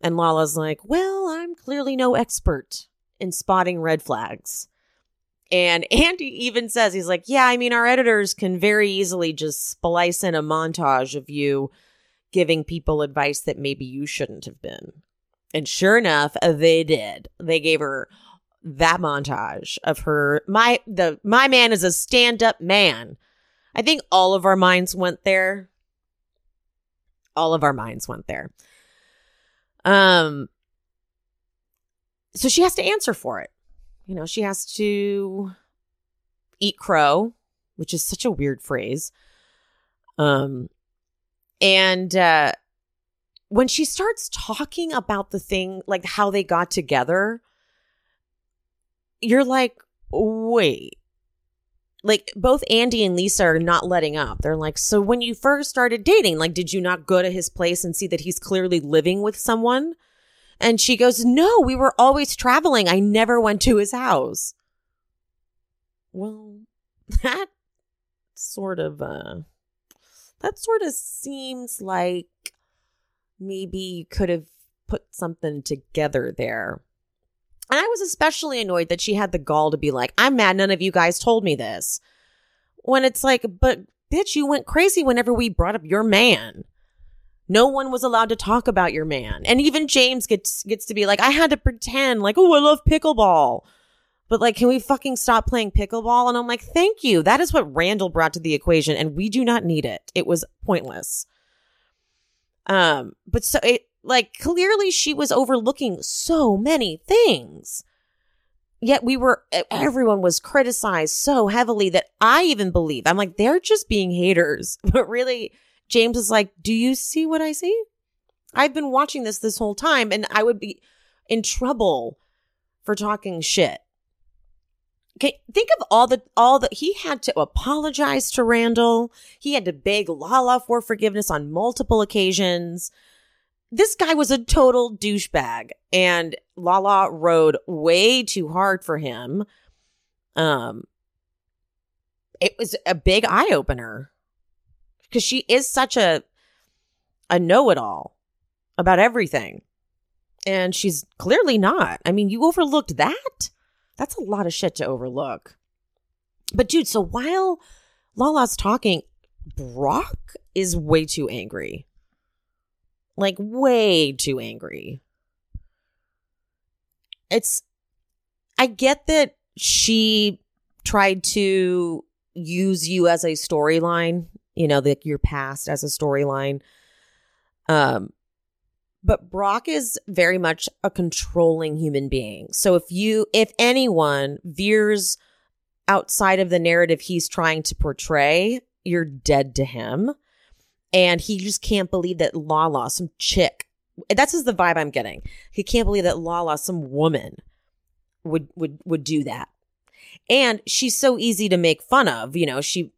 And Lala's like, well, I'm clearly no expert in spotting red flags. And Andy even says, he's like, yeah, I mean, our editors can very easily just splice in a montage of you giving people advice that maybe you shouldn't have been. And sure enough, they did. They gave her that montage of her, my man is a stand-up man. I think all of our minds went there. So she has to answer for it. You know, she has to eat crow, which is such a weird phrase. And when she starts talking about the thing, like how they got together, you're like, wait, like both Andy and Lisa are not letting up. They're like, so when you first started dating, like, did you not go to his place and see that he's clearly living with someone? And she goes, no, we were always traveling. I never went to his house. Well, that sort of seems like maybe you could have put something together there. And I was especially annoyed that she had the gall to be like, I'm mad none of you guys told me this. When it's like, but bitch, you went crazy whenever we brought up your man. No one was allowed to talk about your man. And even James gets to be like, I had to pretend like, oh, I love pickleball. But like, can we fucking stop playing pickleball? And I'm like, thank you. That is what Randall brought to the equation. And we do not need it. It was pointless. But so it. Like, clearly she was overlooking so many things. Yet everyone was criticized so heavily that I even believe. I'm like, they're just being haters. But really, James is like, do you see what I see? I've been watching this whole time, and I would be in trouble for talking shit. Okay, think of all the he had to apologize to Randall. He had to beg Lala for forgiveness on multiple occasions. This guy was a total douchebag, and Lala rode way too hard for him. It was a big eye-opener because she is such a know-it-all about everything, and she's clearly not. I mean, you overlooked that? That's a lot of shit to overlook. But, dude, so while Lala's talking, Brock is way too angry. Like, way too angry. I get that she tried to use you as a storyline, you know, like your past as a storyline. But Brock is very much a controlling human being. So if anyone veers outside of the narrative he's trying to portray, you're dead to him. And he just can't believe that Lala, some chick, that's just the vibe I'm getting. He can't believe that Lala, some woman, would do that. And she's so easy to make fun of. You know, she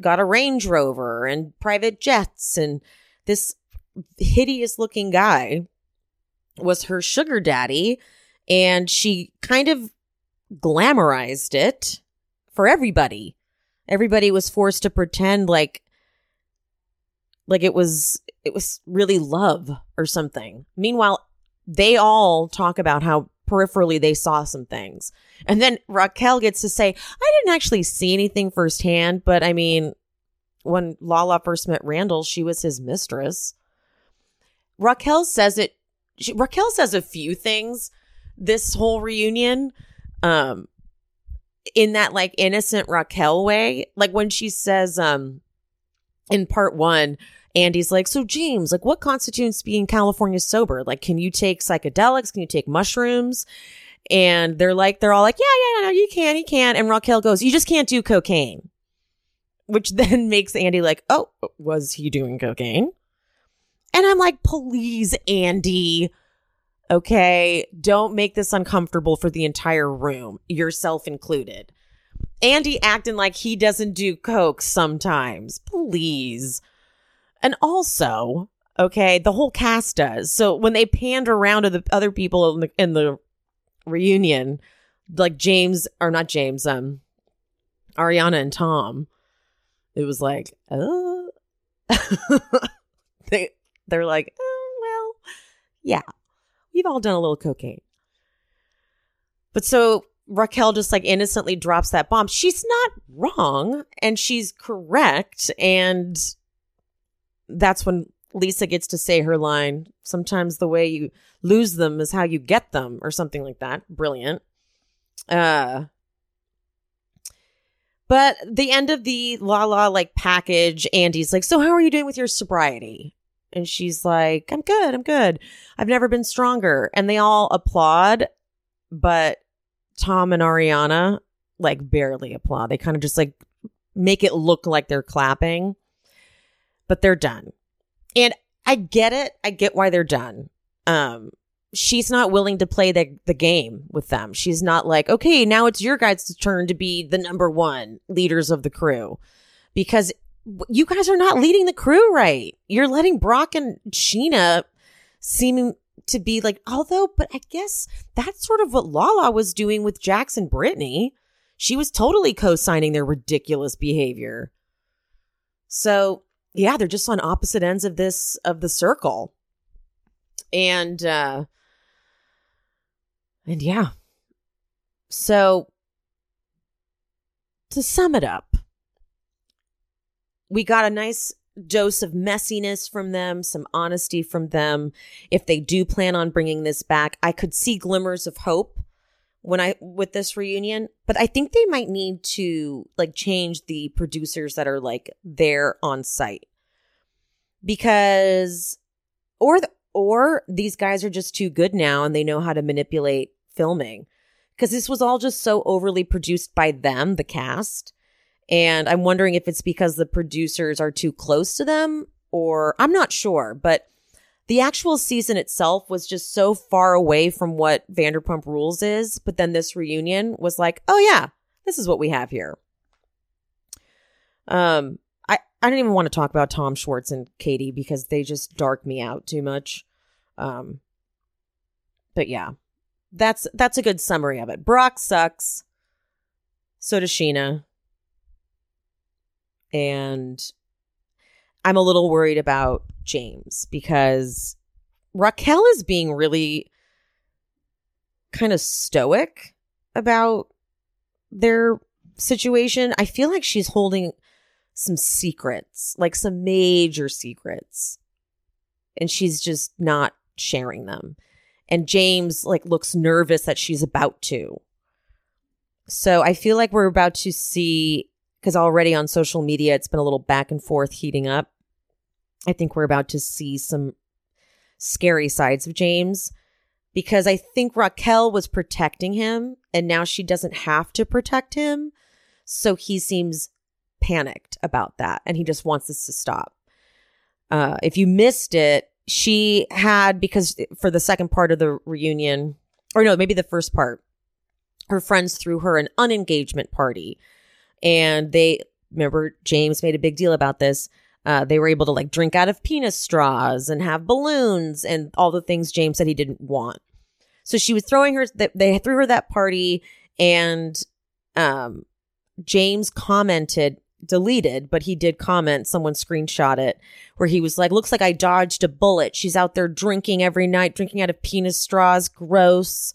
got a Range Rover and private jets, and this hideous looking guy was her sugar daddy, and she kind of glamorized it for everybody. Everybody was forced to pretend like it was really love or something. Meanwhile, they all talk about how peripherally they saw some things. And then Raquel gets to say, I didn't actually see anything firsthand, but I mean, when Lala first met Randall, she was his mistress. Raquel says a few things this whole reunion, in that like innocent Raquel way. Like when she says, in part one, Andy's like, so James, like what constitutes being California sober? Like, can you take psychedelics? Can you take mushrooms? And they're all like, yeah, no, you can. And Raquel goes, you just can't do cocaine, which then makes Andy like, oh, was he doing cocaine? And I'm like, please, Andy. Okay, don't make this uncomfortable for the entire room, yourself included. Andy acting like he doesn't do coke sometimes. Please. And also, okay, the whole cast does. So when they panned around to the other people in the reunion, like Ariana and Tom, it was like, oh. They're like, oh, well, yeah. We've all done a little cocaine. But so Raquel just like innocently drops that bomb. She's not wrong and she's correct. And that's when Lisa gets to say her line. Sometimes the way you lose them is how you get them, or something like that. Brilliant. But the end of the Lala like package, Andy's like, so how are you doing with your sobriety? And she's like, I'm good. I've never been stronger. And they all applaud, but Tom and Ariana like barely applaud. They kind of just like make it look like they're clapping, but they're done. And I get it. I get why they're done. She's not willing to play the game with them. She's not like, okay, now it's your guys' turn to be the number one leaders of the crew, because you guys are not leading the crew right. You're letting Brock and Sheena seem to be like, but I guess that's sort of what Lala was doing with Jax and Brittany. She was totally co-signing their ridiculous behavior. So yeah, they're just on opposite ends of the circle. And yeah. So to sum it up, we got a nice dose of messiness from them, some honesty from them. If they do plan on bringing this back, I could see glimmers of hope with this reunion, but I think they might need to like change the producers that are like there on site, because or these guys are just too good now and they know how to manipulate filming, because this was all just so overly produced by them, the cast. And I'm wondering if it's because the producers are too close to them, or I'm not sure. But the actual season itself was just so far away from what Vanderpump Rules is. But then this reunion was like, oh, yeah, this is what we have here. I don't even want to talk about Tom Schwartz and Katie, because they just dark me out too much. But yeah, that's a good summary of it. Brock sucks. So does Sheena. And I'm a little worried about James, because Raquel is being really kind of stoic about their situation. I feel like she's holding some secrets, like some major secrets, and she's just not sharing them. And James like looks nervous that she's about to. So I feel like we're about to see, because already on social media, it's been a little back and forth heating up. I think we're about to see some scary sides of James, because I think Raquel was protecting him and now she doesn't have to protect him. So he seems panicked about that and he just wants this to stop. If you missed it, she had, because for the second part of the reunion, or no, maybe the first part, her friends threw her an unengagement party. And they, remember, James made a big deal about this. They were able to like drink out of penis straws and have balloons and all the things James said he didn't want. So she was throwing her, they threw her that party, and James commented, deleted, but he did comment, someone screenshot it, where he was like, looks like I dodged a bullet. She's out there drinking every night, drinking out of penis straws. Gross.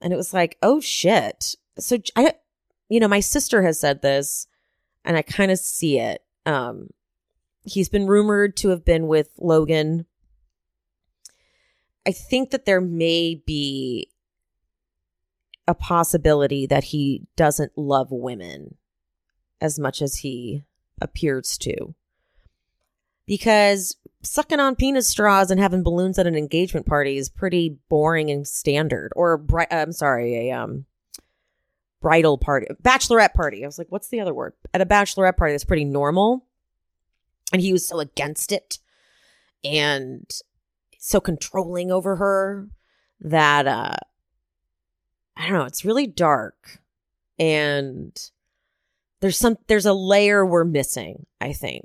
And it was like, oh shit. So I, you know, my sister has said this and I kind of see it. He's been rumored to have been with Logan. I think that there may be a possibility that he doesn't love women as much as he appears to. Because sucking on penis straws and having balloons at an engagement party is pretty boring and standard. Or, bridal party, bachelorette party. I was like, what's the other word? At a bachelorette party, that's pretty normal. And he was so against it and so controlling over her that, I don't know, it's really dark. And there's a layer we're missing, I think.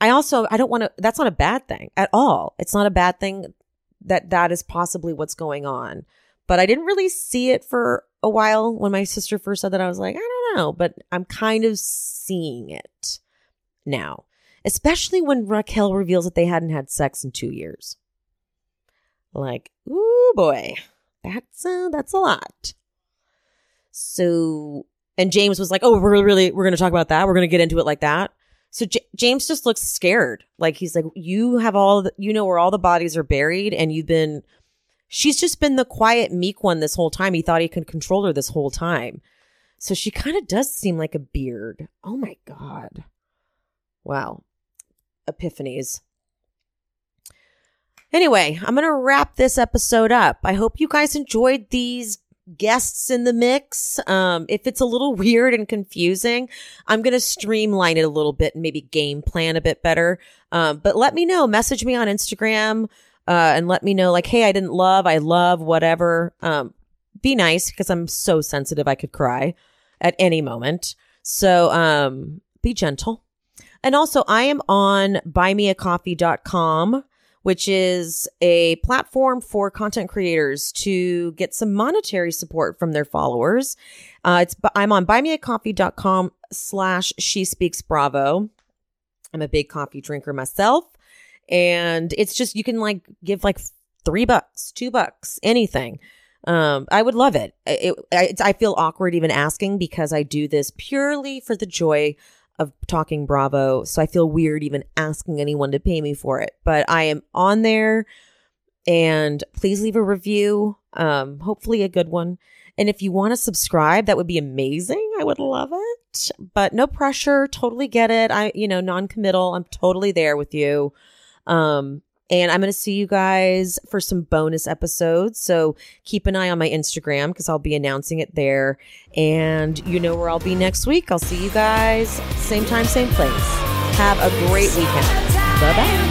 I don't want to, that's not a bad thing at all. It's not a bad thing that is possibly what's going on. But I didn't really see it for a while. When my sister first said that, I was like, I don't know, but I'm kind of seeing it now, especially when Raquel reveals that they hadn't had sex in 2 years. Like, ooh boy, that's a lot. So, and James was like, oh, we're going to talk about that. We're going to get into it like that. So James just looks scared. Like, he's like, you have you know where all the bodies are buried, and she's just been the quiet, meek one this whole time. He thought he could control her this whole time. So she kind of does seem like a beard. Oh my God. Wow. Epiphanies. Anyway, I'm going to wrap this episode up. I hope you guys enjoyed these guests in the mix. If it's a little weird and confusing, I'm going to streamline it a little bit and maybe game plan a bit better. But let me know. Message me on Instagram and let me know, like, hey, I love, whatever. Be nice, because I'm so sensitive I could cry at any moment. So be gentle. And also, I am on buymeacoffee.com, which is a platform for content creators to get some monetary support from their followers. I'm on buymeacoffee.com/SheSpeaksBravo. I'm a big coffee drinker myself. And it's just, you can like give like $3, $2, anything. I would love it. I feel awkward even asking, because I do this purely for the joy of talking Bravo. So I feel weird even asking anyone to pay me for it, but I am on there, and please leave a review. Hopefully a good one. And if you want to subscribe, that would be amazing. I would love it, but no pressure. Totally get it. Non-committal. I'm totally there with you. And I'm going to see you guys for some bonus episodes. So keep an eye on my Instagram, because I'll be announcing it there. And you know where I'll be next week. I'll see you guys same time, same place. Have a great weekend. Bye-bye.